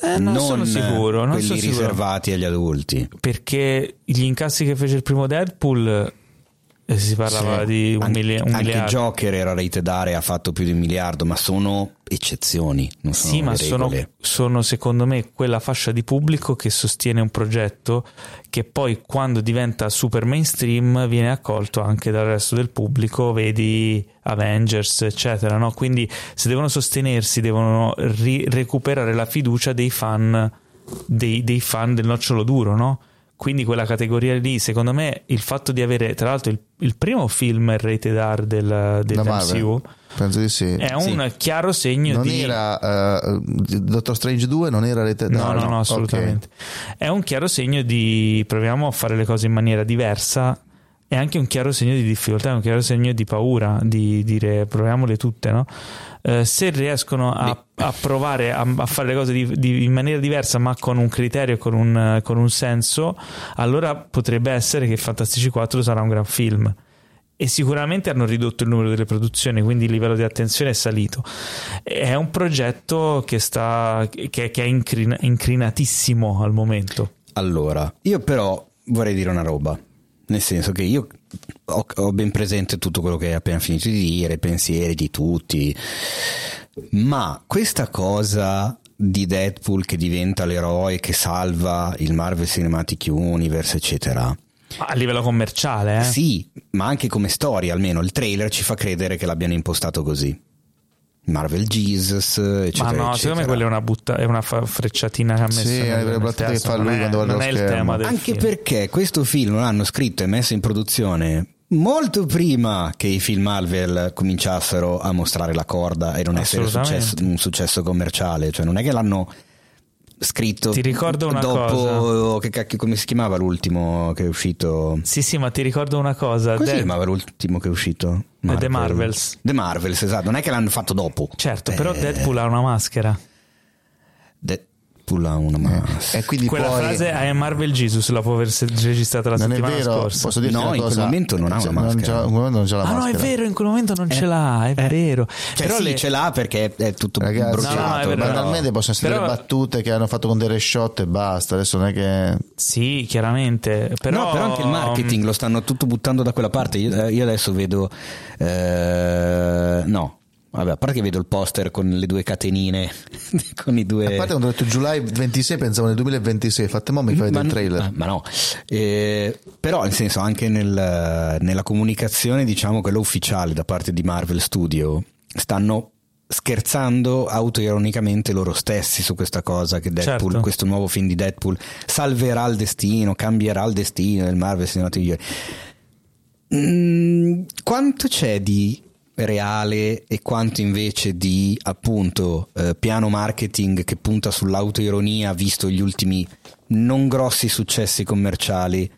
eh, non, non sono sicuro, non quelli sono riservati sicuro. Agli adulti, perché gli incassi che fece il primo Deadpool, si parlava sì, di un, anche, mili- un anche miliardo. Anche Joker era rated R, ha fatto più di un miliardo, ma sono eccezioni, non sono sì, ma sono, sono secondo me quella fascia di pubblico che sostiene un progetto che poi, quando diventa super mainstream, viene accolto anche dal resto del pubblico, vedi Avengers eccetera, no? Quindi se devono sostenersi, devono ri- recuperare la fiducia dei fan dei, dei fan del nocciolo duro, no? Quindi quella categoria lì, secondo me, il fatto di avere, tra l'altro, il, il primo film rated R del, dell'M C U, penso di sì, è un sì. chiaro segno non di... Non era... Uh, Doctor Strange due non era rated R? No, no, no, assolutamente. Okay. È un chiaro segno di... proviamo a fare le cose in maniera diversa, è anche un chiaro segno di difficoltà, è un chiaro segno di paura, di dire proviamole tutte, no? Eh, se riescono a, a provare a, a fare le cose di, di, in maniera diversa, ma con un criterio, con un, con un senso, allora potrebbe essere che Fantastici quattro sarà un gran film. E sicuramente hanno ridotto il numero delle produzioni, quindi il livello di attenzione è salito. È un progetto che sta che, che è incrin, incrinatissimo al momento. Allora, io però vorrei dire una roba. Nel senso che io ho, ho ben presente tutto quello che hai appena finito di dire, i pensieri di tutti, ma questa cosa di Deadpool che diventa l'eroe che salva il Marvel Cinematic Universe eccetera, a livello commerciale eh? Sì, ma anche come storia, almeno il trailer ci fa credere che l'abbiano impostato così, Marvel Jesus eccetera. Ma no, eccetera. Secondo me quella è una, butta, è una frecciatina che ha messo sì, nel testo, che fa lui non, è, non lo è il tema del anche film. Perché questo film l'hanno scritto e messo in produzione molto prima che i film Marvel cominciassero a mostrare la corda e non essere successo, un successo commerciale, cioè non è che l'hanno scritto. Ti ricordo una dopo, cosa che cacchio, come si chiamava l'ultimo che è uscito? Sì sì, ma ti ricordo una cosa, come si chiamava l'ultimo che è uscito? Marvel. The Marvels. The Marvels, esatto, non è che l'hanno fatto dopo. Certo, eh... però Deadpool ha una maschera. Deadpool ha una maschera. Eh, e quindi quella poi... frase è Marvel Jesus, la può aver registrata la non settimana è vero, scorsa. Posso dire no, in cosa... quel momento non ha una maschera. Non ce l'ha, ah, maschera. No, è vero, in quel momento non eh. ce l'ha, è vero. Cioè, però sì, le... ce l'ha perché è tutto ragazzi, bruciato. No, no, banalmente no. Possono essere però... le battute che hanno fatto con delle shot e basta. Adesso non è che sì, chiaramente. Però, no, però anche il marketing lo stanno tutto buttando da quella parte. Io, io adesso vedo eh, no, Vabbè, a parte che vedo il poster con le due catenine, con i due. A parte quando ho detto July ventisei pensavo nel duemilaventisei, fate mo mi fai del trailer. Ma, ma no, eh, però nel senso anche nel, nella comunicazione, diciamo che l'ufficiale da parte di Marvel Studio, stanno scherzando autoironicamente loro stessi su questa cosa che Deadpool, certo, questo nuovo film di Deadpool salverà il destino, cambierà il destino del Marvel Cinematic Universe. Quanto c'è di reale e quanto invece di appunto eh, piano marketing che punta sull'autoironia, visto gli ultimi non grossi successi commerciali,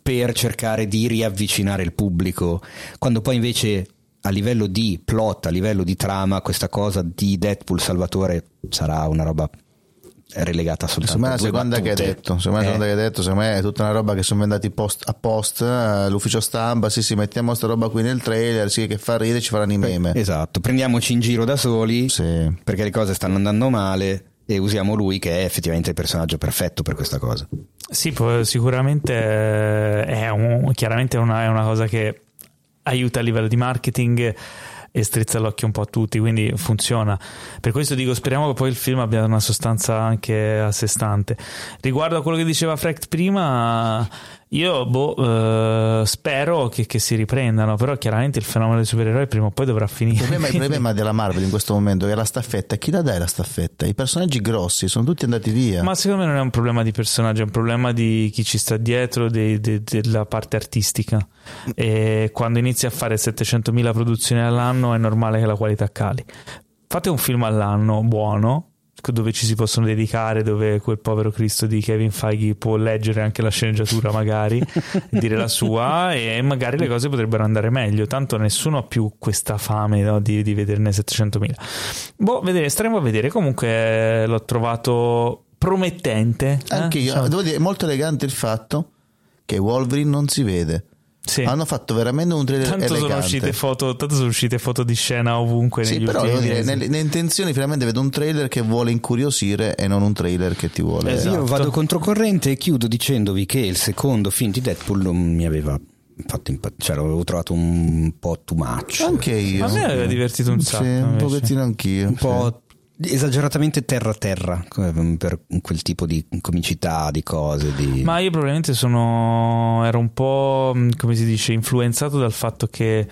per cercare di riavvicinare il pubblico, quando poi invece a livello di plot, a livello di trama, questa cosa di Deadpool Salvatore sarà una roba relegata soltanto a due battute. Che hai detto, secondo me, eh. seconda che hai detto, secondo me è tutta una roba che sono andati post a post all'ufficio stampa, sì sì mettiamo sta roba qui nel trailer, sì che fa ridere, ci faranno i meme. Esatto, prendiamoci in giro da soli, sì, perché le cose stanno andando male e usiamo lui che è effettivamente il personaggio perfetto per questa cosa. Sì, sicuramente è un, chiaramente una, è una cosa che aiuta a livello di marketing e strizza l'occhio un po' a tutti, quindi funziona. Per questo dico, speriamo che poi il film abbia una sostanza anche a sé stante. Riguardo a quello che diceva Frecht prima, io boh, eh, spero che, che si riprendano, però chiaramente il fenomeno dei supereroi prima o poi dovrà finire. Il problema, il problema della Marvel in questo momento è che la staffetta, chi la dà la staffetta? I personaggi grossi sono tutti andati via. Ma secondo me non è un problema di personaggi, è un problema di chi ci sta dietro, de, de, della parte artistica. E quando inizi a fare settecentomila produzioni all'anno è normale che la qualità cali. Fate un film all'anno buono, dove ci si possono dedicare, dove quel povero Cristo di Kevin Feige può leggere anche la sceneggiatura magari dire la sua, e magari le cose potrebbero andare meglio, tanto nessuno ha più questa fame, no, di, di vederne settecentomila. Boh, vedere, staremo a vedere. Comunque l'ho trovato promettente, eh? Anche io, so. Devo dire, molto elegante il fatto che Wolverine non si vede. Sì. Hanno fatto veramente un trailer tanto elegante. Sono uscite foto, tanto sono uscite foto di scena ovunque. Sì, negli però devo dire, nelle, nelle intenzioni finalmente vedo un trailer che vuole incuriosire e non un trailer che ti vuole. Esatto. Io vado controcorrente e chiudo dicendovi che il secondo film di Deadpool non mi aveva fatto impatt- cioè l'avevo trovato un po' too much. Anche io. A me aveva divertito un sacco. Sì, un pochettino anch'io. Un sì. po' esageratamente terra terra per quel tipo di comicità, di cose di... Ma io probabilmente sono ero un po', come si dice, influenzato dal fatto che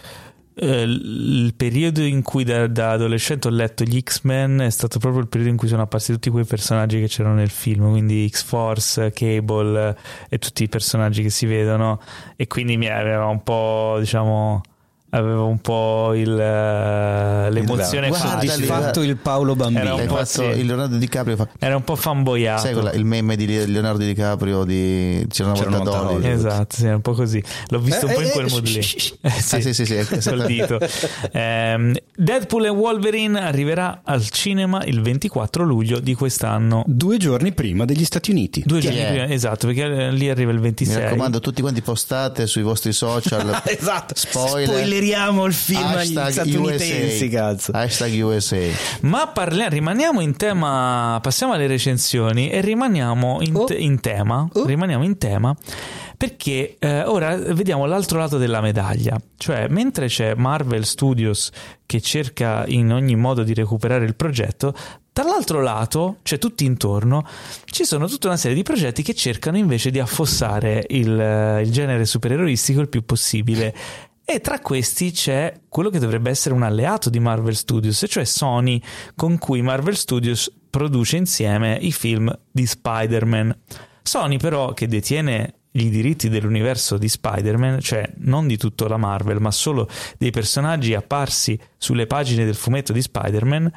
eh, il periodo in cui da, da adolescente ho letto gli X-Men è stato proprio il periodo in cui sono apparsi tutti quei personaggi che c'erano nel film, quindi X-Force, Cable e tutti i personaggi che si vedono, e quindi mi aveva un po', diciamo, avevo un po' il, uh, l'emozione, soddisfatto il Paolo Bambino, era un po', sì, il Leonardo DiCaprio fa... era un po' fanboiato, sai quella, il meme di Leonardo DiCaprio di C'era una volta Dolly, esatto, sì, un po' così l'ho visto eh, un po' eh, in quel eh, modo lì sh- eh, sì, ah, sì sì sì col dito. eh, Deadpool e Wolverine arriverà al cinema il ventiquattro luglio di quest'anno, due giorni prima degli Stati Uniti, due giorni yeah. prima, esatto, perché lì arriva il ventisei. Mi raccomando, tutti quanti postate sui vostri social esatto, spoiler, spoiler. Il film hashtag agli statunitensi, cazzo. Hashtag U S A. Ma parliamo, rimaniamo in tema, passiamo alle recensioni e rimaniamo in, oh. te- in tema, oh. rimaniamo in tema, perché eh, ora vediamo l'altro lato della medaglia, cioè mentre c'è Marvel Studios che cerca in ogni modo di recuperare il progetto, dall'altro lato, cioè tutti intorno, ci sono tutta una serie di progetti che cercano invece di affossare il, il genere supereroistico il più possibile. E tra questi c'è quello che dovrebbe essere un alleato di Marvel Studios, cioè Sony, con cui Marvel Studios produce insieme i film di Spider-Man. Sony però, che detiene i diritti dell'universo di Spider-Man, cioè non di tutta la Marvel, ma solo dei personaggi apparsi sulle pagine del fumetto di Spider-Man,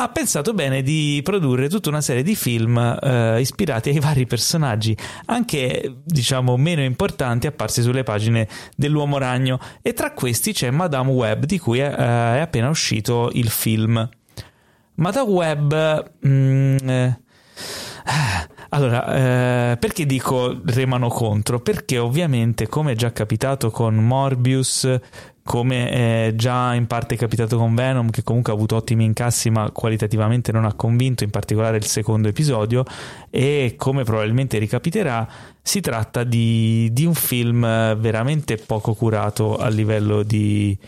ha pensato bene di produrre tutta una serie di film eh, ispirati ai vari personaggi, anche diciamo meno importanti, apparsi sulle pagine dell'Uomo Ragno, e tra questi c'è Madame Web, di cui è, è appena uscito il film. Madame Web... Mm, eh, allora, eh, perché dico remano contro? Perché ovviamente, come è già capitato con Morbius... come è già in parte capitato con Venom, che comunque ha avuto ottimi incassi ma qualitativamente non ha convinto, in particolare il secondo episodio, e come probabilmente ricapiterà, si tratta di, di un film veramente poco curato a livello di,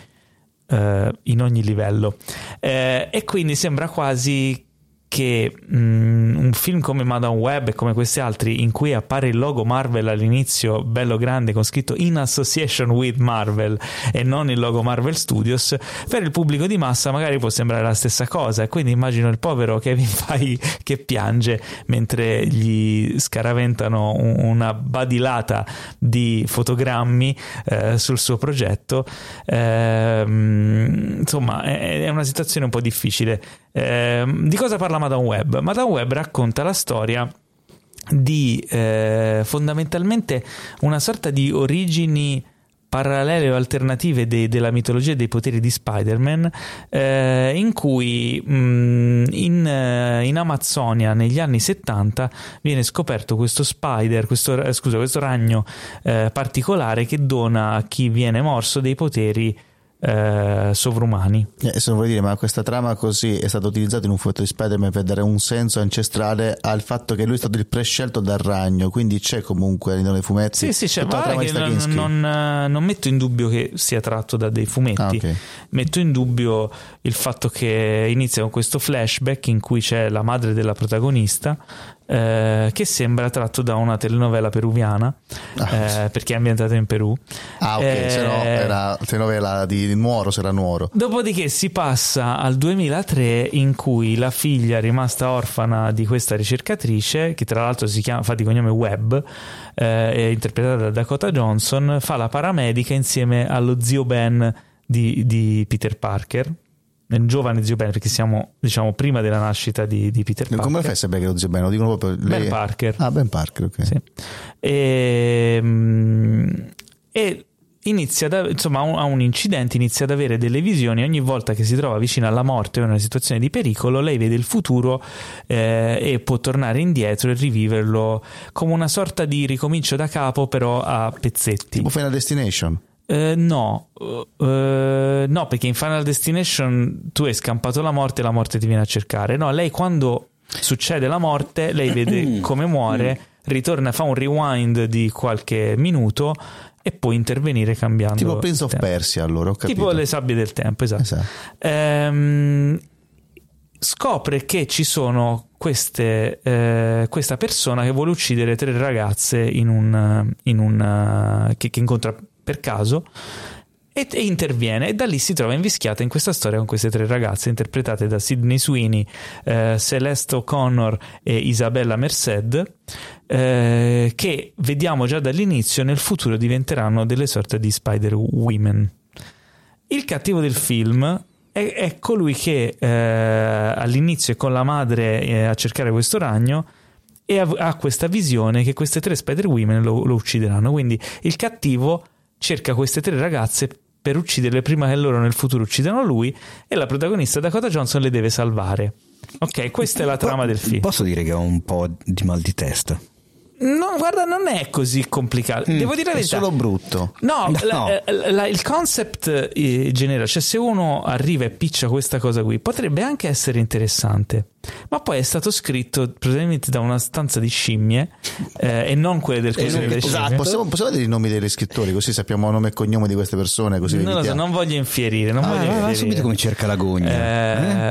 eh, in ogni livello, eh, e quindi sembra quasi che mh, un film come Madame Web e come questi altri in cui appare il logo Marvel all'inizio bello grande con scritto in association with Marvel e non il logo Marvel Studios, per il pubblico di massa magari può sembrare la stessa cosa, e quindi immagino il povero Kevin Feige che piange mentre gli scaraventano una badilata di fotogrammi eh, sul suo progetto. Eh, insomma, è una situazione un po' difficile. Eh, di cosa parla Madame Web? Madame Web racconta la storia di eh, fondamentalmente una sorta di origini parallele o alternative de- della mitologia dei poteri di Spider-Man, eh, in cui mh, in, in Amazzonia negli anni settanta viene scoperto questo spider, questo, eh, scusa, questo ragno eh, particolare che dona a chi viene morso dei poteri Eh, sovrumani. Eh, se non vuoi dire, ma questa trama così è stata utilizzata in un fumetto di Spider-Man per dare un senso ancestrale al fatto che lui è stato il prescelto dal ragno, quindi c'è comunque all'interno dei fumetti. Sì, sì, c'è, vale che non, non, non metto in dubbio che sia tratto da dei fumetti, ah, okay. Metto in dubbio il fatto che inizia con questo flashback in cui c'è la madre della protagonista, Eh, che sembra tratto da una telenovela peruviana, ah, eh, sì. perché è ambientata in Perù. Ah, ok, eh, se no era telenovela di, di Nuoro, se era Nuoro. Dopodiché si passa al duemilatré, in cui la figlia rimasta orfana di questa ricercatrice, che tra l'altro si chiama, fa di cognome Webb, eh, è interpretata da Dakota Johnson, fa la paramedica insieme allo zio Ben di, di Peter Parker. Nel giovane zio Ben, perché siamo, diciamo, prima della nascita di, di Peter Parker. Come fa a sapere che lo zio Ben? Lo dicono proprio lei... Ben Parker. Ah, Ben Parker, ok. Sì. E, e inizia da, insomma, ha un incidente, inizia ad avere delle visioni. Ogni volta che si trova vicino alla morte o in una situazione di pericolo, lei vede il futuro eh, e può tornare indietro e riviverlo come una sorta di ricomincio da capo, però a pezzetti. Tipo Final Destination. Uh, no, uh, no, perché in Final Destination tu hai scampato la morte e la morte ti viene a cercare. No, lei quando succede la morte, lei vede come muore, ritorna, fa un rewind di qualche minuto e può intervenire cambiando. Tipo Prince of Persia, allora, ho capito. Tipo le sabbie del tempo, esatto. esatto. Um, scopre che ci sono queste, eh, questa persona che vuole uccidere tre ragazze in un, in un, che, che incontra per caso, e, e interviene, e da lì si trova invischiata in questa storia con queste tre ragazze interpretate da Sydney Sweeney, eh, Celeste O'Connor e Isabella Merced, eh, che vediamo già dall'inizio nel futuro diventeranno delle sorte di Spider Women. Il cattivo del film è, è colui che eh, all'inizio è con la madre eh, a cercare questo ragno, e ha, ha questa visione che queste tre Spider Women lo, lo uccideranno, quindi il cattivo cerca queste tre ragazze per ucciderle prima che loro nel futuro uccidano lui, e la protagonista Dakota Johnson le deve salvare. Ok, questa è la trama del film. Posso dire che ho un po' di mal di testa? No, guarda, non è così complicato. Mm, Devo dire la verità. È solo brutto. No, no. La, la, la, il concept eh, genera, cioè se uno arriva e piccia questa cosa qui, potrebbe anche essere interessante, ma poi è stato scritto probabilmente da una stanza di scimmie eh, e non quelle del Consiglio delle Scimmie. Esatto. Possiamo, possiamo dire i nomi degli scrittori, così sappiamo nome e cognome di queste persone, così non lo so, non voglio infierire. Non ah, voglio infierire. Subito come cerca l'agonia.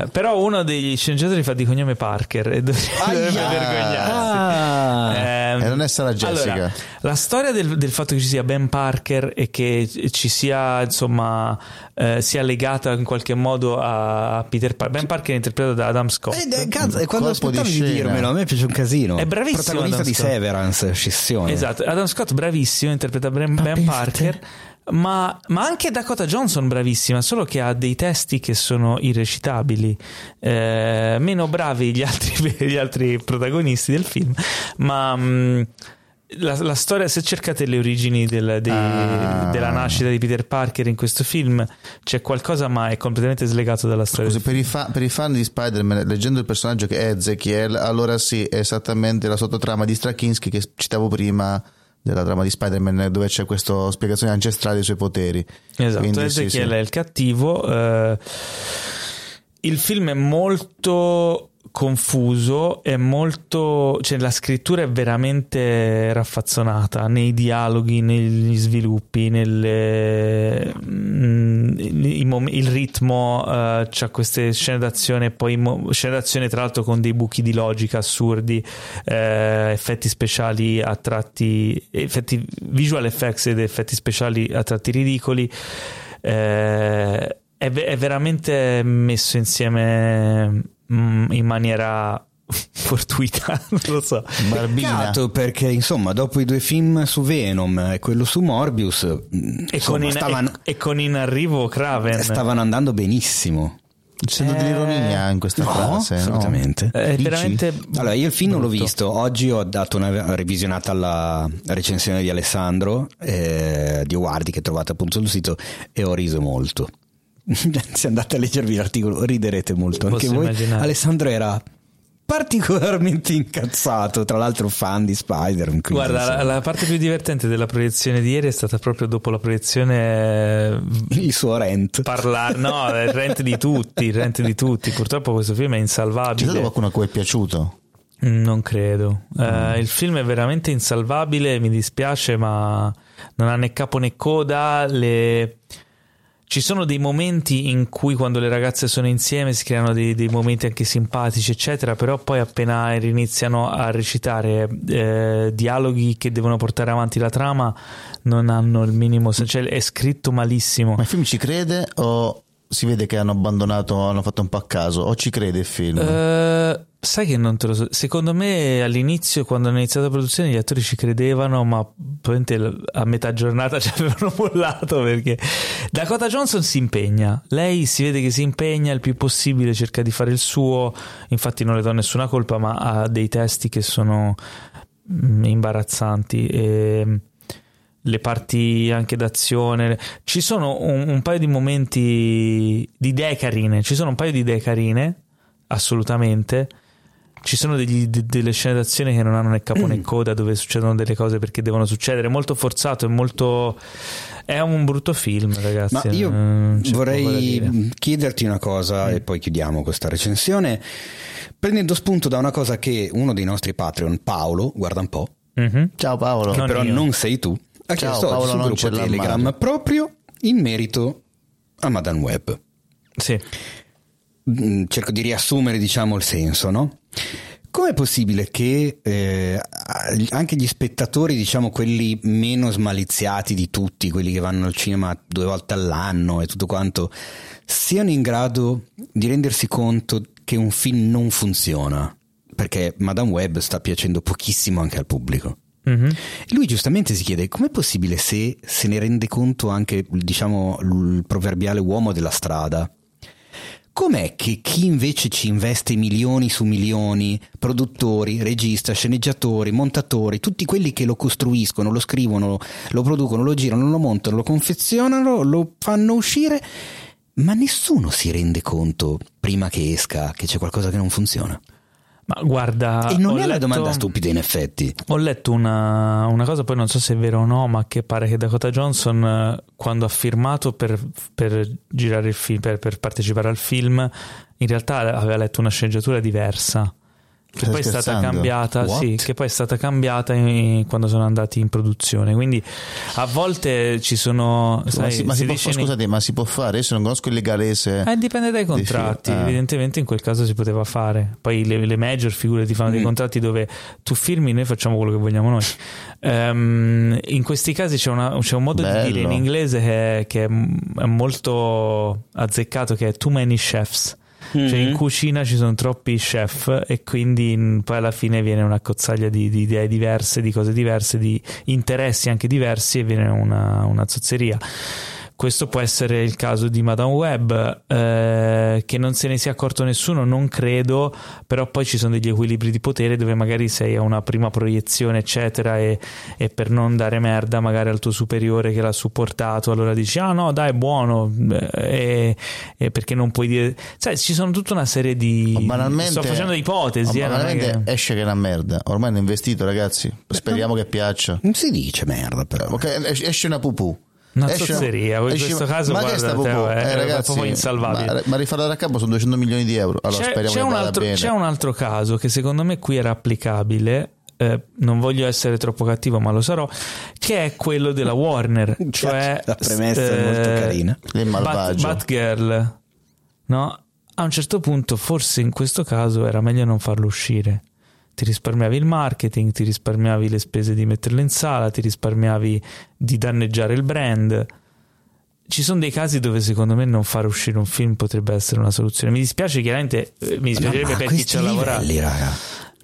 Eh, eh? Però uno degli sceneggiatori fa di cognome Parker e dovrebbe vergognarsi. Ah. Eh, E non è Sara Jessica. Allora, la storia del, del fatto che ci sia Ben Parker e che ci sia, insomma, eh, sia legata in qualche modo a Peter Parker. Ben Parker è interpretato da Adam Scott. Eh, cazzo, e quando aspettavi di, di dirmelo, a me piace un casino. È bravissimo. Protagonista Adam di Scott. Severance, scissione. Esatto, Adam Scott bravissimo, interpreta Ben, ben Parker. Ma, ma anche Dakota Johnson bravissima, solo che ha dei testi che sono irrecitabili, eh, meno bravi gli altri, gli altri protagonisti del film, ma mh, la, la storia, se cercate le origini del, dei, ah. della nascita di Peter Parker in questo film c'è qualcosa, ma è completamente slegato dalla storia. Scusi, per, i fa, per i fan di Spider-Man, leggendo il personaggio che è Ezekiel, allora sì, è esattamente la sottotrama di Straczynski che citavo prima, della trama di Spider-Man, dove c'è questa spiegazione ancestrale dei suoi poteri. Esatto. Quindi, Ezekiel sì, sì. è il cattivo. Eh, il film è molto confuso, è molto, cioè la scrittura è veramente raffazzonata nei dialoghi, negli sviluppi, nelle, mm, il, mom- il ritmo, uh, c'ha queste scene d'azione, poi mo- scene d'azione tra l'altro con dei buchi di logica assurdi, eh, effetti speciali a tratti, effetti visual effects ed effetti speciali a tratti ridicoli, eh, è, è veramente messo insieme in maniera fortuita, non lo so. Peccato, perché insomma dopo i due film su Venom e quello su Morbius insomma, e, con in, stavano, e, e con in arrivo Craven stavano andando benissimo. C'è eh... dell'ironia in questa no, frase assolutamente no. È veramente allora io il film brutto. Non l'ho visto, oggi ho dato una revisionata alla recensione di Alessandro eh, di Guardi che trovate appunto sul sito e ho riso molto. Se andate a leggervi l'articolo riderete molto anche voi. Immaginare. Alessandro era particolarmente incazzato, tra l'altro fan di Spider-Man. Guarda, la, la parte più divertente della proiezione di ieri è stata proprio dopo la proiezione il suo rant. Parlare, no, il rant di tutti, il rant di tutti. Purtroppo questo film è insalvabile. C'è stato qualcuno a cui è piaciuto? Non credo. Mm. Uh, il film è veramente insalvabile, mi dispiace, ma non ha né capo né coda. Le Ci sono dei momenti in cui quando le ragazze sono insieme si creano dei, dei momenti anche simpatici eccetera, però poi appena iniziano a recitare eh, dialoghi che devono portare avanti la trama non hanno il minimo, cioè è scritto malissimo. Ma il film ci crede o si vede che hanno abbandonato, hanno fatto un po' a caso, o ci crede il film? Uh, sai che non te lo so, secondo me all'inizio quando hanno iniziato la produzione gli attori ci credevano, ma a metà giornata ci avevano mollato, perché Dakota Johnson si impegna, lei si vede che si impegna il più possibile, cerca di fare il suo, infatti non le do nessuna colpa, ma ha dei testi che sono imbarazzanti e le parti anche d'azione, ci sono un, un paio di momenti di idee carine, ci sono un paio di idee carine assolutamente, ci sono degli, de, delle scene d'azione che non hanno né capo né coda, dove succedono delle cose perché devono succedere, è molto forzato, è molto, è un brutto film ragazzi. Ma io mm, vorrei chiederti una cosa mm. e poi chiudiamo questa recensione prendendo spunto da una cosa che uno dei nostri Patreon, Paolo, guarda un po', mm-hmm. ciao Paolo, non però io. Non sei tu, ha chiesto Paolo, sul gruppo Telegram proprio in merito a Madame Web. Sì. Cerco di riassumere diciamo il senso, no? Com'è possibile che eh, anche gli spettatori, diciamo quelli meno smaliziati di tutti, quelli che vanno al cinema due volte all'anno e tutto quanto, siano in grado di rendersi conto che un film non funziona? Perché Madame Web sta piacendo pochissimo anche al pubblico. Mm-hmm. Lui giustamente si chiede com'è possibile, se se ne rende conto anche diciamo il proverbiale uomo della strada, com'è che chi invece ci investe milioni su milioni, produttori, regista, sceneggiatori, montatori, tutti quelli che lo costruiscono, lo scrivono, lo producono, lo girano, lo montano, lo confezionano, lo fanno uscire, ma nessuno si rende conto prima che esca che c'è qualcosa che non funziona? Ma guarda, e non è una domanda stupida in effetti. Ho letto una, una cosa, poi non so se è vero o no, ma che pare che Dakota Johnson quando ha firmato per, per girare il film, per, per partecipare al film, in realtà aveva letto una sceneggiatura diversa che poi, cambiata, sì, che poi è stata cambiata in, quando sono andati in produzione, quindi a volte ci sono sai, ma si, ma si, si può, dice, scusate, ma si può fare? Io non conosco il legale, se eh, dipende dai contratti, ah. evidentemente in quel caso si poteva fare, poi le, le major figure ti fanno mm. dei contratti dove tu firmi, noi facciamo quello che vogliamo noi. Um, in questi casi c'è, una, c'è un modo Bello. Di dire in inglese che, che è molto azzeccato, che è too many chefs. Mm-hmm. Cioè in cucina ci sono troppi chef e quindi poi alla fine viene una cozzaglia di, di idee diverse, di cose diverse, di interessi anche diversi e viene una, una zozzeria. Questo può essere il caso di Madame Web, eh, che non se ne sia accorto nessuno, non credo, però poi ci sono degli equilibri di potere dove magari sei a una prima proiezione eccetera e, e per non dare merda magari al tuo superiore che l'ha supportato, allora dici ah no dai è buono, e, e perché non puoi dire, sai ci sono tutta una serie di, sto facendo ipotesi, banalmente eh, esce che è una merda, ormai hanno investito ragazzi, speriamo che piaccia, non si dice merda però, okay, esce una pupù. Una zozzeria, in questo caso ma guarda, proprio, te, eh, eh, ragazzi, è proprio insalvabile. Ma, ma rifarla da capo sono duecento milioni di euro. Allora, c'è, c'è, un altro, bene. C'è un altro caso che secondo me qui era applicabile. Eh, non voglio essere troppo cattivo, ma lo sarò, che è quello della Warner. Cioè, la premessa st- è molto carina. Il malvagio Bat, Batgirl, no? A un certo punto, forse in questo caso era meglio non farlo uscire. Ti risparmiavi il marketing, ti risparmiavi le spese di metterle in sala, ti risparmiavi di danneggiare il brand. Ci sono dei casi dove secondo me non far uscire un film potrebbe essere una soluzione. Mi dispiace chiaramente, mi dispiacerebbe no, per chi ci ha lavorato.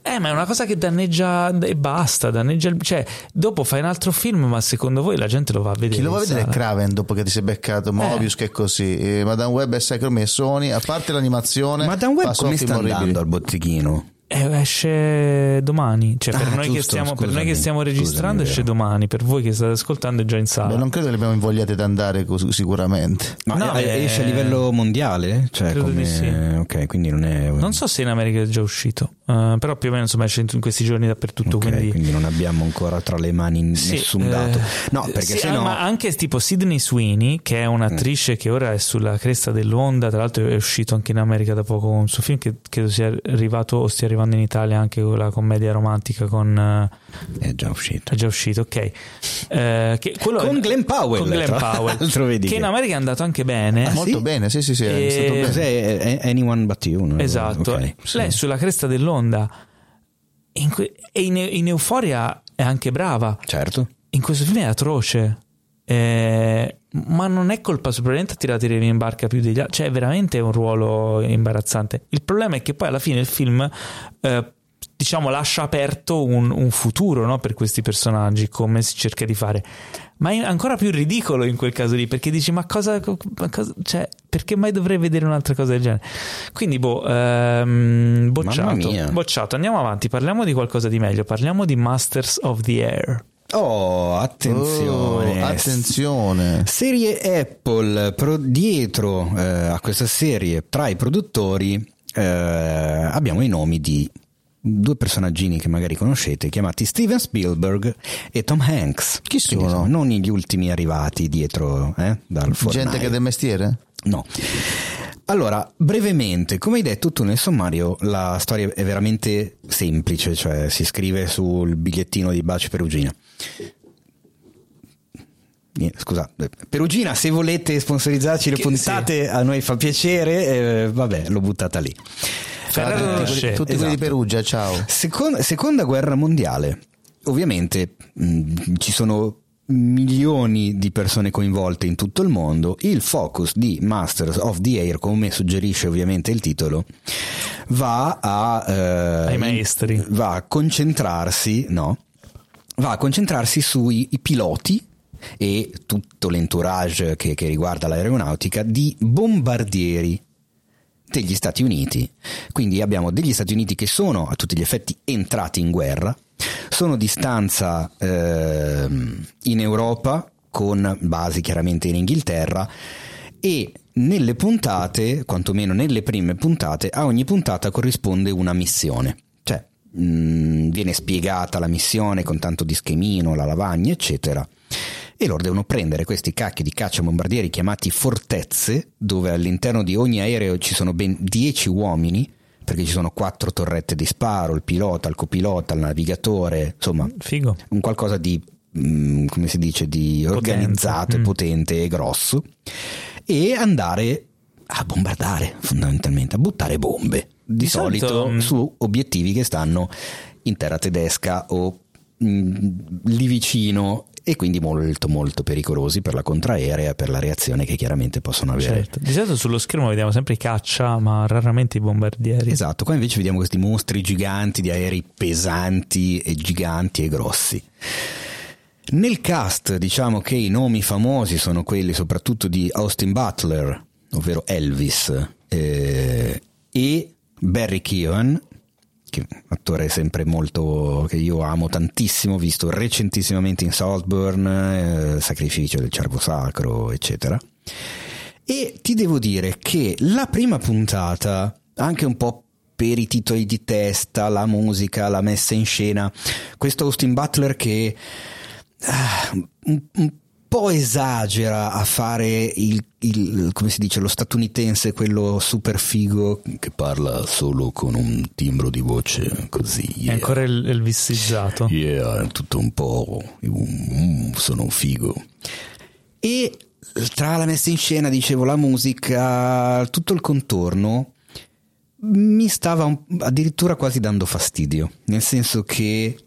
Eh, ma è una cosa che danneggia e basta, danneggia il... cioè dopo fai un altro film, ma secondo voi la gente lo va a vedere? Chi lo va a vedere è Craven, dopo che ti sei beccato Mobius eh. che è così, e Madame Web è Sacro Sony, a parte l'animazione. Madame Web come sta andando orribile al botteghino? Esce domani, cioè per, ah, noi, giusto, che stiamo, scusami, per noi che stiamo registrando, scusami, esce domani. Per voi che state ascoltando è già in sala. Beh, non credo che abbiamo invogliato ad andare sicuramente. Ma no, è... esce a livello mondiale? Cioè, credo come... di sì. Ok, quindi non è. Non so se in America è già uscito, uh, però più o meno insomma esce in questi giorni dappertutto. Okay, quindi... quindi non abbiamo ancora tra le mani nessun sì, dato. No, perché sì, sennò... ma anche tipo Sydney Sweeney, che è un'attrice mm. che ora è sulla cresta dell'onda. Tra l'altro è uscito anche in America da poco un suo film che credo sia arrivato o stia arrivando in Italia anche con la commedia romantica con è già uscito è già uscito ok eh, che quello con Glenn Powell, con Glenn Powell che in America è andato anche bene, ah, molto sì? bene sì sì sì e... è stato bene. Cos'è? Anyone But You, esatto, okay, sì. Lei è sulla cresta dell'onda in que... e in, in Euphoria è anche brava, certo, in questo film è atroce, eh, ma non è colpa sicuramente a tirare in barca più degli altri, cioè è veramente un ruolo imbarazzante. Il problema è che poi alla fine il film eh, diciamo lascia aperto un, un futuro, no, per questi personaggi, come si cerca di fare, ma è ancora più ridicolo in quel caso lì, perché dici ma cosa, ma cosa cioè perché mai dovrei vedere un'altra cosa del genere? Quindi boh, ehm, bocciato, bocciato. Andiamo avanti, parliamo di qualcosa di meglio, parliamo di Masters of the Air. Oh, attenzione, oh, attenzione. Serie Apple, pro, dietro eh, a questa serie, tra i produttori eh, abbiamo i nomi di due personaggini che magari conoscete, chiamati Steven Spielberg e Tom Hanks. Chi sono? sono non gli ultimi arrivati dietro eh, dal fornaio. Gente che è del mestiere? No. Allora, brevemente, come hai detto tu nel sommario, la storia è veramente semplice, cioè si scrive sul bigliettino di Baci Perugina. Scusa, Perugina, se volete sponsorizzarci le che, puntate, sì, a noi fa piacere, eh, vabbè, l'ho buttata lì. Ferrero Rocher, tutti esatto, quelli di Perugia, ciao. Seconda, seconda guerra mondiale, ovviamente mh, ci sono... milioni di persone coinvolte in tutto il mondo. Il focus di Masters of the Air, come suggerisce ovviamente il titolo, va a eh, ai maestri, va a concentrarsi, no, va a concentrarsi sui piloti e tutto l'entourage che, che riguarda l'aeronautica di bombardieri degli Stati Uniti. Quindi abbiamo degli Stati Uniti che sono a tutti gli effetti entrati in guerra, sono di stanza eh, in Europa con basi chiaramente in Inghilterra, e nelle puntate, quantomeno nelle prime puntate, a ogni puntata corrisponde una missione, cioè mh, viene spiegata la missione con tanto di schemino, la lavagna eccetera, e loro devono prendere questi cacchi di caccia bombardieri chiamati fortezze, dove all'interno di ogni aereo ci sono ben dieci uomini, perché ci sono quattro torrette di sparo, il pilota, il copilota, il navigatore, insomma, figo, un qualcosa di, mh, come si dice, di organizzato, potente mm. e grosso, e andare a bombardare fondamentalmente, a buttare bombe, di, di solito, solito su obiettivi che stanno in terra tedesca o mh, lì vicino, e quindi molto molto pericolosi per la contraerea, per la reazione che chiaramente possono avere. Certo. Di solito sullo schermo vediamo sempre i caccia, ma raramente i bombardieri. Esatto, qua invece vediamo questi mostri giganti di aerei pesanti e giganti e grossi. Nel cast diciamo che i nomi famosi sono quelli soprattutto di Austin Butler, ovvero Elvis, eh, e Barry Keoghan, attore sempre molto, che io amo tantissimo, visto recentissimamente in Saltburn, eh, Sacrificio del Cervo Sacro eccetera. E ti devo dire che la prima puntata, anche un po' per i titoli di testa, la musica, la messa in scena, questo Austin Butler che ah, un, un po' po' esagera a fare il, il come si dice, lo statunitense, quello super figo che parla solo con un timbro di voce così, yeah. È ancora il, il vissizzato, yeah, è tutto un po' mm, sono un figo. E tra la messa in scena, dicevo, la musica, tutto il contorno mi stava un, addirittura quasi dando fastidio, nel senso che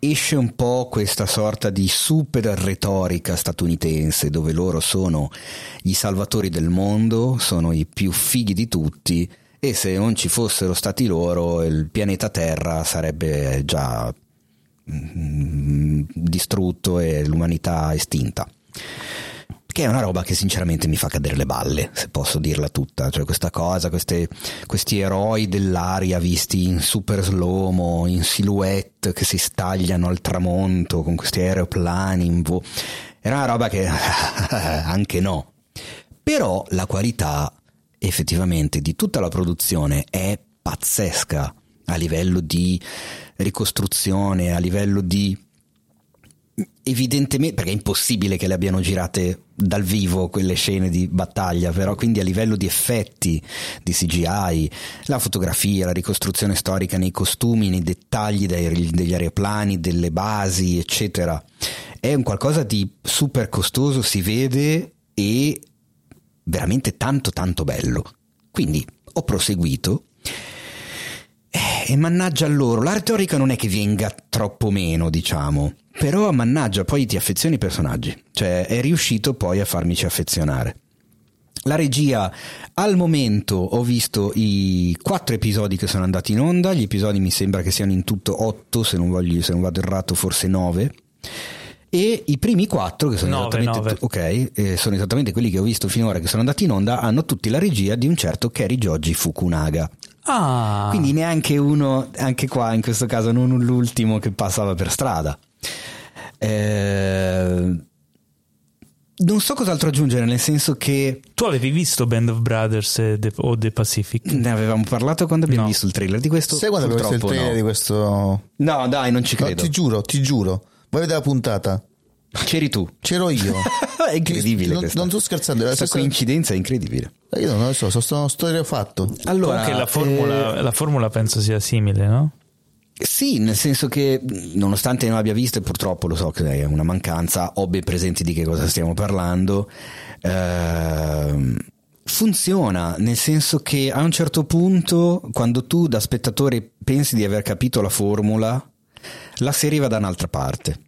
esce un po' questa sorta di super retorica statunitense dove loro sono gli salvatori del mondo, sono i più fighi di tutti, e se non ci fossero stati loro il pianeta Terra sarebbe già mm, distrutto e l'umanità estinta. Che è una roba che sinceramente mi fa cadere le balle, se posso dirla tutta, cioè questa cosa, queste, questi eroi dell'aria visti in super slow-mo, in silhouette che si stagliano al tramonto con questi aeroplani in vo- era una roba che anche no. Però la qualità effettivamente di tutta la produzione è pazzesca a livello di ricostruzione, a livello di, evidentemente, perché è impossibile che le abbiano girate dal vivo quelle scene di battaglia, però quindi a livello di effetti, di C G I, la fotografia, la ricostruzione storica nei costumi, nei dettagli dei, degli aeroplani, delle basi, eccetera, è un qualcosa di super costoso, si vede, e veramente tanto tanto bello. Quindi ho proseguito. E mannaggia loro, la retorica non è che venga troppo meno, diciamo, però mannaggia, poi ti affezioni ai personaggi, cioè è riuscito poi a farmici affezionare. La regia, al momento ho visto i quattro episodi che sono andati in onda, gli episodi mi sembra che siano in tutto otto, se non voglio, se non vado errato forse nove, e i primi quattro che sono, nove, esattamente, t- okay, eh, sono esattamente quelli che ho visto finora che sono andati in onda, hanno tutti la regia di un certo Kerijoji Fukunaga. Ah. Quindi neanche uno, anche qua in questo caso non l'ultimo che passava per strada. Eh, non so cos'altro aggiungere, nel senso che tu avevi visto Band of Brothers e The, o The Pacific? Ne avevamo parlato quando abbiamo no. visto il trailer di questo. Sai quando abbiamo visto il trailer no. di questo? No, dai, non ci credo. No, ti giuro, ti giuro. Voi avete la puntata. C'eri tu, c'ero io. È incredibile. Non, non sto scherzando. Questa stessa coincidenza è incredibile. Io non lo so, sono stereofatto. Allora, la formula, eh... la formula penso sia simile, no? Sì, nel senso che nonostante non l'abbia visto, e purtroppo lo so che è una mancanza, ho ben presente di che cosa stiamo parlando. Ehm, funziona, nel senso che a un certo punto, quando tu da spettatore pensi di aver capito la formula, la serie va da un'altra parte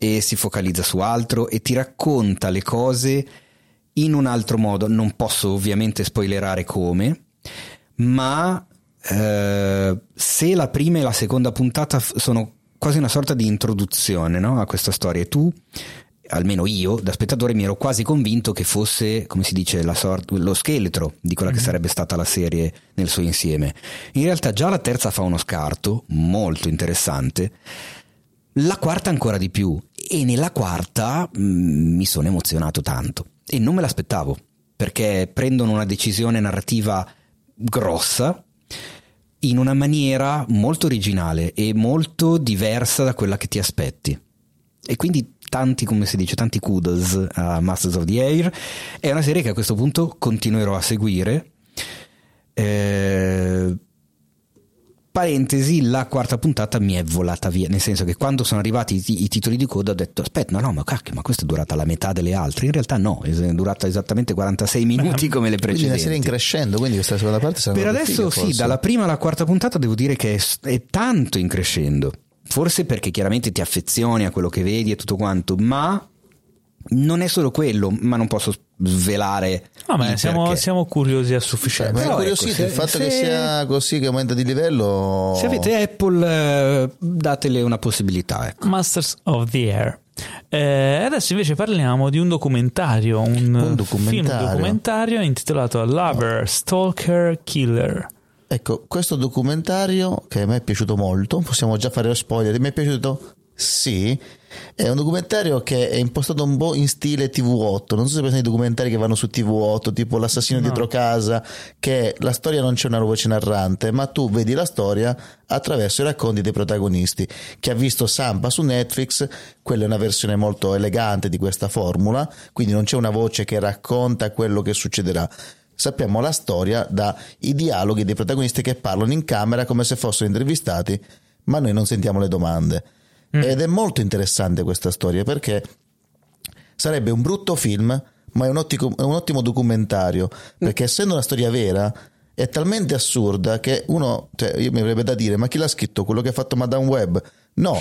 e si focalizza su altro e ti racconta le cose in un altro modo. Non posso ovviamente spoilerare come, ma Uh, se la prima e la seconda puntata f- sono quasi una sorta di introduzione, no? A questa storia, e tu, almeno io da spettatore, mi ero quasi convinto che fosse, come si dice, la sort- lo scheletro di quella mm-hmm. che sarebbe stata la serie nel suo insieme. In realtà già la terza fa uno scarto molto interessante, la quarta ancora di più, e nella quarta mh, mi sono emozionato tanto e non me l'aspettavo, perché prendono una decisione narrativa grossa in una maniera molto originale e molto diversa da quella che ti aspetti. E quindi tanti, come si dice, tanti kudos a Masters of the Air. È una serie che a questo punto continuerò a seguire. Eh, parentesi, la quarta puntata mi è volata via, nel senso che quando sono arrivati i, t- i titoli di coda ho detto aspetta, no no, ma cacchio, ma questa è durata la metà delle altre. In realtà no, è durata esattamente quarantasei minuti come le precedenti, quindi la serie in crescendo, quindi questa seconda parte sarà per adesso figa, sì, forse. Dalla prima alla quarta puntata devo dire che è, è tanto in crescendo, forse perché chiaramente ti affezioni a quello che vedi e tutto quanto, ma non è solo quello, ma non posso svelare. Ah, ma siamo, siamo curiosi a sufficienza. Beh, curiosità, ecco, se, il fatto se, che sia così, che aumenta di livello. Se avete Apple, eh, datele una possibilità. Ecco. Masters of the Air. Eh, adesso invece parliamo di un documentario, un, un documentario. film documentario intitolato Lover, oh. Stalker, Killer. Ecco, questo documentario che a me è piaciuto molto. Possiamo già fare lo spoiler. Mi è piaciuto, sì. È un documentario che è impostato un po' in stile T V otto. Non so se pensate ai documentari che vanno su T V otto, tipo L'assassino no. dietro casa, che la storia non c'è una voce narrante, ma tu vedi la storia attraverso i racconti dei protagonisti. Chi ha visto Sampa su Netflix, quella è una versione molto elegante di questa formula, quindi non c'è una voce che racconta quello che succederà. Sappiamo la storia dai dialoghi dei protagonisti che parlano in camera come se fossero intervistati, ma noi non sentiamo le domande. Mm. Ed è molto interessante questa storia, perché sarebbe un brutto film, ma è un ottimo, è un ottimo documentario, perché essendo una storia vera è talmente assurda che uno, cioè, io mi avrebbe da dire, ma chi l'ha scritto? Quello che ha fatto Madame Web? No,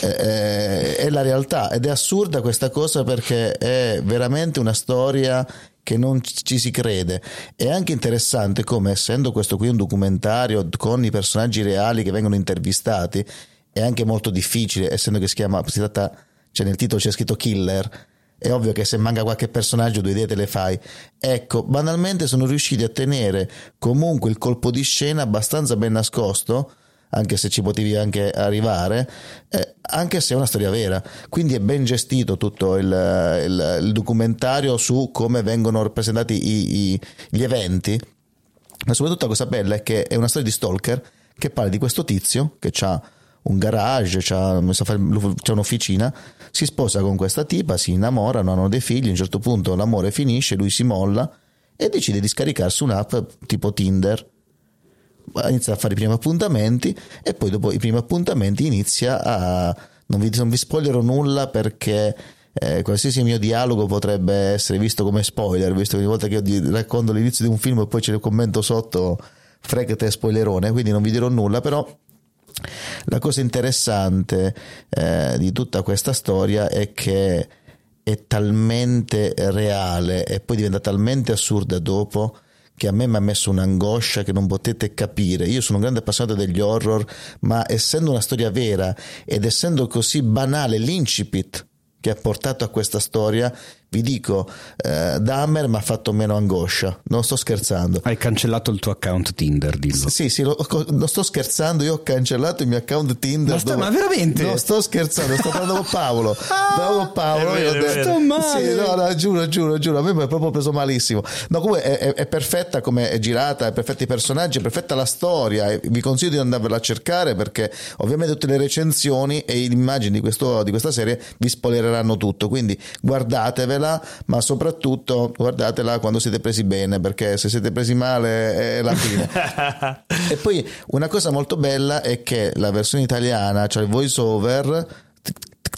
è, è la realtà, ed è assurda questa cosa perché è veramente una storia che non ci si crede. È anche interessante come, essendo questo qui un documentario con i personaggi reali che vengono intervistati, è anche molto difficile, essendo che si chiama, si tratta, cioè nel titolo c'è scritto Killer. È ovvio che se manca qualche personaggio due idee te le fai. Ecco, banalmente sono riusciti a tenere comunque il colpo di scena abbastanza ben nascosto, anche se ci potevi anche arrivare, eh, anche se è una storia vera. Quindi è ben gestito tutto il, il, il documentario su come vengono rappresentati i, i, gli eventi. Ma soprattutto la cosa bella è che è una storia di Stalker che parla di questo tizio che c'ha un garage, c'ha, c'ha un'officina, si sposa con questa tipa, si innamorano, hanno dei figli, a un certo punto l'amore finisce, lui si molla e decide di scaricarsi un'app tipo Tinder, inizia a fare i primi appuntamenti e poi dopo i primi appuntamenti inizia a... non vi, non vi spoilerò nulla perché eh, qualsiasi mio dialogo potrebbe essere visto come spoiler, visto che ogni volta che io racconto l'inizio di un film e poi ce lo commento sotto, fregate, spoilerone, quindi non vi dirò nulla. Però la cosa interessante eh, di tutta questa storia è che è talmente reale e poi diventa talmente assurda dopo che a me mi ha messo un'angoscia che non potete capire. Io sono un grande appassionato degli horror, ma essendo una storia vera ed essendo così banale l'incipit che ha portato a questa storia, vi dico, eh, Dahmer mi ha fatto meno angoscia, non sto scherzando. Hai cancellato il tuo account Tinder, dillo. Sì, sì, lo, non sto scherzando, io ho cancellato il mio account Tinder. Ma, sta, dove... ma veramente? Non sto scherzando, sto parlando con Paolo. Bravo Paolo, vero, io ho detto, sto male. Sì, no, no, giuro, giuro, giuro, a me mi è proprio preso malissimo. No, comunque è, è, è perfetta come è girata, è perfetti i personaggi, è perfetta la storia, e vi consiglio di andarvela a cercare perché ovviamente tutte le recensioni e le immagini di, questo, di questa serie vi spoilereranno tutto, quindi guardatevela. Ma soprattutto guardatela quando siete presi bene, perché se siete presi male è la fine. E poi una cosa molto bella è che la versione italiana, cioè il voice over,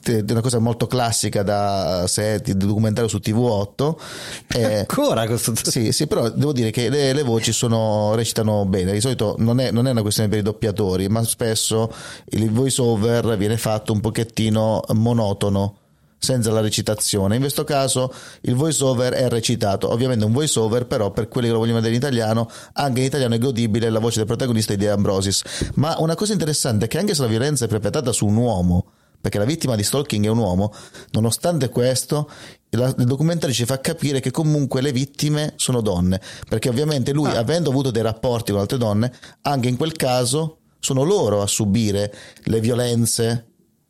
è una cosa molto classica da set, documentario su T V otto. Eh, Ancora questo? Sì, sì, però devo dire che le, le voci sono, recitano bene. Di solito non è, non è una questione per i doppiatori, ma spesso il voice over viene fatto un pochettino monotono, senza la recitazione. In questo caso il voice over è recitato, ovviamente un voice over, però per quelli che lo vogliono vedere in italiano, anche in italiano è godibile la voce del protagonista di De Ambrosis. Ma una cosa interessante è che anche se la violenza è perpetrata su un uomo, perché la vittima di stalking è un uomo, nonostante questo il documentario ci fa capire che comunque le vittime sono donne, perché ovviamente lui, ah. avendo avuto dei rapporti con altre donne, anche in quel caso sono loro a subire le violenze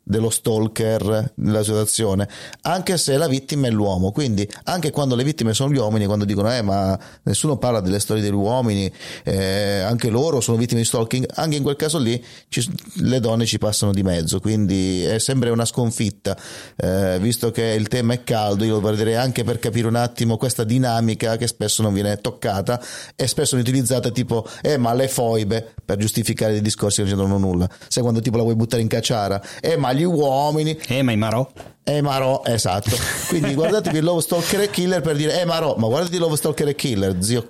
dello stalker nella situazione, anche se la vittima è l'uomo. Quindi anche quando le vittime sono gli uomini, quando dicono eh ma nessuno parla delle storie degli uomini, eh, anche loro sono vittime di stalking, anche in quel caso lì ci, le donne ci passano di mezzo. Quindi è sempre una sconfitta, eh, visto che il tema è caldo. Io lo guarderei anche per capire un attimo questa dinamica che spesso non viene toccata e spesso è utilizzata tipo eh ma le foibe, per giustificare dei discorsi che non c'entrano nulla. Sai quando tipo la vuoi buttare in cacciara, eh ma gli uomini, eh ma i marò, eh marò, esatto. Quindi guardatevi Love Stalker e Killer per dire eh marò, ma guardatevi Love Stalker e Killer, zio.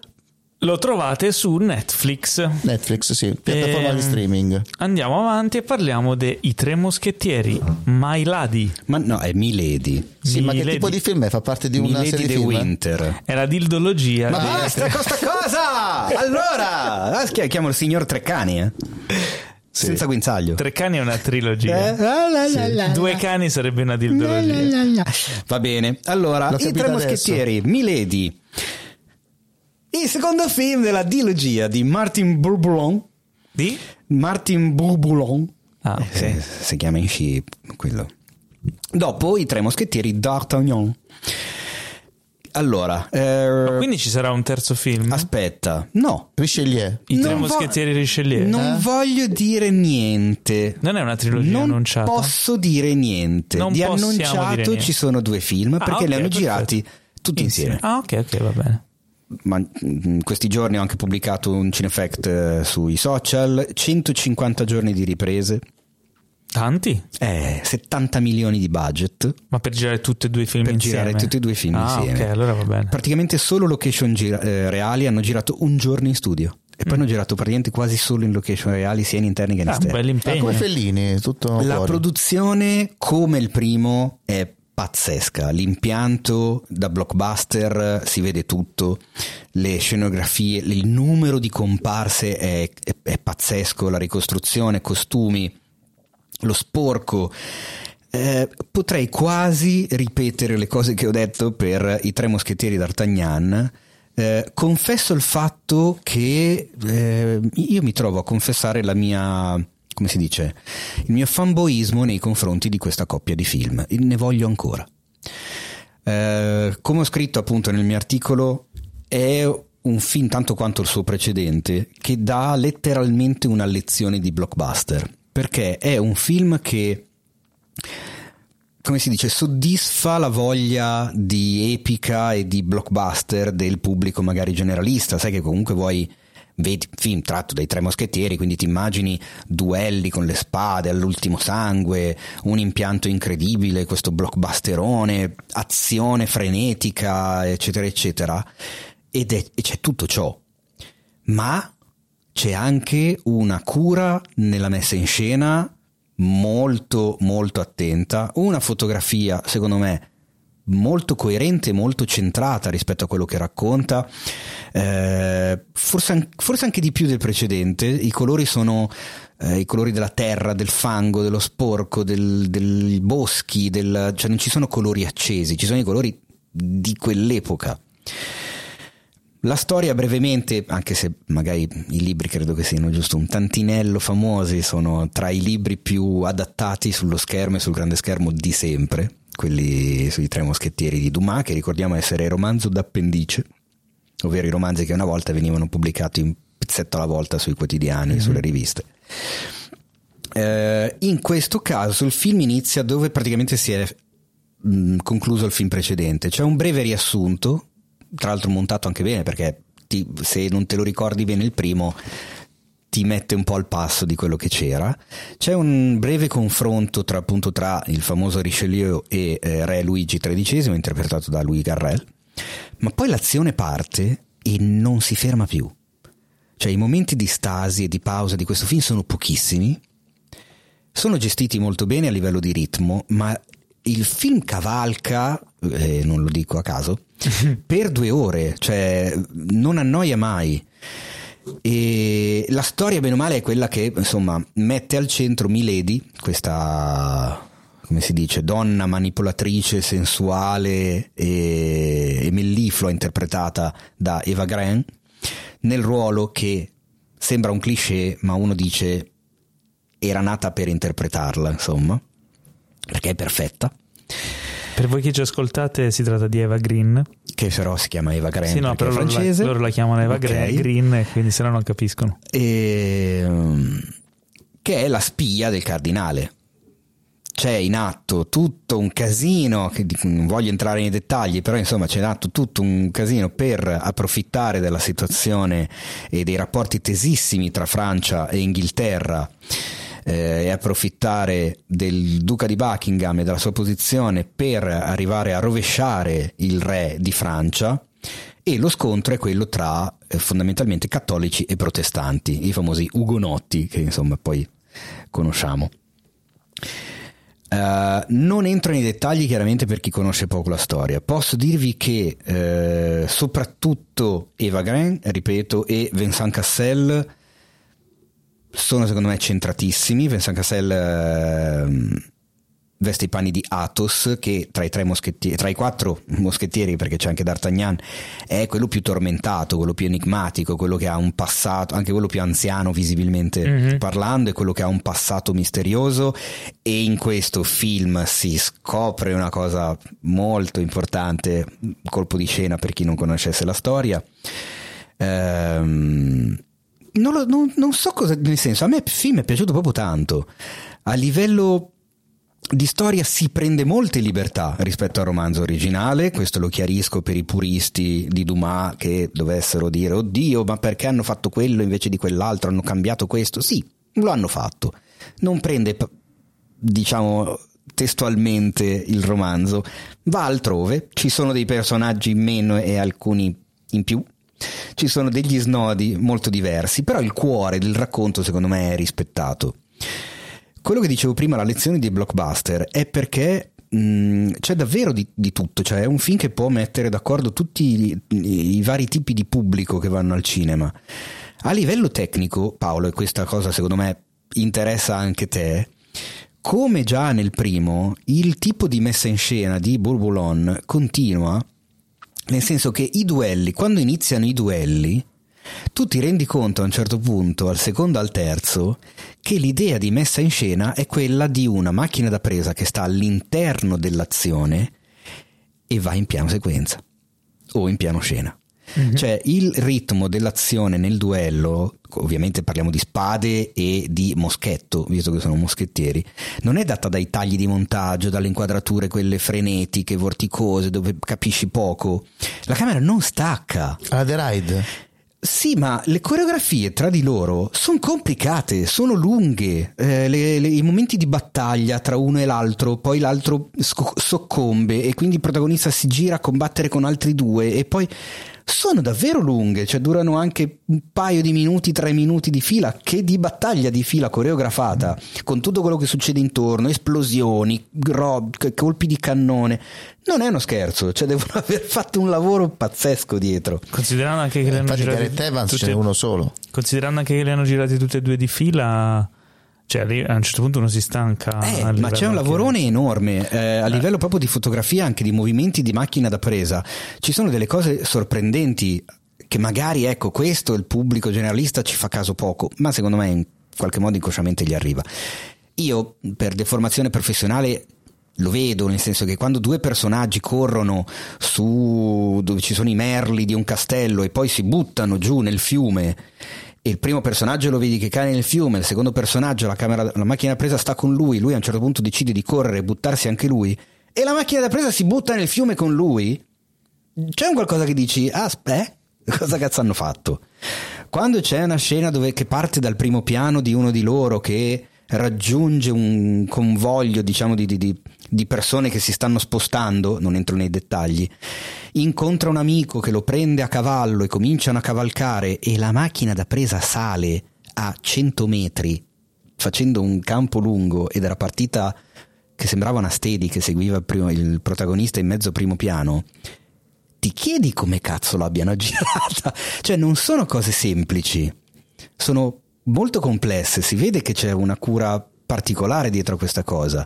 Lo trovate su Netflix. Netflix, sì, piattaforma e... di streaming. Andiamo avanti e parliamo de I tre moschettieri Milady. Ma no, è Milady. Sì, Milady. Ma che tipo di film è? Fa parte di una Milady serie di film? Winter. È la dildologia. Ma basta di... con sta cosa! Allora, chiamo il signor Treccani, eh. Sì. Senza guinzaglio. Tre cani è una trilogia. La, la, la, sì. la, la, Due cani sarebbe una dildologia. La, la, la, la. Va bene. Allora, I tre moschettieri Milady, il secondo film della dilogia di Martin Bourboulon. Di? Martin Bourboulon. Ah, okay. eh, si, si chiama in sci quello. Dopo I tre moschettieri d'Artagnan. Allora eh... quindi ci sarà un terzo film? Aspetta, no, Richelieu. I tre moschettieri vo- Richelieu. Non eh? voglio dire niente. Non è una trilogia non annunciata. Non posso dire niente. Non Di annunciato dire niente. Ci sono due film perché ah, okay, li hanno perfetto. girati tutti insieme. insieme Ah ok ok va bene. Ma in questi giorni ho anche pubblicato un Cinefact eh, sui social. Centocinquanta giorni di riprese. Tanti? Eh, settanta milioni di budget. Ma per girare tutti e due i film per insieme? Per girare tutti e due i film ah, insieme. Ah ok, allora va bene. Praticamente solo location gira- eh, reali hanno girato un giorno in studio. E poi mm. hanno girato praticamente quasi solo in location reali, sia in interni che in ah, esterni. Un bell'impegno. Come Fellini, tutto. La fuori. Produzione, come il primo, è pazzesca. L'impianto da blockbuster, si vede tutto, le scenografie, il numero di comparse è, è, è pazzesco, la ricostruzione, costumi, lo sporco. Eh, potrei quasi ripetere le cose che ho detto per I tre moschettieri d'Artagnan. Eh, confesso il fatto che eh, io mi trovo a confessare la mia... come si dice, il mio fanboismo nei confronti di questa coppia di film. Ne voglio ancora. Eh, come ho scritto appunto nel mio articolo, è un film tanto quanto il suo precedente che dà letteralmente una lezione di blockbuster, perché è un film che, come si dice, soddisfa la voglia di epica e di blockbuster del pubblico magari generalista. Sai che comunque vuoi vedi film tratto dai Tre Moschettieri, quindi ti immagini duelli con le spade all'ultimo sangue, un impianto incredibile, questo blockbusterone, azione frenetica, eccetera eccetera, ed è, e c'è tutto ciò, ma c'è anche una cura nella messa in scena molto molto attenta, una fotografia secondo me molto coerente, molto centrata rispetto a quello che racconta, eh, forse, forse anche di più del precedente. I colori sono eh, i colori della terra, del fango, dello sporco, del, del boschi, del, cioè non ci sono colori accesi, ci sono i colori di quell'epoca. La storia brevemente, anche se magari i libri credo che siano giusto un tantinello famosi, sono tra i libri più adattati sullo schermo e sul grande schermo di sempre, quelli sui Tre Moschettieri di Dumas, che ricordiamo essere romanzo d'appendice, ovvero i romanzi che una volta venivano pubblicati un pezzetto alla volta sui quotidiani, mm-hmm. sulle riviste. Eh, in questo caso il film inizia dove praticamente si è mh, concluso il film precedente. C'è un breve riassunto, tra l'altro montato anche bene, perché ti, se non te lo ricordi bene il primo ti mette un po' al passo di quello che c'era. C'è un breve confronto tra appunto tra il famoso Richelieu e eh, Re Luigi tredicesimo, interpretato da Louis Garrel, ma poi l'azione parte e non si ferma più. Cioè i momenti di stasi e di pausa di questo film sono pochissimi, sono gestiti molto bene a livello di ritmo, ma il film cavalca, eh, non lo dico a caso, per due ore, cioè non annoia mai. E la storia bene o male è quella che insomma mette al centro Milady, questa, come si dice, donna manipolatrice, sensuale e, e melliflua, interpretata da Eva Green, nel ruolo che sembra un cliché, ma uno dice era nata per interpretarla, insomma, perché è perfetta. Per voi che ci ascoltate si tratta di Eva Green, che però si chiama Eva Green, sì, no, però è francese. Loro la, loro la chiamano Eva okay. Green, quindi se no non capiscono. E, che è la spia del cardinale. C'è in atto tutto un casino, che non voglio entrare nei dettagli, però insomma c'è in atto tutto un casino per approfittare della situazione e dei rapporti tesissimi tra Francia e Inghilterra, e approfittare del duca di Buckingham e della sua posizione per arrivare a rovesciare il re di Francia. E lo scontro è quello tra eh, fondamentalmente cattolici e protestanti, i famosi ugonotti, che insomma poi conosciamo. Uh, non entro nei dettagli chiaramente per chi conosce poco la storia. Posso dirvi che eh, soprattutto Eva Green, ripeto, e Vincent Cassel sono secondo me centratissimi. Vincent Cassel eh, veste i panni di Athos, che tra i tre moschettieri, tra i quattro moschettieri, perché c'è anche D'Artagnan, è quello più tormentato, quello più enigmatico, quello che ha un passato, anche quello più anziano visibilmente mm-hmm. parlando, è quello che ha un passato misterioso. E in questo film si scopre una cosa molto importante, colpo di scena per chi non conoscesse la storia. Ehm... Non, lo, non, non so cosa, nel senso, a me il film è piaciuto proprio tanto. A livello di storia si prende molte libertà rispetto al romanzo originale, questo lo chiarisco per i puristi di Dumas che dovessero dire oddio, ma perché hanno fatto quello invece di quell'altro, hanno cambiato questo. Sì, lo hanno fatto, non prende, diciamo, testualmente il romanzo, va altrove, ci sono dei personaggi in meno e alcuni in più, ci sono degli snodi molto diversi, però il cuore del racconto secondo me è rispettato. Quello che dicevo prima, la lezione di blockbuster, è perché mh, c'è davvero di, di tutto, cioè è un film che può mettere d'accordo tutti i, i, i vari tipi di pubblico che vanno al cinema. A livello tecnico, Paolo, e questa cosa secondo me interessa anche te, come già nel primo, il tipo di messa in scena di Bourboulon continua. Nel senso che i duelli, quando iniziano i duelli, tu ti rendi conto a un certo punto, al secondo, al terzo, che l'idea di messa in scena è quella di una macchina da presa che sta all'interno dell'azione e va in piano sequenza o in piano scena. Mm-hmm. Cioè il ritmo dell'azione nel duello, ovviamente parliamo di spade e di moschetto, visto che sono moschettieri, non è data dai tagli di montaggio, dalle inquadrature quelle frenetiche, vorticose, dove capisci poco. La camera non stacca. Ah, The Ride. Sì, ma le coreografie tra di loro sono complicate, sono lunghe, eh, le, le, i momenti di battaglia tra uno e l'altro, poi l'altro sc- soccombe e quindi il protagonista si gira a combattere con altri due e poi... sono davvero lunghe, cioè durano anche un paio di minuti, tre minuti di fila, che di battaglia di fila coreografata, con tutto quello che succede intorno, esplosioni, rob, colpi di cannone. Non è uno scherzo, cioè devono aver fatto un lavoro pazzesco dietro. Considerando anche che eh, le hanno girate Tevans, tutte, ce n'è uno solo. Considerando anche che le hanno girate tutte e due di fila, cioè a un certo punto uno si stanca. Eh, ma c'è un lavorone che... enorme, eh, a livello proprio di fotografia, anche di movimenti di macchina da presa. Ci sono delle cose sorprendenti che magari, ecco, questo il pubblico generalista ci fa caso poco, ma secondo me in qualche modo inconsciamente gli arriva. Io per deformazione professionale lo vedo, nel senso che quando due personaggi corrono su dove ci sono i merli di un castello e poi si buttano giù nel fiume, il primo personaggio lo vedi che cade nel fiume, il secondo personaggio la, camera, la macchina da presa sta con lui, lui a un certo punto decide di correre e buttarsi anche lui e la macchina da presa si butta nel fiume con lui, c'è un qualcosa che dici ah, eh? Cosa cazzo hanno fatto? Quando c'è una scena dove, che parte dal primo piano di uno di loro che raggiunge un convoglio, diciamo, di, di, di persone che si stanno spostando, non entro nei dettagli, incontra un amico che lo prende a cavallo e cominciano a cavalcare e la macchina da presa sale a cento metri facendo un campo lungo, ed era partita che sembrava una steady che seguiva il, primo, il protagonista in mezzo primo piano. Ti chiedi come cazzo l'abbiano girata, cioè non sono cose semplici, sono molto complesse, si vede che c'è una cura particolare dietro a questa cosa.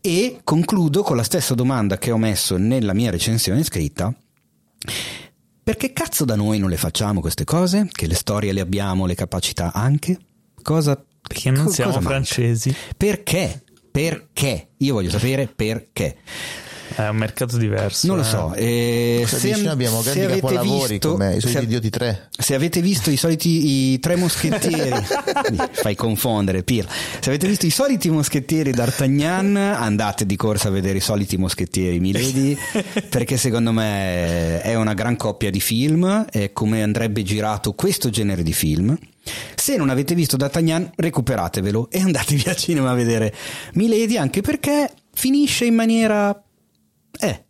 E concludo con la stessa domanda che ho messo nella mia recensione scritta: perché cazzo da noi non le facciamo queste cose? Che le storie le abbiamo, le capacità anche? Cosa? Perché non co- siamo cosa francesi? Manca? Perché? Perché? Io voglio sapere perché. È un mercato diverso. Non eh. lo so. Eh, se, dici, abbiamo se avete polavori visto come i soliti se, idioti tre. Se avete visto i soliti i tre moschettieri, fai confondere, Pirla. Se avete visto i soliti moschettieri d'Artagnan, andate di corsa a vedere i soliti moschettieri Milady, perché secondo me è una gran coppia di film. È come andrebbe girato questo genere di film. Se non avete visto D'Artagnan, recuperatevelo e andatevi al cinema a vedere Milady, anche perché finisce in maniera Eh,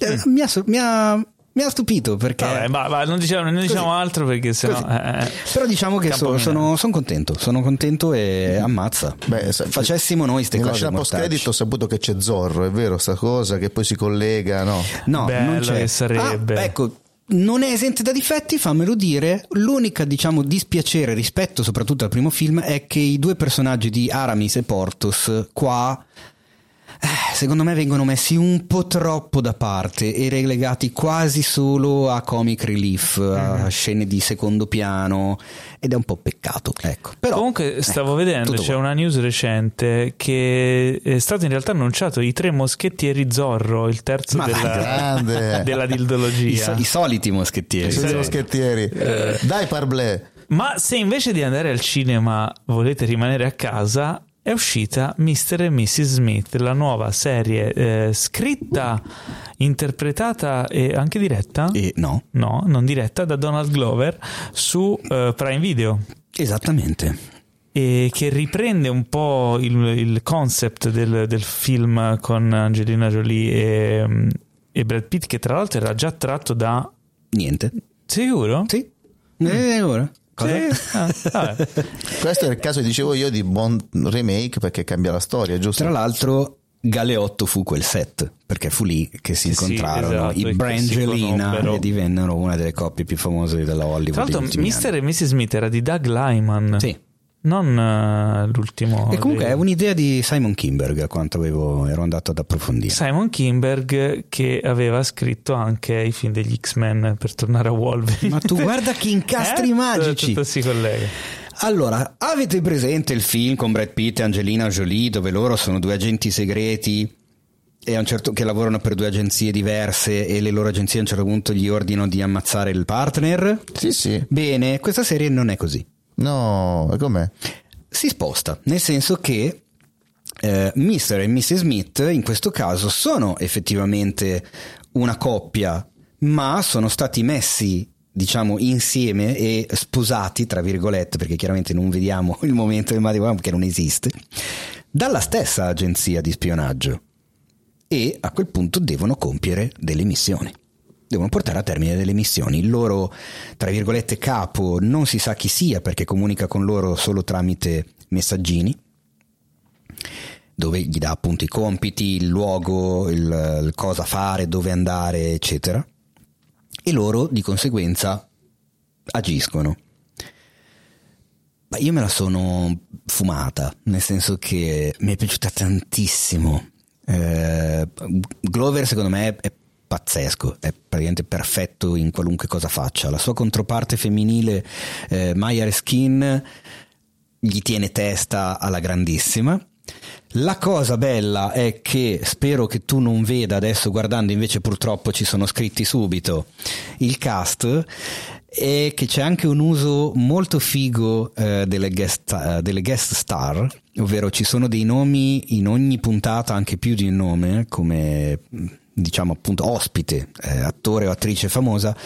eh mm. mi, ha, mi, ha, mi ha stupito perché Vabbè, ma, ma non diciamo, non diciamo altro perché sennò eh, però diciamo che so, sono, sono contento sono contento e mm. ammazza. Beh, facessimo noi ste cose. Nella post credito ho saputo che c'è Zorro, è vero sta cosa che poi si collega, no? No, bello, non c'è. Che sarebbe ah, ecco, non è esente da difetti, fammelo dire. L'unica, diciamo, dispiacere rispetto soprattutto al primo film è che i due personaggi di Aramis e Porthos qua secondo me vengono messi un po' troppo da parte e relegati quasi solo a comic relief, a scene di secondo piano, ed è un po' peccato, ecco. Però, comunque stavo ecco, vedendo, c'è buono. Una news recente che è stato in realtà annunciato I Tre Moschettieri Zorro, il terzo ma della, della dildologia. I, i soliti moschettieri, I soliti moschettieri. Eh. Dai parblè. Ma se invece di andare al cinema volete rimanere a casa, è uscita mister e missus Smith, la nuova serie eh, scritta, interpretata e anche diretta? E no. No, non diretta, da Donald Glover su eh, Prime Video. Esattamente. E che riprende un po' il, il concept del, del film con Angelina Jolie e, e Brad Pitt, che tra l'altro era già tratto da... Niente. Sicuro? Sì. Mm. Eh, ora. Sì. Ah, ah. Questo è il caso, dicevo io, di buon remake perché cambia la storia, giusto? Tra l'altro Galeotto fu quel set, perché fu lì che si incontrarono, sì, esatto, i Brangelina, e divennero una delle coppie più famose della Hollywood. Tra l'altro mister e missus Smith era di Doug Liman, sì. Non uh, l'ultimo. E comunque dei... è un'idea di Simon Kinberg, a quanto avevo, ero andato ad approfondire. Simon Kinberg, che aveva scritto anche i film degli X-Men, per tornare a Wolverine. Ma tu guarda che incastri eh? magici. Tutto si collega. Allora, avete presente il film con Brad Pitt e Angelina Jolie, dove loro sono due agenti segreti e a un certo che lavorano per due agenzie diverse e le loro agenzie a un certo punto gli ordinano di ammazzare il partner? Sì, sì. Bene, questa serie non è così. No, e com'è? Si sposta, nel senso che eh, mister e missus Smith in questo caso sono effettivamente una coppia, ma sono stati messi, diciamo, insieme e sposati, tra virgolette, perché chiaramente non vediamo il momento del matrimonio che non esiste, dalla stessa agenzia di spionaggio, e a quel punto devono compiere delle missioni. Devono portare a termine delle missioni. Il loro, tra virgolette, capo non si sa chi sia, perché comunica con loro solo tramite messaggini, dove gli dà appunto i compiti, il luogo, il, il cosa fare, dove andare, eccetera. E loro di conseguenza agiscono. Ma io me la sono fumata, nel senso che mi è piaciuta tantissimo. Eh, Glover secondo me è pazzesco, è praticamente perfetto in qualunque cosa faccia. La sua controparte femminile, eh, Maya Erskine, gli tiene testa alla grandissima. La cosa bella è che, spero che tu non veda adesso guardando, invece purtroppo ci sono scritti subito il cast, è che c'è anche un uso molto figo eh, delle, guest, eh, delle guest star, ovvero ci sono dei nomi in ogni puntata, anche più di un nome, come... diciamo appunto ospite, eh, attore o attrice famosa,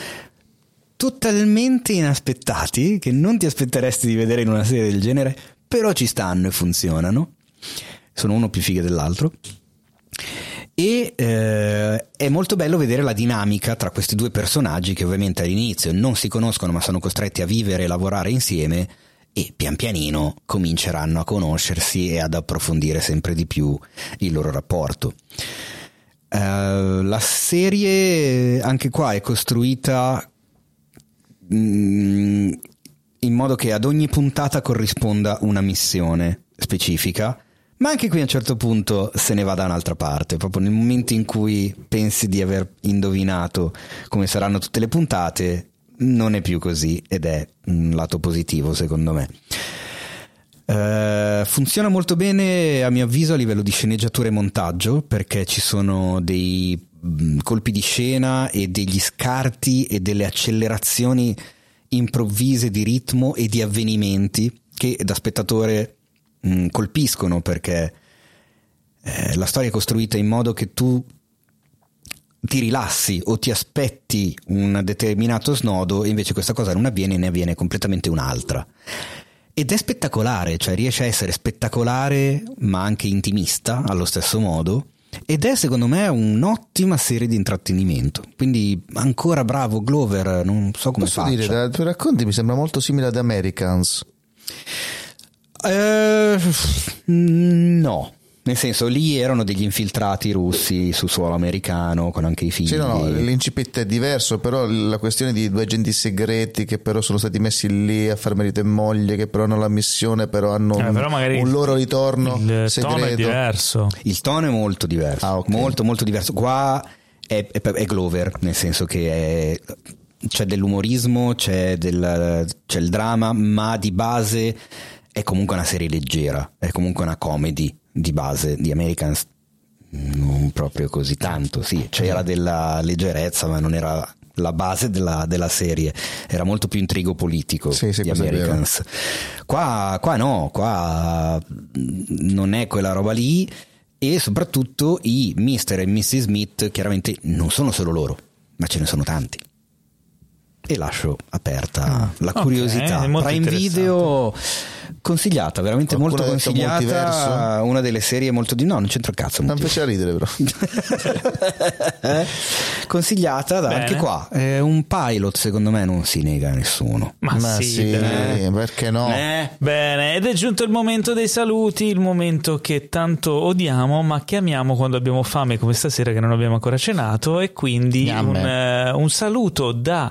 totalmente inaspettati, che non ti aspetteresti di vedere in una serie del genere, però ci stanno e funzionano, sono uno più fighe dell'altro, e eh, è molto bello vedere la dinamica tra questi due personaggi che ovviamente all'inizio non si conoscono, ma sono costretti a vivere e lavorare insieme, e pian pianino cominceranno a conoscersi e ad approfondire sempre di più il loro rapporto. Uh, la serie anche qua è costruita mm, in modo che ad ogni puntata corrisponda una missione specifica, ma anche qui a un certo punto se ne va da un'altra parte, proprio nel momento in cui pensi di aver indovinato come saranno tutte le puntate, non è più così, ed è un lato positivo secondo me. Uh, funziona molto bene a mio avviso a livello di sceneggiatura e montaggio, perché ci sono dei mh, colpi di scena e degli scarti e delle accelerazioni improvvise di ritmo e di avvenimenti che da spettatore mh, colpiscono, perché eh, la storia è costruita in modo che tu ti rilassi o ti aspetti un determinato snodo e invece questa cosa non avviene, ne avviene completamente un'altra. Ed è spettacolare, cioè riesce a essere spettacolare ma anche intimista allo stesso modo, ed è secondo me un'ottima serie di intrattenimento, quindi ancora bravo Glover, non so come faccia. Posso dire, dai tuoi racconti mi sembra molto simile ad Americans. Eh, no, Nel senso, lì erano degli infiltrati russi su suolo americano con anche i figli. Sì, no, no, l'incipit è diverso, però la questione di due agenti segreti che però sono stati messi lì a far marito e moglie, che però hanno la missione, però hanno eh, però magari un loro ritorno il segreto. Il tono è diverso. Il tono è molto diverso, ah, okay. molto molto diverso. Qua è, è, è Glover, nel senso che è... c'è dell'umorismo, c'è, del, c'è il dramma, ma di base è comunque una serie leggera, è comunque una comedy di base. Di Americans non proprio così tanto, sì, c'era della leggerezza, ma non era la base della, della serie, era molto più intrigo politico, sì, sì, di Americans. Qua, qua no, qua non è quella roba lì, e soprattutto i mister e missus Smith chiaramente non sono solo loro, ma ce ne sono tanti. E lascio aperta la okay, curiosità. Prime Video, consigliata, veramente. Qualcuno molto consigliata, una delle serie molto di no, non c'entro cazzo. Non faceva ridere, però. eh? Consigliata da, anche qua è un pilot, secondo me non si nega a nessuno. Ma, Ma sì, sì beh. perché no? Beh. Bene, ed è giunto il momento dei saluti, il momento che tanto odiamo ma che amiamo quando abbiamo fame, come stasera che non abbiamo ancora cenato, e quindi un, un saluto da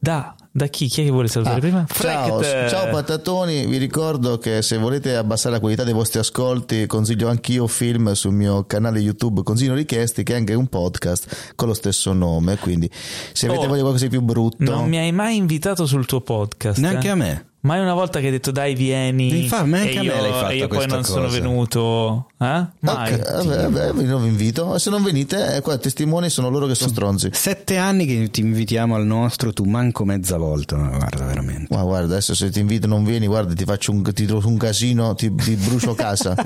Da, da chi? Chi è che vuole salutare ah, prima? Ciao, ciao patatoni, vi ricordo che se volete abbassare la qualità dei vostri ascolti consiglio anch'io film sul mio canale YouTube Consiglio Richiesti, che è anche un podcast con lo stesso nome, quindi se avete oh, voglia qualcosa di più brutto. Non mi hai mai invitato sul tuo podcast. Neanche eh? a me. Mai una volta che hai detto dai vieni fa, e, io, me l'hai fatto e io poi non cosa. sono venuto eh? Mai okay, vabbè, vabbè, non vi invito. Se non venite eh, qua testimoni sono loro che sono stronzi. Sette anni che ti invitiamo al nostro, tu manco mezza volta. Ma guarda veramente, ma guarda adesso se ti invito non vieni, guarda ti faccio un, ti trovo un casino, ti, ti brucio casa.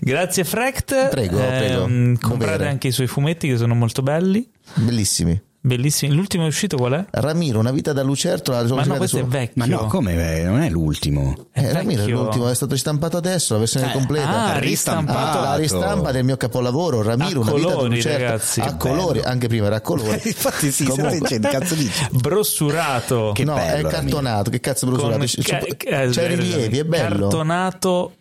Grazie Frecht, prego, eh, prego. Comprate Bovere. anche i suoi fumetti che sono molto belli, bellissimi. Bellissimo. L'ultimo è uscito qual è? Ramiro, una vita da lucertola. Ma no, questo solo. è vecchio. Ma no, come? Non è l'ultimo. È eh, Ramiro è l'ultimo, è stato ristampato adesso, la versione eh, completa. Ah, ristampato. Ah, la ristampa del mio capolavoro, Ramiro, a una colori, vita da lucertola. Ragazzi, a colori, anche prima era a colori. Infatti sì, comunque. se non c'è, cazzo dici. Brossurato. Che no, bello, è cartonato, che cazzo brossurato? Con... C'è, eh, c'è rilievi, è bello. Cartonato.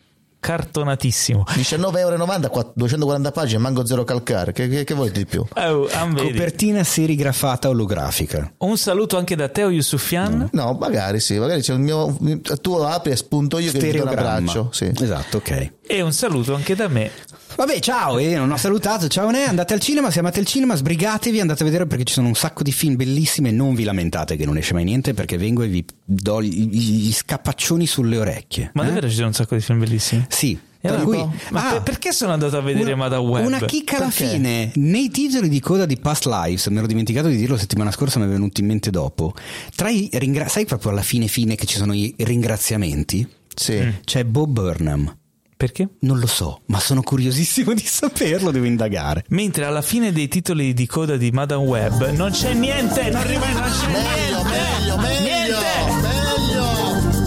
Cartonatissimo. diciannove euro e novanta, duecentoquaranta pagine, manco zero calcare. Che, che, che vuoi di più? Oh, copertina serigrafata olografica. Un saluto anche da Teo Yusufian. No, no, magari sì, magari c'è il mio. Tu lo apri e spunto io che ti do un abbraccio. Sì. Esatto, ok. E un saluto anche da me. Vabbè, ciao, eh, non ho salutato. Ciao, ne andate al cinema, se amate il cinema, sbrigatevi, andate a vedere perché ci sono un sacco di film bellissimi e non vi lamentate che non esce mai niente, perché vengo e vi do gli scappaccioni sulle orecchie. Ma eh? davvero ci sono un sacco di film bellissimi? Sì, tra cui, ma ah, per, perché sono andato a vedere una, Madame Web? Una chicca alla perché? fine, nei titoli di coda di Past Lives, mi ero dimenticato di dirlo settimana scorsa, mi è venuto in mente dopo. Tra i ringra- sai proprio alla fine fine che ci sono i ringraziamenti? Sì. Mm. C'è Bob Burnham. Perché? Non lo so, ma sono curiosissimo di saperlo, devo indagare. Mentre alla fine dei titoli di coda di Madame Web non c'è niente, non rimane, non c'è meglio, niente. Meglio, meglio,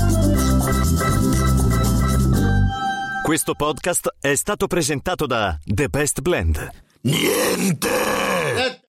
niente. Meglio. Questo podcast è stato presentato da The Best Blend. Niente!